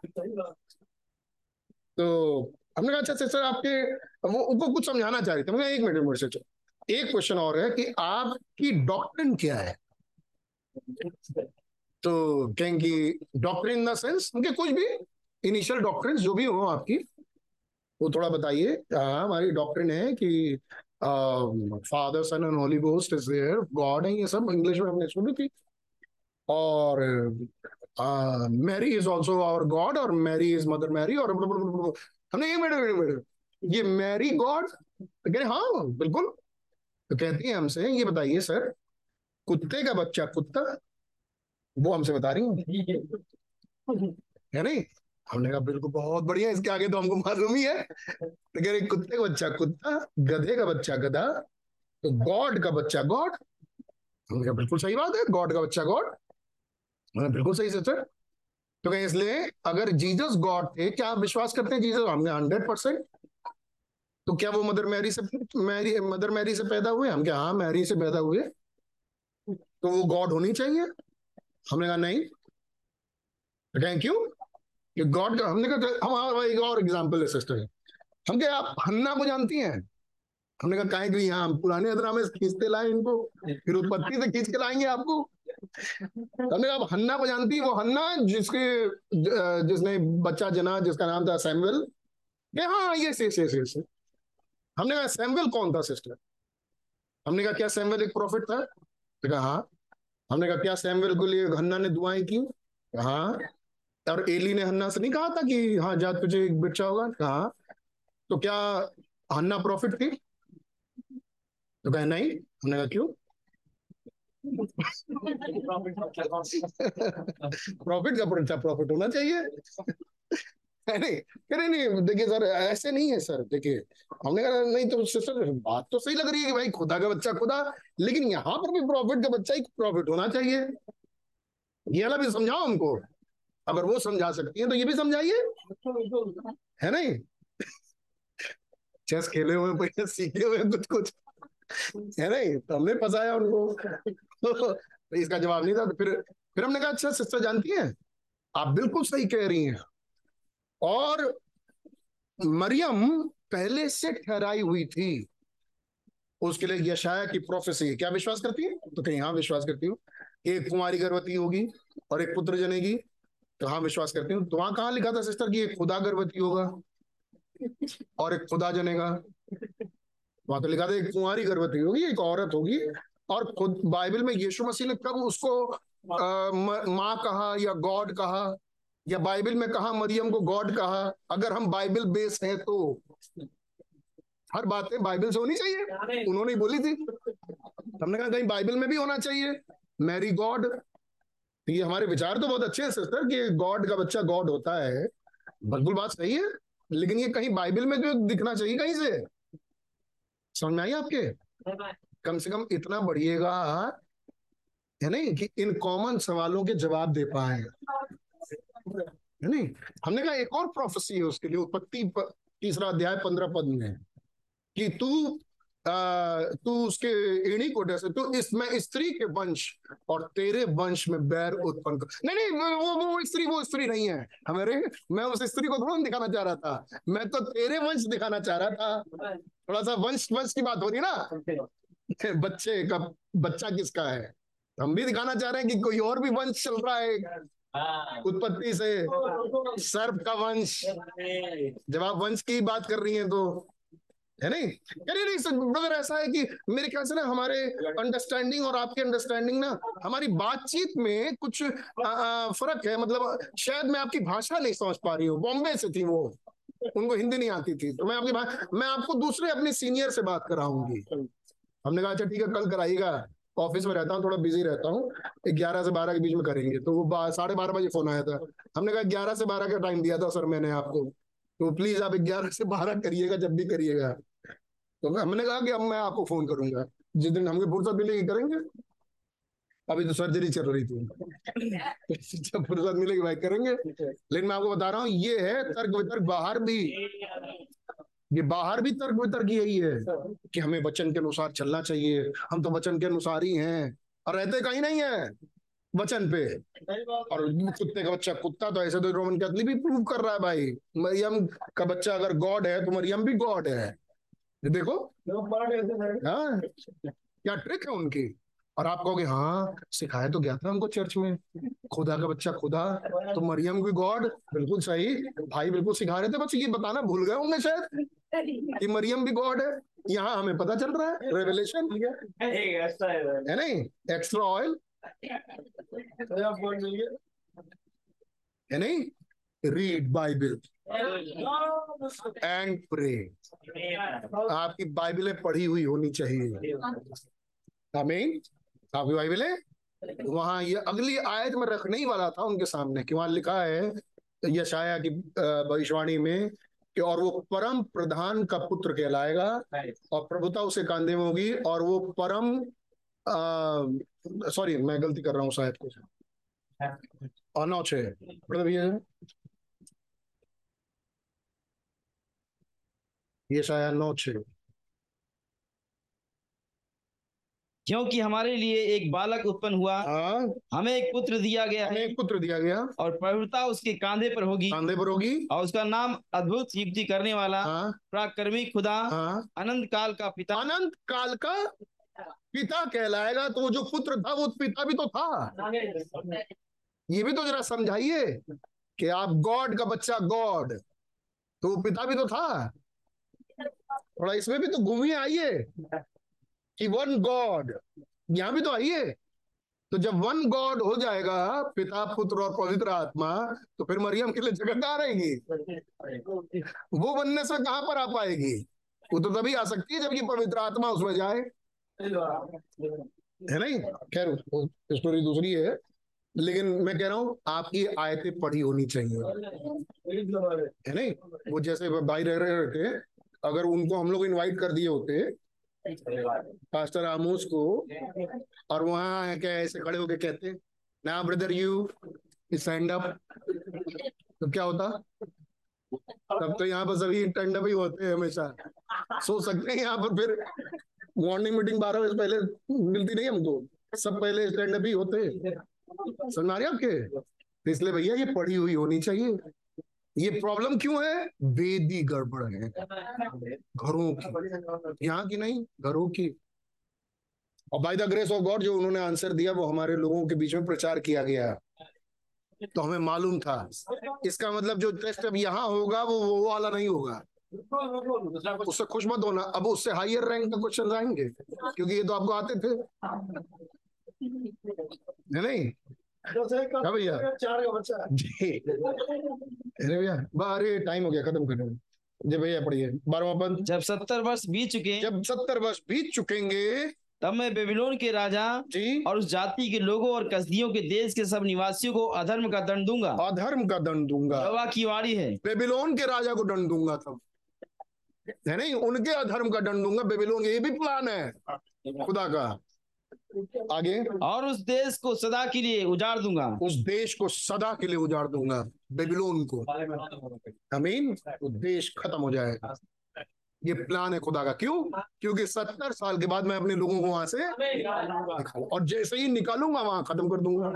तो हमने कहा अच्छा सिस्टर, आपके वो उनको कुछ समझाना चाह रही थी। हमने कहा एक मिनट मुझसे, एक क्वेश्चन और है कि आपकी डॉक्ट्रिन क्या है। तो कहेंगी डॉक्ट्रिन इन द सेंस, उनके कुछ भी इनिशियल डॉक्ट्रिन जो भी हो आपकी, वो थोड़ा बताइए। हमारी डॉक्ट्रिन है कि father son and holy ghost is there God है, ये सब इंग्लिश में हमने सुनी थी। और Mary is also our God, और मैरी इज मदर मैरी, और हमने एक मिनट ये मैरी गॉड, हाँ बिल्कुल। तो कहती है हमसे, ये बताइए सर, कुत्ते का बच्चा कुत्ता, वो हमसे बता रही है नहीं। हमने कहा बिल्कुल, बहुत बढ़िया, इसके आगे तो हमको मालूम ही है। तो कह रही कुत्ते का बच्चा कुत्ता, गधे का बच्चा गधा, तो गॉड का बच्चा गॉड। हमने कहा बिल्कुल सही बात है, गॉड का बच्चा गॉड, मतलब बिल्कुल सही सिस्टर। तो कहीं इसलिए अगर जीसस गॉड थे, क्या आप विश्वास करते हैं जीसस? हमने 100%। तो क्या वो मदर मैरी से पैदा हुए? हम क्या, हाँ मैरी से पैदा हुए, तो वो गॉड होनी चाहिए। हमने कहा नहीं, थैंक यू, ये गॉड का। हमने कहा हम एक और एग्जांपल है सिस्टर, हम क्या आप हन्ना को जानती हैं? हमने कहा काहे कि यहाँ पुराने अदरामे खींचते लाए इनको, फिर उत्पत्ति से खींच के लाएंगे आपको। हमने कहा आप हन्ना को जानती है, वो हन्ना जिसने बच्चा जना, जिसका नाम था सैमुअल। हाँ ये। हमने कहा सैमुअल कौन था सिस्टर? हमने कहा क्या सैमुअल एक प्रॉफिट था? कहा हाँ। हमने कहा क्या सैमुअल को लिए हन्ना ने दुआएं की? हाँ। और एली ने हन्ना से नहीं कहा था कि हाँ जा तुझे एक बच्चा होगा? कहा। तो क्या हन्ना प्रॉफिट थी? तो कहा नहीं। हमने कहा क्यों? प्रॉफिट का पर्चा प्रॉफिट होना चाहिए, नहीं देखिए सर ऐसे नहीं है सर। देखिए हमने कहा नहीं, तो सिस्टर बात तो सही लग रही है कि भाई खुदा का बच्चा खुदा, लेकिन यहाँ पर भी प्रॉफिट का बच्चा ही प्रॉफिट होना चाहिए। ये वाला भी समझाओ हमको, अगर वो समझा सकती है तो ये भी समझाइए, है नहीं। चेस खेले हुए पहले सीखे हुए कुछ कुछ, है नहीं। तो हमने फंसाया उनको। तो इसका जवाब नहीं था। तो फिर हमने कहा अच्छा सिस्टर जानती है, आप बिल्कुल सही कह रही हैं, और मरियम पहले से ठहराई हुई थी, उसके लिए यशाया की प्रोफेसी। क्या विश्वास करती है? तो कहीं हाँ विश्वास करती हूँ। एक कुमारी गर्भवती होगी और एक पुत्र जनेगी, तो हाँ विश्वास करती हूँ। तो वहां कहाँ लिखा था सिस्टर कि एक खुदा गर्भवती होगा और एक खुदा जनेगा? वहां तो लिखा था एक कुमारी गर्भवती होगी, एक औरत होगी। और खुद बाइबल में यीशु मसीह ने कब उसको माँ कहा या गॉड कहा, या बाइबल में कहा मरियम को गॉड कहा? अगर हम बाइबल बेस हैं तो हर बातें बाइबल से होनी चाहिए, उन्होंने बोली थी। हमने कहा कहीं बाइबल में भी होना चाहिए मैरी गॉड। ये हमारे विचार तो बहुत अच्छे हैं सिस्टर कि गॉड का बच्चा गॉड होता है, बिल्कुल बात सही है, लेकिन ये कहीं बाइबल में जो दिखना चाहिए कहीं से। समझ में आई आपके? कम से कम इतना बढ़िएगा, है नहीं, कि इन कॉमन सवालों के जवाब दे पाए, है नहीं। हमने कहा एक और प्रोफेसी है उसके लिए, उत्पत्ति 3 अध्याय 15 पद में, कि तू उसके एणी को डसे, तू इसमें स्त्री के वंश और तेरे वंश में बैर उत्पन्न कर। नहीं वो स्त्री नहीं है हमारे, मैं उस स्त्री को थोड़ा दिखाना चाह रहा था, मैं तो तेरे वंश दिखाना चाह रहा था। थोड़ा सा वंश की बात हो रही ना, बच्चे का बच्चा किसका है, हम भी दिखाना चाह रहे हैं कि कोई और भी वंश चल रहा है उत्पत्ति से सर्प का वंश, जब आप वंश की बात कर रही हैं तो है नहीं, ब्रदर ऐसा है कि मेरे ख्याल से ना हमारे अंडरस्टैंडिंग और आपके अंडरस्टैंडिंग ना हमारी बातचीत में कुछ फर्क है। मतलब शायद मैं आपकी भाषा नहीं समझ पा रही हूँ, बॉम्बे से थी वो, उनको हिंदी नहीं आती थी, तो मैं आपको दूसरे अपने सीनियर से बात कराऊंगी। हमने कहा अच्छा ठीक है कल कराइएगा, ऑफिस में रहता हूँ, थोड़ा बिजी रहता हूँ, 11 से 12 के बीच में करेंगे। तो वो 12:30 बजे फोन आया था, हमने कहा 11 से 12 का टाइम दिया था सर मैंने आपको, तो प्लीज आप 11 से 12 करिएगा जब भी करिएगा। तो हमने कहा कि अब मैं आपको फोन करूंगा जिस दिन हमको फुर्सत मिलेगी करेंगे, अभी तो सर्जरी चल रही थी, जब फुर्सत मिलेगी भाई करेंगे। लेकिन मैं आपको बता रहा हूँ ये है तर्क वितर्क, बाहर भी ये तर्क वितर्क यही है कि हमें वचन के अनुसार चलना चाहिए, हम तो वचन के अनुसार ही हैं और रहते कहीं नहीं है वचन पे। और कुत्ते का बच्चा कुत्ता, तो ऐसे तो रोमन कैथोलिक भी प्रूव कर रहा है भाई, मरियम का बच्चा अगर गॉड है तो मरियम भी गॉड है। ये देखो हाँ क्या ट्रिक है उनकी। और आप कहोगे हाँ सिखाया तो गया था हमको चर्च में, खुदा का बच्चा खुदा तो मरियम की गॉड, बिल्कुल सही भाई, बिल्कुल सिखा रहे थे, बस ये बताना भूल गए होंगे शायद कि मरियम भी गॉड है। यहाँ हमें पता चल रहा है रेवलेशन है नहीं, एक्स्ट्रा ऑयल है नहीं, रीड बाइबल एंड प्रे। आपकी बाइबलें पढ़ी हुई होनी चाहिए, आमीन। आपकी बाइबल है वहां, ये अगली आयत में रखने ही वाला था उनके सामने कि वहां लिखा है यशाया की भविष्यवाणी में कि और वो परम प्रधान का पुत्र कहलाएगा और प्रभुता उसे कांधे में होगी और वो परम, सॉरी मैं गलती कर रहा हूँ शायद कुछ और नौ छे ये शायद 9:6 क्योंकि हमारे लिए एक बालक उत्पन्न हुआ, हमें एक पुत्र दिया गया, और प्रभुता उसके कांधे पर होगी, और उसका नाम अद्भुत, युक्ति करने वाला, पराक्रमी खुदा, अनंत काल का पिता, कहलाएगा। तो जो पुत्र था वो पिता भी तो था। ये भी तो जरा समझाइए कि आप गॉड का बच्चा गॉड, तो वो पिता भी तो था, थोड़ा इसमें भी तो घूमिए आइए कि वन गॉड, यहाँ भी तो आइए। तो जब वन गॉड हो जाएगा पिता पुत्र और पवित्र आत्मा, तो फिर मरियम के लिए जगत आ रहेगी, वो बनने से कहाँ पर आ पाएगी? वो तो तभी आ सकती है जबकि पवित्र आत्मा उसमें जाए, है नहीं। खैर स्टोरी दूसरी है, लेकिन मैं कह रहा हूँ आपकी आयतें पढ़ी होनी चाहिए, है नहीं। वो जैसे भाई रह रहे थे, अगर उनको हम लोग इन्वाइट कर दिए होते पास्टर आमोस को, और वहाँ क्या ऐसे खड़े होके कहते ना ब्रदर यू स्टैंड अप, तो क्या होता? तब तो यहाँ पर सभी स्टैंड अप ही होते हैं हमेशा, सो सकते हैं यहाँ पर। फिर मॉर्निंग मीटिंग 12 बजे पहले मिलती नहीं हमको, सब पहले स्टैंड अप ही होते, समझ आ रही आपके। इसलिए भैया ये पढ़ी हुई होनी चाहिए। ये प्रॉब्लम क्यों है? वेदी गड़बड़ है घरों की, यहाँ की नहीं, घरों की। और by the grace of God जो उन्होंने आंसर दिया वो हमारे लोगों के बीच में प्रचार किया गया, तो हमें मालूम था। इसका मतलब जो टेस्ट अब यहाँ होगा वो वाला नहीं होगा, उससे खुश मत होना। अब उससे हायर रैंक का क्वेश्चन आएंगे, क्योंकि ये तो आपको आते थे नहीं भैया। अरे भैया बारे टाइम हो गया, खत्म करें जी भैया। पढ़िए 12वां पद। जब 70 वर्ष बीत चुकेंगे तब मैं बेबीलोन के राजा जी और उस जाति के लोगों और कसदियों के देश के सब निवासियों को अधर्म का दंड दूंगा। दवा की वारी है, बेबीलोन के राजा को दंड दूंगा तब, है नहीं, उनके अधर्म का दंड दूंगा। बेबीलोन ये भी प्लान है खुदा का। आगे, और उस देश को सदा के लिए उजाड़ दूंगा, बेबीलोन को, आमीन। देश खत्म हो जाएगा, ये प्लान है खुदा का। क्यों? क्योंकि 70 साल के बाद मैं अपने लोगों को वहां से, और जैसे ही निकालूंगा वहां खत्म कर दूंगा।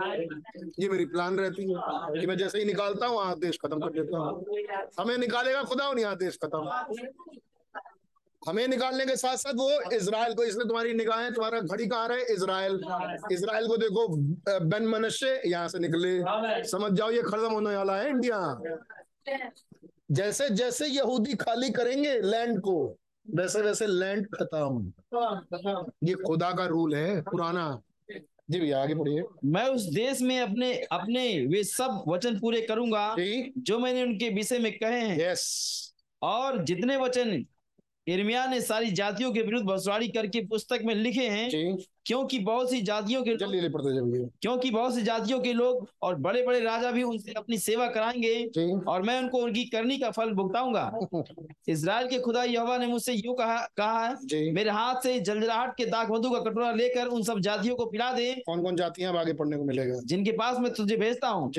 ये मेरी प्लान रहती है कि मैं जैसे ही निकालता हूँ वहां देश खत्म कर देता हूँ। हमें निकालेगा खुदा और यहाँ देश खत्म। हमें निकालने के साथ साथ वो इजराइल को, इसलिए तुम्हारी निगाहें, तुम्हारा घड़ी कहाँ रहे, इजराइल। इजराइल को देखो, बन मनश्शे यहाँ से निकले, समझ जाओ ये खत्म होने वाला है इंडिया। जैसे जैसे यहूदी खाली करेंगे लैंड को, वैसे वैसे लैंड खत्म। ये खुदा का रूल है पुराना। जी भैया आगे बढ़िए। मैं उस देश में अपने अपने वे सब वचन पूरे करूंगा जो मैंने उनके विषय में कहे हैं। यस। और जितने वचन यिर्मयाह ने सारी जातियों के विरुद्ध भविष्यवाणी करके पुस्तक में लिखे हैं, क्योंकि बहुत सी जातियों के लोग और बड़े बड़े राजा भी उनसे अपनी सेवा कराएंगे और मैं उनको उनकी करनी का फल भुगताऊंगा। इजराइल के खुदा यहोवा ने मुझसे यूं कहा मेरे हाथ से जलजलाहट के दाग मधु का कटोरा लेकर उन सब जातियों को पिला दे। कौन कौन जातियां आगे पढ़ने को मिलेगा? जिनके पास मैं तुझे भेजता हूँ,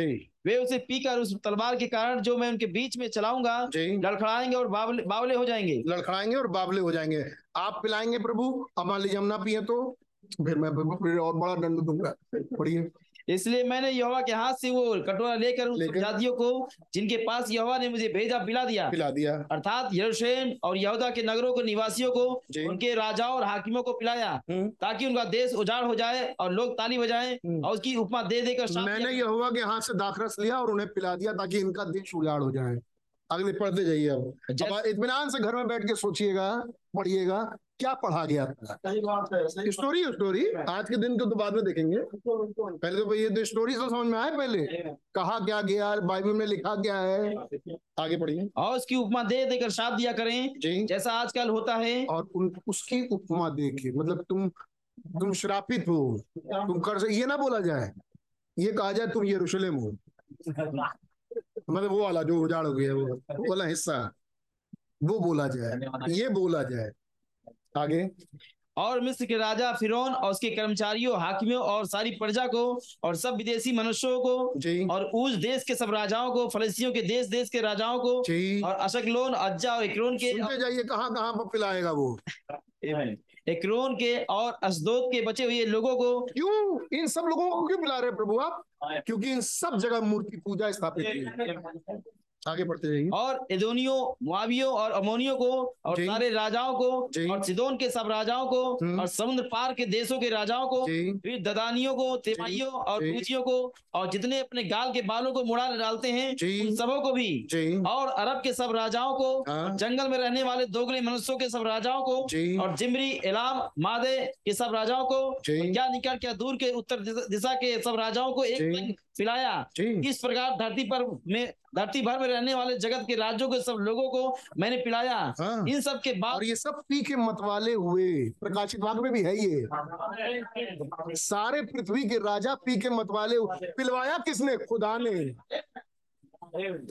वे उसे पीकर उस तलवार के कारण जो मैं उनके बीच में चलाऊंगा लड़खड़ाएंगे और बावले हो जाएंगे। लड़खड़ाएंगे और बावले हो जाएंगे। आप पिलाएंगे प्रभु, हमारे लिए जमुना पिए तो फिर मैं फिर और बड़ा दंड दूंगा। पढ़िए। इसलिए मैंने यहोवा के हाथ से वो कटोरा लेकर उन जातियों को जिनके पास यहोवा ने मुझे भेजा पिला दिया। अर्थात यरूशलेम और यहूदा के नगरों के निवासियों को, उनके राजाओं और हाकिमों को पिलाया, ताकि उनका देश उजाड़ हो जाए और लोग ताली बजाएं और उसकी उपमा दे देकर। मैंने यहोवा के हाथ से दाखरस लिया और उन्हें पिला दिया ताकि इनका देश उजाड़ हो जाए। अगले पढ़ते जाइए। अब इत्मीनान से घर में बैठ के सोचिएगा, पढ़िएगा क्या पढ़ा गया था। स्टोरी आज के दिन को तो बाद में देखेंगे, पहले तो ये स्टोरी तो समझ में आए पहले कहा क्या गया, बाइबल में लिखा क्या है। आगे पढ़िए। और उसकी उपमा दे देकर श्राप दिया करें, जैसा आजकल होता है। और उसकी उपमा देके मतलब तुम श्रापित हो, तुम कर्ज। ये ना बोला जाए, ये कहा जाए तुम यरूशलेम हो, मतलब वो वाला जो उजाड़ हो गया वो वाला हिस्सा वो बोला जाए, ये बोला जाए। आगे। और मिस्र के राजा फिरौन और उसके कर्मचारियों, हाकिमों और सारी प्रजा को और सब विदेशी मनुष्यों को और उस देश के सब राजाओं को, फलिस्तियों के देश के राजाओं को और अशकलोन, अज्जा और एक्रोन के। सुनते जाइए कहाँ पर पिलाएगा वो। एक्रोन के और अशदोद के बचे हुए लोगों को। क्यों इन सब लोगों को क्यों पिला रहे प्रभु आप? क्योंकि इन सब जगह मूर्ति पूजा स्थापित। आगे बढ़ते जाइए। और एदोनियों, मुआवियों और अमोनियों को और सारे राजाओं को और सिदोन के सब राजाओं को और समुद्र पार के देशों के राजाओं को, फिर ददानियों को, तेमाइयों और पूजियों को और जितने अपने गाल के बालों को मुड़ा डालते हैं उन सबों को भी, और अरब के सब राजाओं को, जंगल में रहने वाले दोगले मनुष्यों के सब राजाओं को और जिमरी, एलाम, मादे के सब राजाओं को, क्या निकट क्या दूर के उत्तर दिशा के सब राजाओं को एक पिलाया। इस प्रकार धरती भर में रहने वाले जगत के राज्यों के सब लोगों को मैंने पिलाया। इन सब के बाद और ये सब पी के मतवाले हुए। प्रकाशित भाग में भी है ये, सारे पृथ्वी के राजा पी के मतवाले हुए। पिलवाया किसने? खुदा ने,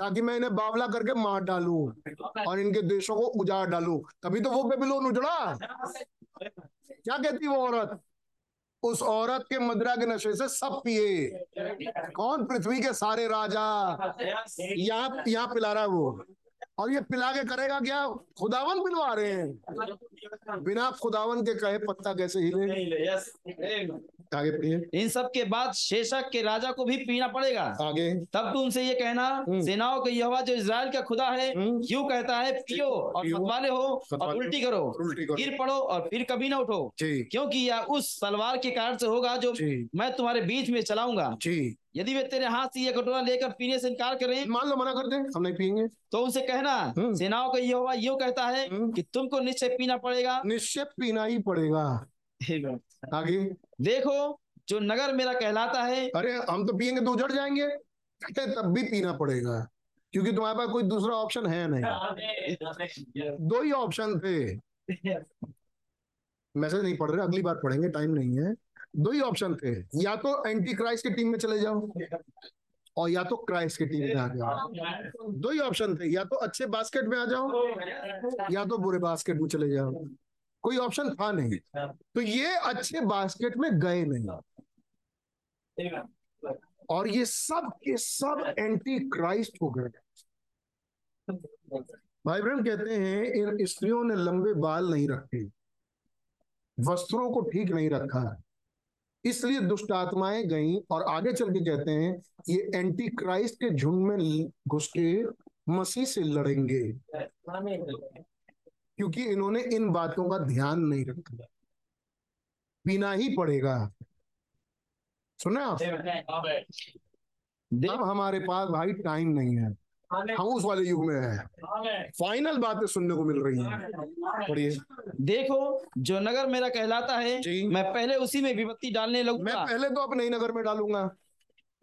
ताकि मैं इन्हें बावला करके मार डालूं और इनके देशों को उजाड़ डालूं। तभी तो वो बेबीलोन उजड़ा। क्या कहती वो औरत? उस औरत के मदिरा के नशे से सब पिए। कौन? पृथ्वी के सारे राजा। यहाँ पिला रहा वो, और ये पिला के करेगा क्या? खुदावन पिलवा रहे हैं। बिना खुदावन के कहे पत्ता कैसे हिले? इन सब के बाद शेषक के राजा को भी पीना पड़ेगा। आगे। तब तू उनसे ये कहना, सेनाओं के यहोवा जो इजराइल का खुदा है यूं कहता है, पियो और मतवाले हो और उल्टी करो, गिर पड़ो और फिर कभी न उठो, क्योंकि यह उस तलवार के कारण से होगा जो मैं तुम्हारे बीच में चलाऊंगा। यदि वे तेरे हाथ से ये कटोरा लेकर पीने से इनकार करें, मान लो मना कर दें हम नहीं पिएंगे, तो उनसे कहना सेनाओं का यहोवा यूं कहता है कि तुमको निश्चय पीना पड़ेगा। निश्चय पीना ही पड़ेगा। आगे। देखो जो नगर मेरा कहलाता है। अरे हम तो पिएंगे तो उजड़ जाएंगे, तब भी पीना पड़ेगा, क्योंकि तुम्हारे पास कोई दूसरा ऑप्शन है नहीं। दो ही ऑप्शन थे। मैसेज नहीं पढ़ रहे, अगली बार पढ़ेंगे, टाइम नहीं है। दो ही ऑप्शन थे, या तो एंटी क्राइस्ट की टीम में चले जाओ और या तो क्राइस्ट की टीम में आ जाओ। दो ही ऑप्शन थे, या तो अच्छे बास्केट में आ जाओ या तो बुरे बास्केट में चले जाओ। कोई ऑप्शन था नहीं, तो ये अच्छे बास्केट में गए नहीं और ये सब के सब एंटी क्राइस्ट हो गए। भाई ब्रह्म कहते हैं इन स्त्रियों ने लंबे बाल नहीं रखे, वस्त्रों को ठीक नहीं रखा, इसलिए दुष्ट आत्माएं गईं। और आगे चल के कहते हैं ये एंटी क्राइस्ट के झुंड में घुस के मसीह से लड़ेंगे। क्योंकि इन्होंने इन बातों का ध्यान नहीं रखा, बिना ही पड़ेगा। सुने आप? अब हमारे पास भाई टाइम नहीं है, हम उस वाले युग में है, फाइनल बातें सुनने को मिल रही हैं। पढ़िए, देखो जो नगर मेरा कहलाता है मैं पहले उसी में विपत्ति डालने लगूंगा। मैं पहले तो अपने ही नगर में डालूंगा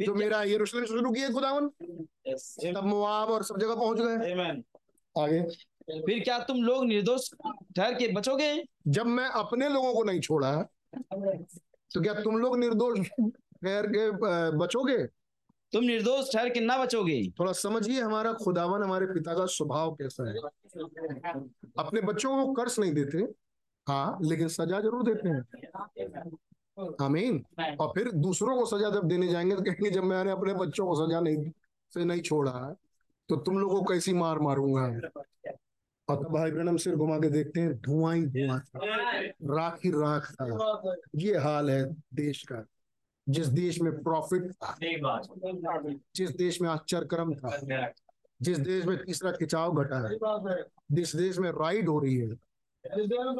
जो मेरा यरूशलेम शुरू किया खुदावन, तब मोआब और सब जगह पहुंच गए। आगे, फिर क्या तुम लोग निर्दोष ठहर के बचोगे? जब मैं अपने लोगों को नहीं छोड़ा तो क्या तुम लोग निर्दोष ठहर के बचोगे? तुम निर्दोष ठहर के ना बचोगे। थोड़ा समझिए हमारा खुदावन, हमारे पिता का स्वभाव कैसा है। अपने बच्चों को कर्ज नहीं देते, हाँ, लेकिन सजा जरूर देते हैं। आमीन। और फिर दूसरों को सजा जब देने जाएंगे तो कहेंगे जब मैंने अपने बच्चों को सजा नहीं छोड़ा तो तुम लोगों को कैसी मार मारूंगा। और तब भाई ब्रहणम सिर घुमा के देखते हैं, धुआं ही धुआं था, राख ही राख था। ये हाल है देश का, जिस देश में प्रॉफिट था, जिस देश में आश्चर्यक्रम था, जिस देश में तीसरा खिंचाव घटा है, जिस देश में राइड हो रही है, जिस देश में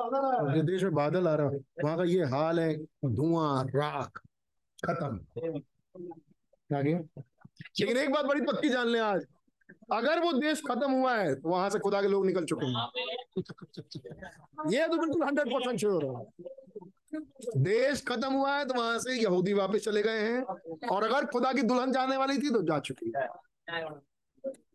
बादल आ रहा है, वहां का ये हाल है, धुआं राख खत्म। लेकिन एक बात बड़ी पक्की जान ले आज, अगर वो देश खत्म हुआ है तो वहां से खुदा के लोग निकल चुके हैं। ये तो बिल्कुल 100% श्योर है। देश खत्म हुआ है तो वहां से यहूदी वापस चले गए हैं, और अगर खुदा की दुल्हन जाने वाली थी तो जा चुकी है।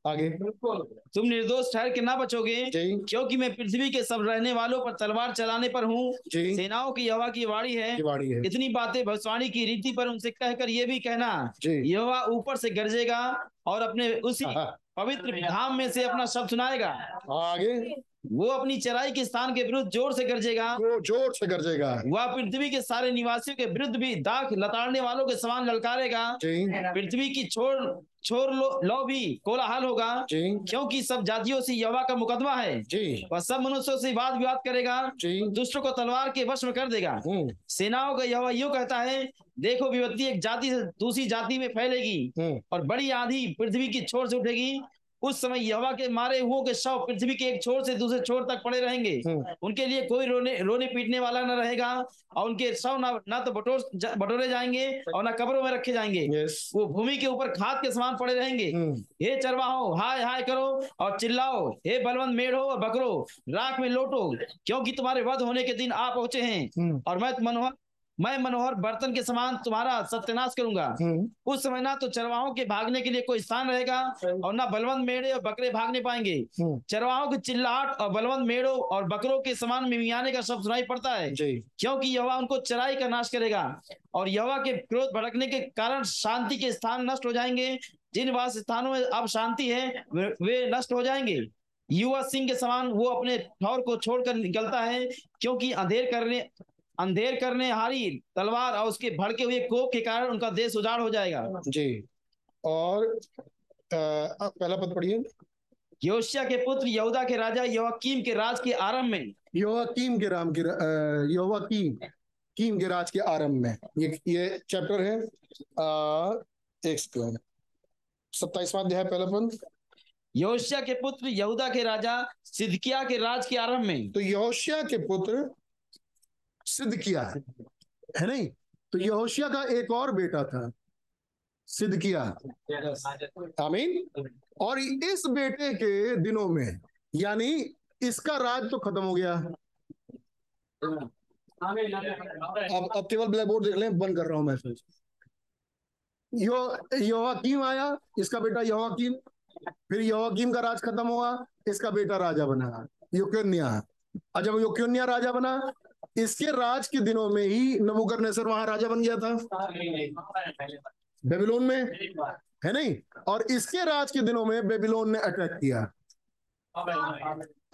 आगे, तुम निर्दोष ठहर के ना बचोगे, क्योंकि मैं पृथ्वी के सब रहने वालों पर तलवार चलाने पर हूँ। सेनाओं की यहोवा की वाणी है। इतनी बातें भविष्यवाणी की रीति पर उनसे कहकर ये भी कहना, यहोवा ऊपर से गरजेगा और अपने उसी पवित्र धाम में से अपना शब्द सुनाएगा। आगे, वो अपनी चराई के स्थान के विरुद्ध जोर से गरजेगा, वो जोर से गरजेगा। वह पृथ्वी के सारे निवासियों के विरुद्ध भी दाख लताड़ने वालों के समान ललकारेगा। पृथ्वी की छोर लो भी कोलाहल होगा, क्योंकि सब जातियों से यहोवा का मुकदमा है। वह सब मनुष्यों से वाद विवाद करेगा, दुष्टों को तलवार के वश में कर देगा। सेनाओं का यहोवा यूं कहता है, देखो विपत्ति एक जाति से दूसरी जाति में फैलेगी और बड़ी आंधी पृथ्वी की छोर से उठेगी। उस समय यहोवा के मारे हुओं के शव पृथ्वी के एक छोर से दूसरे छोर तक पड़े रहेंगे, उनके लिए कोई रोने पीटने वाला न रहेगा, और उनके शव ना तो बटोरे जाएंगे और ना कब्रों में रखे जाएंगे। वो भूमि के ऊपर खाद के समान पड़े रहेंगे। हे चरवाहो, हाय हाय करो और चिल्लाओ, हे बलवंत मेढ़ो और बकरो, राख में लोटो, क्योंकि तुम्हारे वध होने के दिन आ पहुंचे हैं, और मैं मनोहर बर्तन के समान तुम्हारा सत्यानाश करूंगा। उस समय ना तो चरवाहों के भागने के लिए कोई स्थान रहेगा और ना बलवंत मेढ़े और बकरे भागने पाएंगे। चरवाहों की चिल्लाहट और बलवंत मेढ़ों और बकरों के समान मिमियाने का शब्द सुनाई पड़ता है, क्योंकि यहोवा उनको चराई का नाश करेगा, और यहोवा के क्रोध भड़कने के कारण शांति के स्थान नष्ट हो जाएंगे। जिन वास स्थानों में अब शांति है वे नष्ट हो जाएंगे। युवा सिंह के समान वो अपने ठौर को छोड़कर निकलता है, क्योंकि अंधेर करने हारी तलवार और उसके भड़के हुए कोप के कारण उनका देश उजाड़ हो जाएगा। जी। और पहला पद पढ़िए। योशिया के पुत्र यहूदा के राजा यहोयाकीम के राज के आरंभ में, यहोयाकीम के राज के आरंभ में, ये चैप्टर है 27वां अध्याय पहला पद। योशिया के पुत्र यहूदा के राजा सिदकिया के राज के आरंभ में, तो योशिया के पुत्र सिदकिया है नहीं, तो यहोशिया का एक और बेटा था सिदकिया। आमीन। और इस बेटे के दिनों में, यानी इसका राज तो खत्म हो गया। अब केवल ब्लैक बोर्ड देख लें, बंद कर रहा हूं मैसेज। यहोयाकीम आया, इसका बेटा यहोयाकीम, फिर यहोयाकीम का राज खत्म हुआ, इसका बेटा राजा बना यकोन्याह। और जब यकोन्याह राजा बना, इसके राज के दिनों में ही नबूकदनेस्सर वहां राजा बन गया था बेबीलोन में, है नहीं। और इसके राज के दिनों में बेबीलोन ने अटैक किया।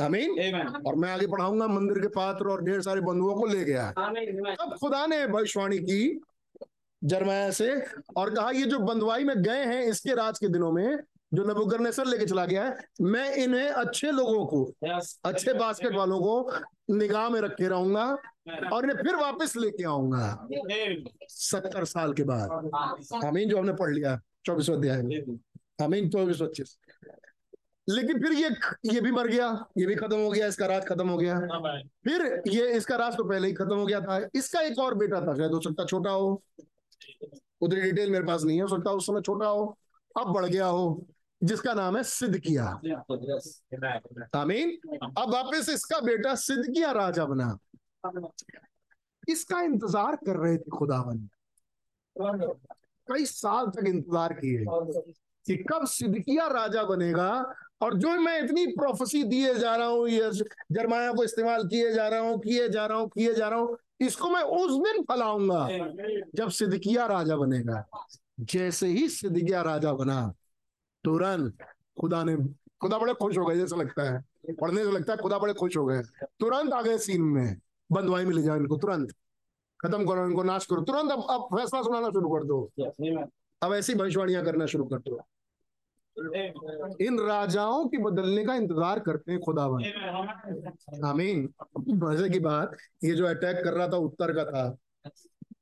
आमीन। और मैं आगे पढ़ाऊंगा, मंदिर के पात्र और ढेर सारे बंधुओं को ले गया। तब खुदा ने भविष्यवाणी की यिर्मयाह से और कहा, ये जो बंधुआई में गए हैं इसके राज के दिनों में, जो नबूकदनेस्सर लेके चला गया है, मैं इन्हें अच्छे लोगों को, अच्छे बास्केट वालों को निगाह में रखे रहूंगा और इन्हें फिर वापस लेके आऊंगा 70 साल के बाद। आमीन। जो हमने पढ़ लिया 24 अध्याय में। आमीन। 24:25। लेकिन फिर ये भी मर गया, ये भी खत्म हो गया, इसका राज खत्म हो गया। फिर ये इसका राज तो पहले ही खत्म हो गया था। इसका एक और बेटा था, शायद हो सकता छोटा हो, उतनी डिटेल मेरे पास नहीं है, हो सकता उस समय छोटा हो, अब बढ़ गया हो, जिसका नाम है सिदकिया। आमीन। अब वापस इसका बेटा सिदकिया राजा बना। इसका इंतजार कर रहे थे खुदावन, कई साल तक इंतजार किए कि कब सिदकिया राजा बनेगा। और जो मैं इतनी प्रोफेसी दिए जा रहा हूँ, यिर्मयाह को इस्तेमाल किए जा रहा हूँ, इसको मैं उस दिन फैलाऊंगा जब सिदकिया राजा बनेगा। जैसे ही सिदकिया राजा बना, तुरंत खुदा बड़े खुश हो गए, जैसा लगता है, पढ़ने से लगता है खुदा बड़े खुश हो गए। तुरंत आ गए सीन में, बंदवाई में ले जाओ इनको, तुरंत खत्म करो इनको, नाश करो तुरंत, अब फैसला सुनाना शुरू कर दो, अब ऐसी भविष्यवाणियां करना शुरू कर दो। इन राजाओं के बदलने का इंतजार करते हैं खुदावन। आमीन। मजे की बात, ये जो अटैक कर रहा था उत्तर का था,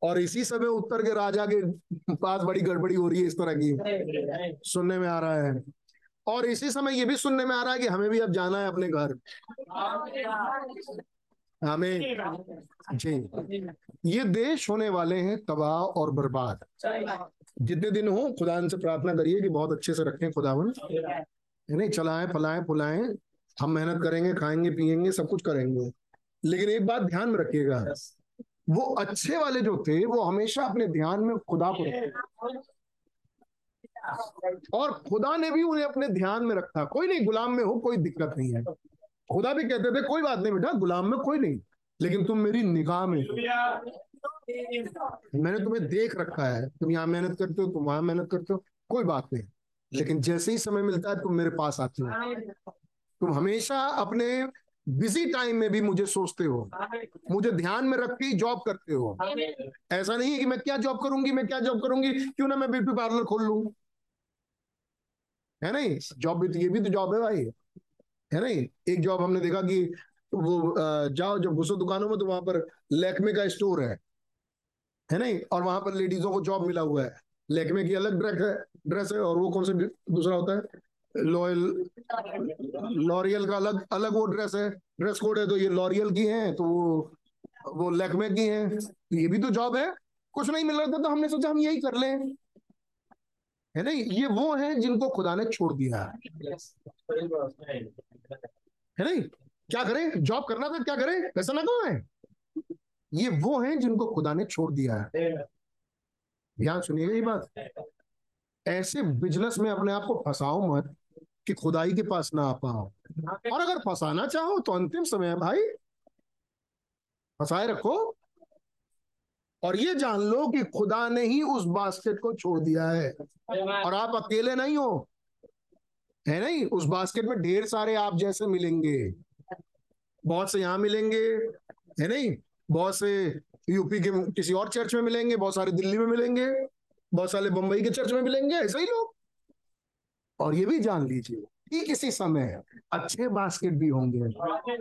और इसी समय उत्तर के राजा के पास बड़ी गड़बड़ी हो रही है, इस तरह की सुनने में आ रहा है। और इसी समय ये भी सुनने में आ रहा है कि हमें भी अब जाना है अपने घर। हमें जी, ये देश होने वाले हैं तबाह और बर्बाद। जितने दिन हो खुदा से प्रार्थना करिए कि बहुत अच्छे से रखें खुदावन, यानी चलाएं, फलाएं, फुलाएं। हम मेहनत करेंगे, खाएंगे, पिएंगे, सब कुछ करेंगे, लेकिन एक बात ध्यान में रखिएगा, वो अच्छे वाले जो थे वो हमेशा अपने ध्यान में खुदा को रखे, और खुदा ने भी उन्हें अपने ध्यान में रखा। कोई नहीं, गुलाम में हो कोई दिक्कत नहीं है। खुदा भी कहते थे कोई बात नहीं बेटा, गुलाम में कोई नहीं, लेकिन तुम मेरी निगाह में, मैंने तुम्हें देख रखा है, तुम यहाँ मेहनत करते हो, तुम वहां मेहनत करते हो, कोई बात नहीं, लेकिन जैसे ही समय मिलता है तुम मेरे पास आते हो। तुम हमेशा अपने बिजी टाइम में भी मुझे सोचते हो, मुझे ध्यान में रख के ही जॉब करते हो। ऐसा नहीं है कि मैं क्या जॉब करूंगी, क्यों ना मैं ब्यूटी पार्लर खोल लूं, है नहीं, जॉब भी, ये भी तो जॉब है भाई, है नहीं। एक जॉब हमने देखा कि वो जाओ, जब घुसो दुकानों में तो वहां पर लैक्मे का स्टोर है नहीं, और वहां पर लेडीजों को जॉब मिला हुआ है। लैक्मे की अलग ड्रेस है, और वो कौन सा दूसरा होता है, लॉरियल का अलग वो ड्रेस है, ड्रेस कोड है। तो ये लॉरियल की है, तो वो लैक्मे की है, तो ये भी तो जॉब है। कुछ नहीं मिल रहा था तो हमने सोचा हम यही कर लें, है नहीं। ये वो है जिनको खुदा ने छोड़ दिया है नहीं। क्या करें, जॉब करना था, क्या करें, पैसा ना कमाए। ये वो हैं जिनको खुदा ने छोड़ दिया है। ध्यान सुनिएगा ये बात, ऐसे बिजनेस में अपने आप को फंसाओ मत कि खुदाई के पास ना आ पाओ। और अगर फंसाना चाहो तो अंतिम समय है भाई, फंसाए रखो, और ये जान लो कि खुदा ने ही उस बास्केट को छोड़ दिया है, और आप अकेले नहीं हो, है नहीं। उस बास्केट में ढेर सारे आप जैसे मिलेंगे, बहुत से यहाँ मिलेंगे, है नहीं, बहुत से यूपी के किसी और चर्च में मिलेंगे, बहुत सारे दिल्ली में मिलेंगे, बहुत सारे बंबई के चर्च में मिलेंगे, ऐसे ही लोग। और ये भी जान लीजिए कि किसी समय अच्छे बास्केट भी होंगे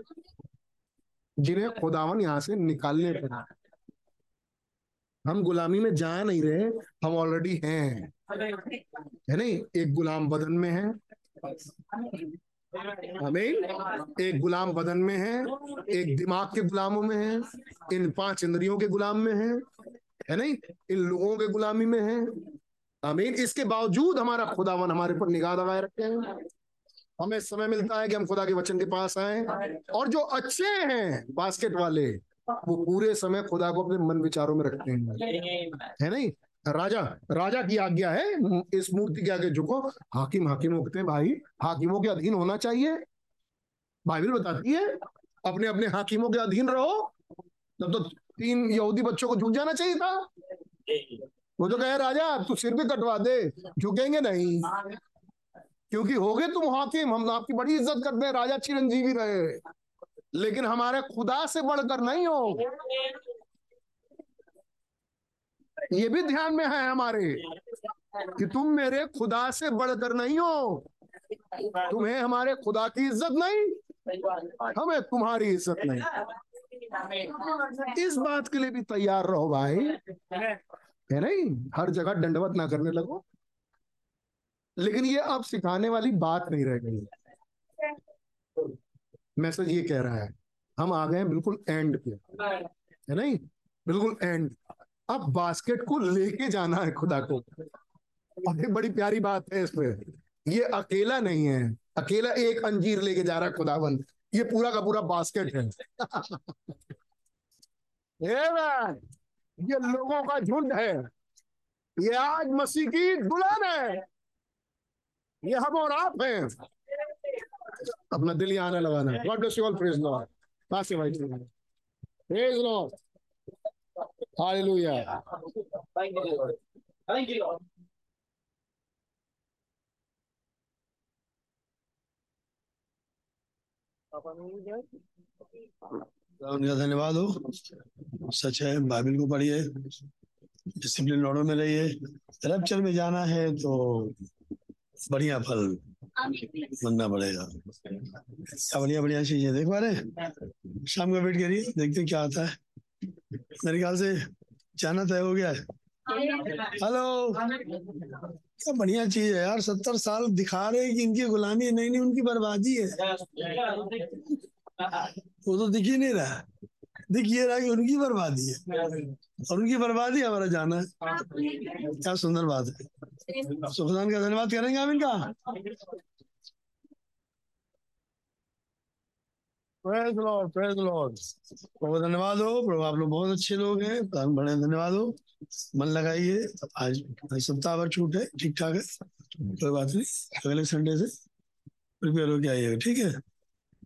जिन्हें खुदावन यहाँ से निकालने पर। हम गुलामी में जा नहीं रहे, हम ऑलरेडी हैं, है नहीं। एक गुलाम बदन में है, आमीन, एक गुलाम बदन में है, एक दिमाग के गुलामों में है, इन 5 इंद्रियों के गुलाम में है नहीं, इन लोगों के गुलामी में है, आमीन। इसके बावजूद हमारा खुदावन हमारे पर निगाह लगाए रखे हैं। हमें समय मिलता है कि हम खुदा के वचन के पास आए, और जो अच्छे हैं बास्केट वाले वो पूरे समय खुदा को अपने मन विचारों में रखते हैं, है नहीं। राजा की आज्ञा है, इस मूर्ति के आगे झुको। हाकिम होते हैं भाई, हाकिमों के अधीन होना चाहिए, बाइबल बताती है अपने अपने हाकिमों के अधीन रहो। तब तो 3 यहूदी बच्चों को झुक जाना चाहिए था, वो तो कहे राजा तू सिर पे कटवा दे, झुकेंगे नहीं, क्योंकि हो गए तुम हाकिम, हम आपकी बड़ी इज्जत करते हैं, राजा चिरंजीवी रहे, लेकिन हमारे खुदा से बढ़कर नहीं हो। ये भी ध्यान में है हमारे कि तुम मेरे खुदा से बढ़कर नहीं हो, तुम्हें हमारे खुदा की इज्जत नहीं, हमें तुम्हारी इज्जत नहीं। इस बात के लिए भी तैयार रहो भाई, है नहीं। हर जगह दंडवत ना करने लगो, लेकिन ये अब सिखाने वाली बात नहीं रह गई। मैसेज ये कह रहा है हम आ गए बिल्कुल एंड पे, है नहीं, बिल्कुल एंड। अब बास्केट को लेके जाना है खुदा को। और एक बड़ी प्यारी बात है इसमें, ये अकेला नहीं है, अकेला एक अंजीर लेके जा रहा है खुदाबंद, ये पूरा का पूरा बास्केट है। ये लोगों का झुंड है, ये आज मसीह की दुल्हन है, ये हम और आप हैं। अपना दिल यहाँ आना लगाना है। God bless you all, praise Lord, पास भाई, praise Lord, hallelujah, thank you Lord, thank you Lord। उनका धन्यवाद हो। सच है, बाइबल को पढ़िए, डिसिप्लिन ऑर्डर में रहिए। रैप्चर में जाना है तो बढ़िया फल बनना पड़ेगा। बढ़िया बढ़िया चीजें देख पा रहे, शाम का वेट करिए, देखते क्या आता है। मेरे ख्याल से जाना तय हो गया है। हेलो, क्या बढ़िया चीज है यार। 70 साल दिखा रहे हैं कि इनकी गुलामी नहीं, नहीं उनकी बर्बादी है। वो तो दिख ही नहीं रहा, दिख ये रहा कि उनकी बर्बादी है और उनकी बर्बादी हमारा जाना है। क्या सुंदर बात है। सुखदान का धन्यवाद करेंगे आप इनका। Praise Lord, praise Lord. बहुत धन्यवाद हो प्रभु, आप लोग बहुत अच्छे लोग हैं, बड़े धन्यवाद हो। मन लगाइए, आज सप्ताह भर छूट है, ठीक ठाक है, कोई बात नहीं। अगले संडे से प्रिपेयर होके आइएगा, ठीक है।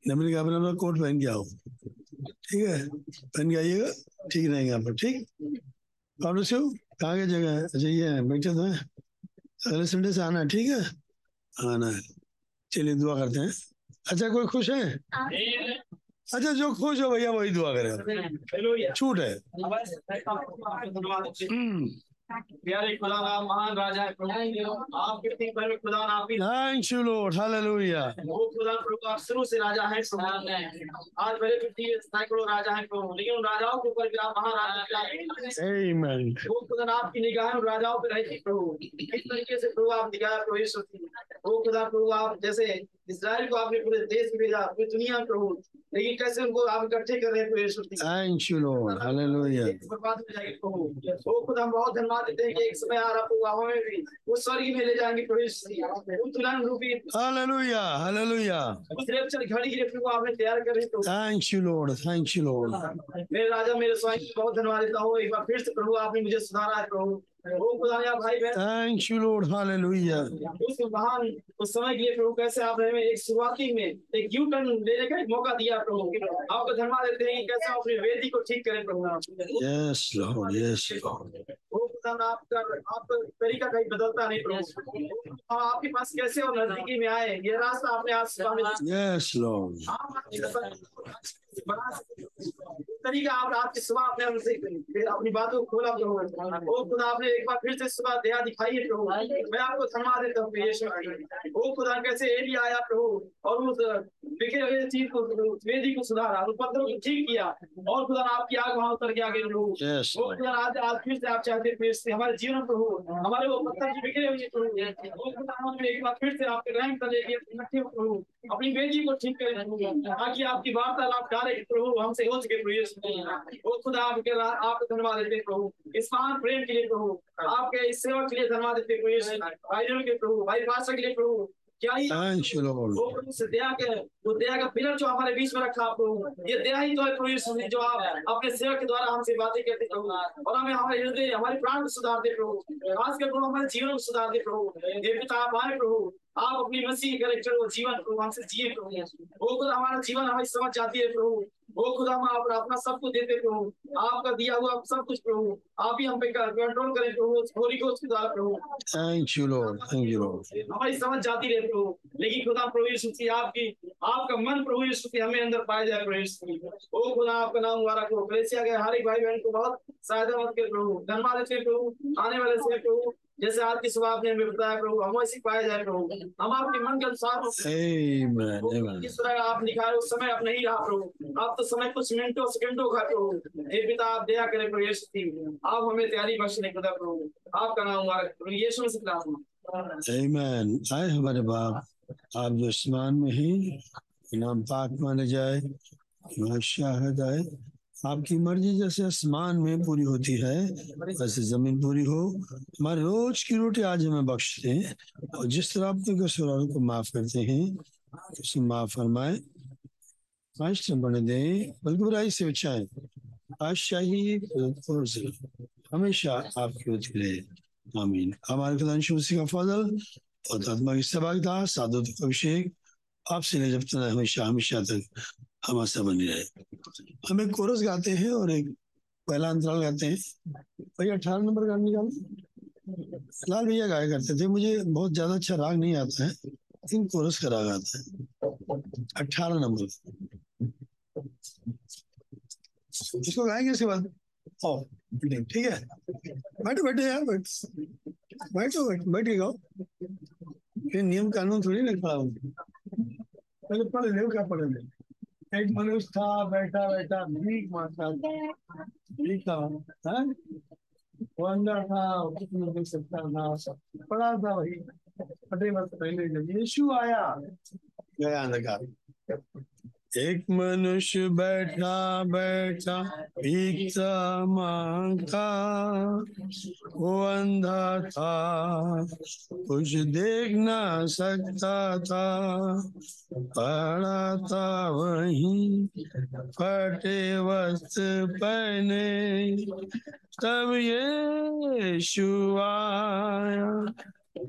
नमरी का अपना कोट पहन के आओ, ठीक है, पहन के आइएगा, ठीक रहेंगे आप लोग, ठीक। आप लोग कहाँ की जगह है? अच्छा ये है, बैठे तो हैं। अगले संडे से आना है, ठीक है, आना है। चलिए दुआ करते हैं। अच्छा कोई खुश है? अच्छा जो खुश हो भैया वही दुआ करे, छूट है। महान राजा है शुरू से राजा है, आज पहले सैकड़ों राजा है प्रभु, लेकिन उन राजाओं के ऊपर महाराजा आपकी निगाह उन राजाओं पर रहती प्रभु। इस तरीके से प्रभु आप निगाह प्रवेश होती वो खुदा प्रभु। आप जैसे इजराइल को आपने पूरे देश में भेजा, पूरी दुनिया में प्रभु, लेकिन कैसे उनको आप इकट्ठे कर रहे हैं प्रभु। Thank you Lord, hallelujah. बर्बाद हो जाएगी प्रभु, वो खुदा बहुत धन्यवाद देते हैं कि एक समय आ रहा प्रभु, गाँव में भी वो स्वर्ग में ले जाएंगे प्रभु, दुल्हन रूपी। Hallelujah, hallelujah. घड़ी की प्रभु आपने तैयार कर रही प्रभु। Thank you Lord, thank you Lord. मेरे राजा मेरे स्वामी बहुत धन्यवाद देता हूँ, एक बार फिर से प्रभु आपने मुझे सुधारा है प्रभु। Thank you Lord, hallelujah. उस समय के लिए प्रभु कैसे आप हमें एक शुरुआती में एक यू टर्न लेने का एक मौका दिया प्रभु, आपको धन्यवाद देते हैं कि कैसे आप अपनी वेदी को ठीक करें प्रभु। Yes Lord, yes Lord. वो खुदा आपका आपका तरीका कहीं बदलता नहीं प्रभु, हम आपके पास कैसे और नजदीकी में आए, ये रास्ता आपने आज सुबह। यस लॉर्ड, तरीका आप रात की सुबह आपने हमसे अपनी बातों को खोला प्रभु। ओ खुदा आपने एक बार फिर से सुबह दया दिखाई है प्रभु, मैं आपको थमा देता हूँ यीशु। ओ खुदा कैसे एलिया आया प्रभु और उस बिखरे हुए चीज को वेदी को सुधारा, उन पत्थरों को ठीक किया और खुदा आपकी आग वहां उतर के आ गई प्रभु। वो खुदा आज फिर से आप चाहते फिर से हमारे जीवन प्रभु, हमारे वो पत्थर जो बिखरे हुए प्रभु, खुदा एक बार फिर से आपके रहम करने के लिए प्रभु अपनी वेदी को ठीक करें, ताकि आपकी वार्तालाप प्रभु हमसे हो सके प्रभु। वो खुदा आपको धन्यवाद देते प्रभु, इस महान प्रेम के लिए प्रभु, आपके इस सेवा के लिए धन्यवाद देते प्रभु, भाई भाषा के लिए प्रभु। क्या ही दया के वो दया का पिलर जो हमारे बीच में रखा प्रभु, ये दया ही तो है प्रभु, जो आप अपने सेवक के द्वारा हमसे बातें करते प्रभु और हमें हमारे हृदय हमारे प्राण को सुधार दे प्रभु, खासकर प्रभु हमारे जीवन को सुधार दे प्रभु। ये पिता आप आए प्रभु, आप अपनी मसीह करेक्टर जीवन प्रभु हमसे जिए प्रभु। वो खुदा हमारा जीवन हमारी समझ जाती है प्रभु, वो खुदा हम आप अपना सब कुछ देते प्रभु, आपका दिया हुआ सब कुछ प्रभु, आप ही हम पे कंट्रोल करें प्रभु, होली को उसके द्वारा प्रभु। Thank you Lord, thank you Lord. हमारी समझ जाती रहे प्रभु, लेकिन खुदा प्रभु यीशु मसीह आपकी आपका मन प्रभु यीशु मसीह हमें अंदर पाया जाए प्रभु यीशु मसीह। वो खुदा आपका नाम मुबारक हो, कलीसिया के हर एक भाई बहन को बहुत सहायता मत कर प्रभु, धन्यवाद देते प्रभु। आने वाले से प्रभु जैसे आज की सुबह आपने हमें बताया प्रभु, हम ऐसे पाया जाए प्रभु, हम आपके मन के अनुसार जिस तरह आप लिखा उस समय आप नहीं रहा प्रभु, आप तो समय कुछ मिनटों सेकंडों का प्रभु। हे पिता आप दया करें प्रभु यीशु मसीह, आप हमें तैयारी बख्शने खुदा प्रभु, आपका नाम मुबारक प्रभु यीशु मसीह। आमीन। आए हमारे बाप, आप जो आसमान में हैं, इनाम पाक माने जाए, बादशाह जाए, आपकी मर्जी जैसे आसमान में पूरी होती है वैसे जमीन पूरी हो। हमारे रोज की रोटी आज हमें बख्श दें और जिस तरह आप अपने गुनाहों को माफ करते हैं उसे माफ फरमाए, आश बढ़ने दें बल्कि बुराई से बचाए। आशाही हमेशा आपकी होती रहे, आमीन। हमारे खुदावंद का फजल और आत्मा की सबाकदार साधुता का अभिषेक आपसे ले जब तक हमेशा हमेशा तक हमारे साथ बनी रहे। हम एक कोरस गाते हैं और एक पहला अंतराल गाते हैं। भैया 18 नंबर गाना निकालो, लाल भैया गाया करते थे। मुझे बहुत ज्यादा अच्छा राग नहीं आता है लेकिन कोरस का राग आता है। 18 नंबर इसको गाएंगे इसके बाद। ओ ठीक है, बैठो बैठो यार, बैठो बैठ के गाओ, नियम कानून थोड़ी ना खड़ा होगा। पढ़ ले क्या पढ़ ले। एक मनुष्य था बैठा बैठा भीख मांगता था, वो अंधा था, वो देख सकता था, पड़ा था वही अठे वर्ष पहले जब यीशु आया गया अंधकार। एक मनुष्य बैठा बैठा भीख मांगता, वो अंधा था कुछ देख ना सकता था, पड़ा था वहीं फटे वस्त्र पहने, तब यीशु आया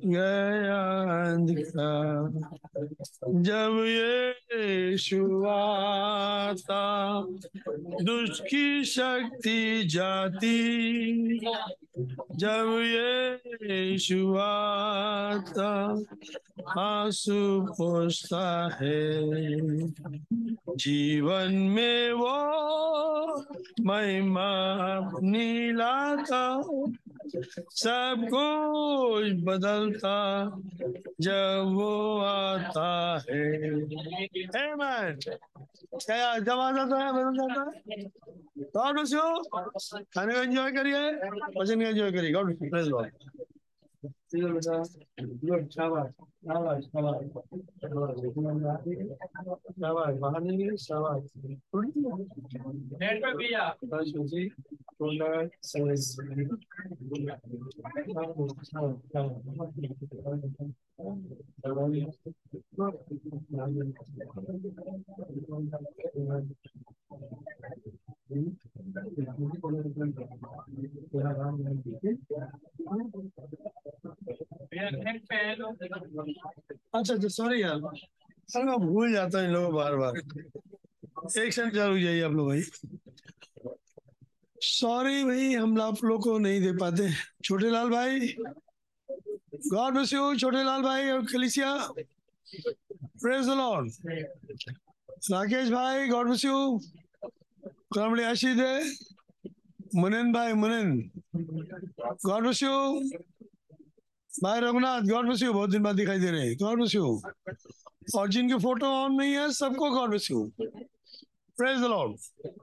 गया अंधकार। जब यीशु आता दुष्ट की शक्ति जाती, जब यीशु आता आंसू पोंछता है, जीवन में वो महिमा अपनी लाता, सब कुछ बदलता जब वो आता है। आमीन। क्या जब आता है बदल जाता है। तो आप लोग खाने को एंजॉय करिए, भजन को एंजॉय करिए। God bless you all. अच्छा सॉरी यार, सर मैं भूल जाता हूँ इन लोगों बार बार। एक सेकंड चालू जाइए आप लोग। भाई सॉरी भाई, हम आप लोग को नहीं दे पाते। छोटे लाल भाई, गॉड ब्लेस यू छोटे लाल भाई और कलीसिया, प्रेज द लॉर्ड। राकेश भाई, गॉड ब्लेस यू। कमले आशीष है, मुनिन भाई मुनिन, गॉड ब्लेस यू भाई। रघुनाथ, गॉड ब्लेस यू, बहुत दिन बाद दिखाई दे रहे हैं, गॉड ब्लेस यू। और जिनके फोटो ऑन नहीं है सबको God bless you, praise the Lord.